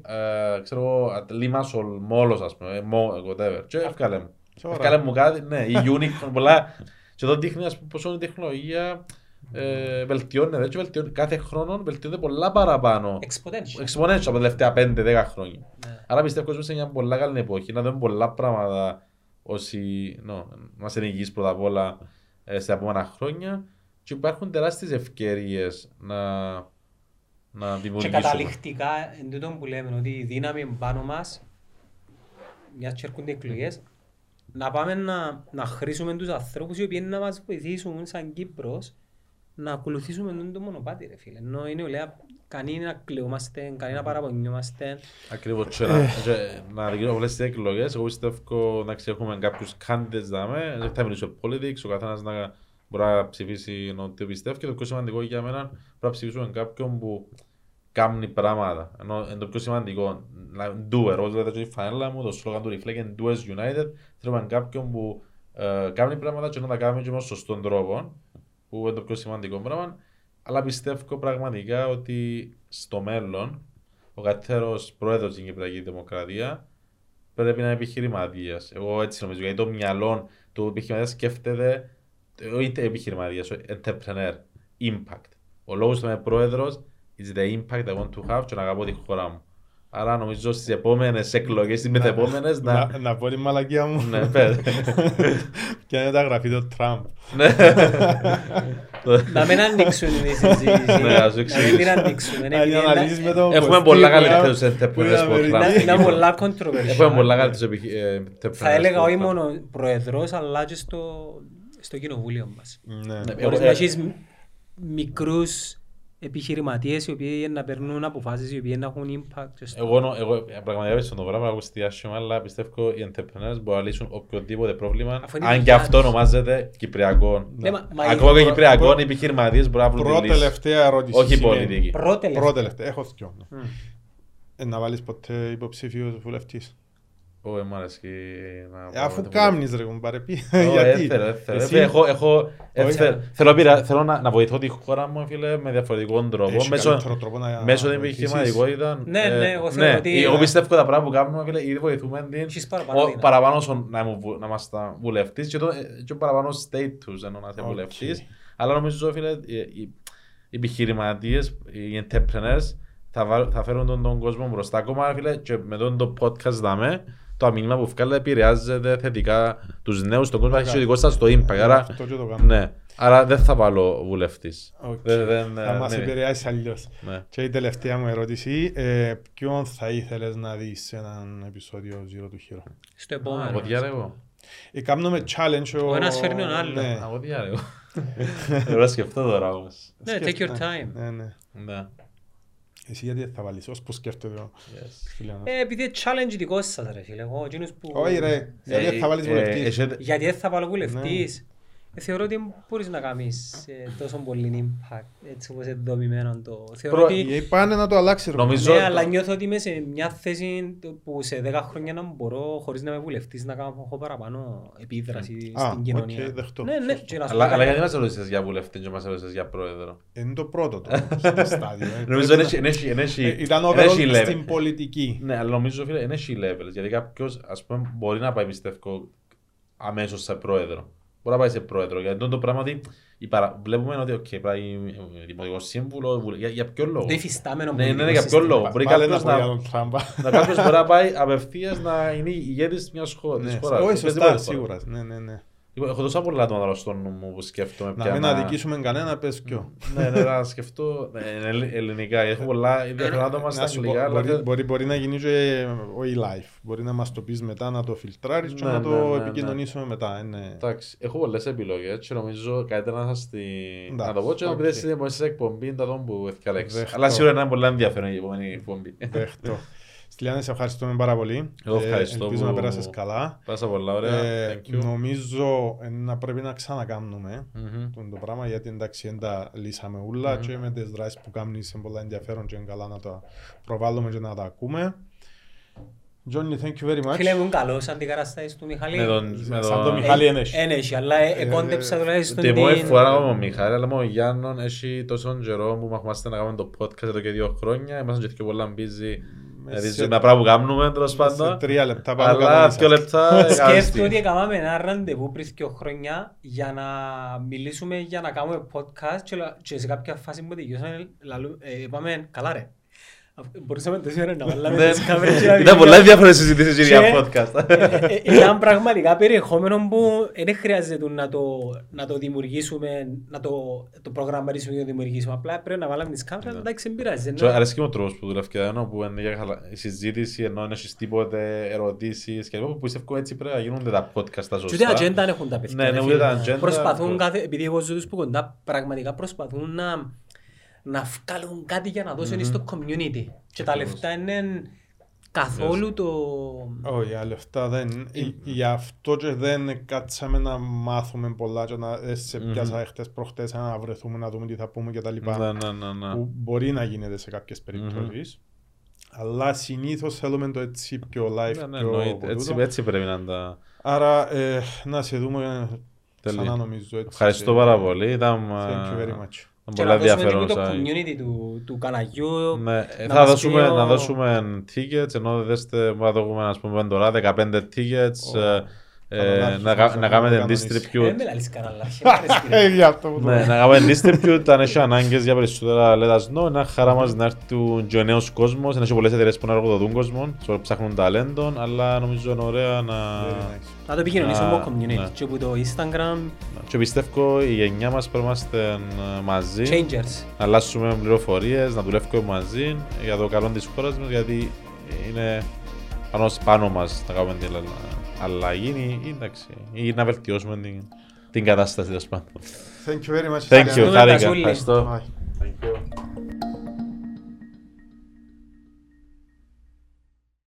ξέρω, Λίμα Σολμόλος ας πούμε, whatever. Και έφκαλε μου. Έφκαλε μου κάτι, ναι, η unicorn, πολλά. Και εδώ δείχνει ας πούμε πόσο είναι η τεχνολογία. Ε, βελτιώνεται, έτσι βελτιώνεται. Κάθε χρόνο βελτιώνεται πολλά παραπάνω. Exponential από τα τελευταία πέντε δέκα χρόνια. Yeah. Άρα πιστεύω ότι σε μια πολλά καλή εποχή να δούμε πολλά πράγματα όσοι no, μας είναι υγιείς πρώτα απ' όλα ε, στα επόμενα χρόνια και υπάρχουν τεράστιες ευκαιρίες να, να δημιουργήσουμε. Και καταληκτικά, εν τούτο που λέμε ότι η δύναμη πάνω μας, μια και έρχονται εκλογές, να πάμε να, να χρήσουμε τους ανθρώπους οι οποίοι να μας βοηθήσουν σαν Κύπρος. Να ακολουθήσουμε το μονοπάτι, ρε φίλε. Ενώ είναι ολέα, κανεί να κλαιόμαστε, κανεί να παραπονιόμαστε. Ακριβώς, να δικαιώσω πολλές τις εκλογές. Εγώ πιστεύω να έχουμε κάποιους candidates, δεν θα μιλήσω politics, ο καθένας να μπορεί να ψηφίσει ό,τι πιστεύει. Και το πιο σημαντικό για μένα πρέπει να ψηφίσουμε κάποιον που κάνει πράγματα. Ενώ το πιο σημαντικό, doer, όπως λέτε η φανέλα μου, το σλόγαν του Reflect είναι Doers United. Θέλουμε κάποιον που κάνει πράγματα και να τα κάνει και με σωστόν τρόπο. Που είναι το πιο σημαντικό πράγμα, αλλά πιστεύω πραγματικά ότι στο μέλλον ο κατέρος πρόεδρος στην Κυπριακή Δημοκρατία πρέπει να είναι επιχειρηματίας. Εγώ έτσι νομίζω, γιατί το μυαλό του επιχειρηματίας σκέφτεται, είτε επιχειρηματίας, entrepreneur, impact. Ο λόγος του να είμαι πρόεδρος is the impact I want to have και να αγαπώ τη χώρα μου. Άρα νομίζω στις επόμενες εκλογές, στις μεθεπόμενες να... Να, να πω τη μαλακία μου. Ναι, πέρα. Και να μεταγραφεί το Τραμπ. Να μην ανοίξουν οι συζήτηση. Ναι, ας το εξηγήσω. Έχουμε πολλά καλύτερους εντεπρονές από Τραμπ. Είναι πολλά controversial. Έχουμε πολλά καλύτερους εντεπρονές. Θα έλεγα όχι μόνο πρόεδρος, αλλά και στο κοινοβούλιο μας. Μπορείς να έχεις μικρούς... επιχειρηματίες οι οποίοι να παίρνουν αποφάσεις, οι οποίοι να έχουν impact. Εγώ, εγώ πραγματικά πιστεύω το πράγμα, εγώ στιάσουμε, αλλά πιστεύω οι entrepreneurs μπορούν να λύσουν οποιοδήποτε πρόβλημα, αν και αυτό ονομάζεται Κυπριακό. Ακόμα και Κυπριακό, οι επιχειρηματίες μπορούν να βρουν τη λύση. Προτελευταία ερώτηση. Όχι πολιτική. Προτελευταία. Έχω δυο. Να βάλεις ποτέ υποψήφιος βουλευτής. Όχι, μου αρέσει να... Αφού κάμνεις ρε κουμπάρεπι, γιατί... Θέλω να βοηθώ τη χώρα μου, φίλε, με διαφορετικόν τρόπο. Μέσω την επιχειρηματικότητα... Ναι, ναι, εγώ θέλω ότι... Εγώ πιστεύω τα πράγματα που κάνουμε, φίλε, ήδη βοηθούμε την... Παραπάνω να είμαστε βουλευτής και παραπάνω state τους, ενώ να είσαι βουλευτής. Αλλά νομίζω, φίλε, οι επιχειρηματίες, οι entrepreneurs, θα φέρουν τον, τον κόσμο μπροστά. Ακόμα φίλε, και με τον το podcast δάμε, το μήνυμα που βγάλε επηρεάζεται θετικά τους νέους, τον κόσμο έχει δικό σας το impact. Άρα, ναι, άρα δεν θα βάλω βουλευτής. Okay. Δεν, δεν, θα ναι, μας ναι. επηρεάσει αλλιώς. Ναι. Και η τελευταία μου ερώτηση, ε, ποιον θα ήθελες να δεις σε έναν επεισόδιο γύρω του χείρου? Στο επόμενο. Αγωδιά εγώ. Κάμνω με challenge. Ο ένας φέρνει τον άλλο. Αγωδιά εγώ. Πρέπει να σκεφτώ τώρα όμως. Ναι, take your time. Ναι. Εσύ γιατί θα βάλεις, ως που σκέφτομαι. Επειδή challenge δικός σας ρε φίλε, εγώ εκείνος που... Όχι ρε, γιατί θα βάλεις βουλευτής. Γιατί θα βάλω βουλευτής. Θεωρώ ότι μπορείς να κάνεις τόσο πολύ impact, έτσι όπως είναι δομημένο το... Πάνε να το αλλάξει. Ναι, αλλά νιώθω ότι είμαι σε μια θέση που σε δέκα χρόνια να μπορώ, χωρίς να είμαι βουλευτής, να κάνω παραπάνω επίδραση στην κοινωνία. Α, οκ, δεχτώ. Αλλά γιατί μας ερωτήσεις για βουλευτή και μας ερωτήσεις για πρόεδρο? Είναι το πρώτο το στάδιο. Νομίζω ήταν overall στην πολιτική. Ναι, αλλά νομίζω φίλε, είναι οι levels, γιατί κάποιος μπορεί να πάει πιστεύω αμέσως σε πρόεδρο. Μπορεί να πάει σε πρόεδρο, γιατί το πράγμα ότι βλέπουμε ότι okay, πάει δημοτικό σύμβουλο, για, για ποιο λόγο. Δεν υφιστάμενο ναι, ναι, ναι, για ποιο λόγο. Μπορεί κάποιος να, να, κάποιος μπορεί να πάει απευθείας να είναι ηγέτης μιας χώρας. Όχι, σωστά, σίγουρα. Ναι, ναι, ναι. Έχω τόσα πολλά άτομα τώρα στο νου μου που σκέφτομαι. Να μην αδικήσουμε κανένα, πες ποιο. Ναι, να σκεφτώ ελληνικά. Έχω πολλά ιδιαίτερα άτομα στα αγγλικά. Μπορεί να γίνει και όχι live. Μπορεί να μας το πεις μετά, να το φιλτράρεις και να το επικοινωνήσουμε μετά. Εντάξει, έχω πολλές επιλογές και νομίζω καλύτερα να σας το πω και να πείτε στην επόμενη εκπομπή τα δω που εθιαλέξεις. Αλλά σίγουρα είναι πολύ ενδιαφέρον η επόμενη εκπομπή. Στυλιάνε, σε ευχαριστούμε πάρα πολύ. Εγώ ευχαριστώ. Ελπίζω που... να περάσεις καλά. Πάσα πολλά, ωραία. Ε, νομίζω να πρέπει να ξανακάμνουμε mm-hmm. το πράγμα, γιατί εντάξει δεν τα λύσαμε όλα mm-hmm. και με τις δράσεις που κάνεις είναι πολλά ενδιαφέρον και είναι καλά να τα προβάλλουμε και να τα ακούμε. Johnny, thank you very much. Φίλε μου, καλώς αντικαταστάσεις του Μιχάλη. Σαν τον Μιχάλη ενέχει. Ενέχει, αλλά εκόντεψα τουλάχιστον την... Την μόνη φορά ο Μιχάλη, αλλά ο Γιάννον έχει τόσον καιρό που μαχμάστε να κάνουμε το podcast εδώ και δύο χρόνια. Είμαστε και πολλά μπίζοι. Δηλαδή με πράγμα που κάνουμε τέλος πάντων. Σε τρία λεπτά πάνω κατανήσα. Αλλά δύο λεπτά... Σκέφτομαι ότι έκαναμε ένα ραντεβού πριν δύο χρόνια για να μιλήσουμε, για να κάνουμε podcast και σε κάποια φάση που τελειώσαμε, είπαμε καλά ρε. Μπορούσαμε τέσσερα να βάλαμε τις κάμερες. Ήταν πολλά διάφορες συζητήσεις για podcast. Ήταν πραγματικά περιεχόμενο που δεν χρειάζεται να το δημιουργήσουμε, να το προγραμματίσουμε και να το δημιουργήσουμε. Απλά πρέπει να βάλαμε τις κάμερες, εντάξει, δεν πειράζει. Αρέσκει ο τρόπος που δουλεύει, που είναι η συζήτηση, ενώ έχεις τίποτε ερωτήσεις και λοιπά, που πιστεύω έτσι πρέπει να γίνονται τα podcast τα σωστά. Και ούτε ατζέντα αν έχουν τα παιδιά. Προσπαθούν, επειδή εγώ ζω τους που κοντά, πραγματικά προσπαθούν να. να βγάλουν κάτι για να δώσουν mm-hmm. στο community. Και τα λεφτά είναι καθόλου yes. το... Όχι, τα λεφτά δεν... Mm-hmm. Γι' αυτό και δεν κάτσαμε να μάθουμε πολλά και να mm-hmm. σε πιάσα χτες προχτές να βρεθούμε, να δούμε τι θα πούμε κτλ. Να, ναι, ναι, ναι. Που μπορεί να γίνεται σε κάποιες περιπτώσεις. Mm-hmm. Αλλά συνήθως θέλουμε το έτσι πιο live. Ναι, ναι, πιο έτσι, έτσι πρέπει να τα... Άρα ε, να σε δούμε ξανά νομίζω έτσι. Ευχαριστώ πάρα πολύ. Ήταν... Thank you very much. Και να δώσουμε το community του, του καναγιού. Ναι, να θα δώσουμε, ο... να δώσουμε tickets, ενώ δέστε, θα δούμε ας πούμε τώρα δεκαπέντε tickets, oh. ε, να κάνουμε distribute. Δεν με λαλείς καναλά. Να κάνουμε distribute, αν έχει ανάγκες για περισσότερα let us know. Είναι χαρά μας να έρθουν και ο νέος κόσμος, είναι πολλές εταιρείες που να εργοδοτούν κόσμο, ψάχνουν ταλέντων, αλλά νομίζω είναι ωραία να... Να το επικοινωνήσουμε από community και από το Instagram. Και πιστεύω η γενιά μας πρέπει να είμαστε μαζί. Changers. Να αλλάσουμε πληροφορίες, να δουλεύουμε μαζί για το καλό της χώρας μας, γιατί είναι πάνω μας να κάνουμε την αλλαγή ή να βελτιώσουμε την κατάσταση. Thank you very much. Thank you. Ευχαριστώ.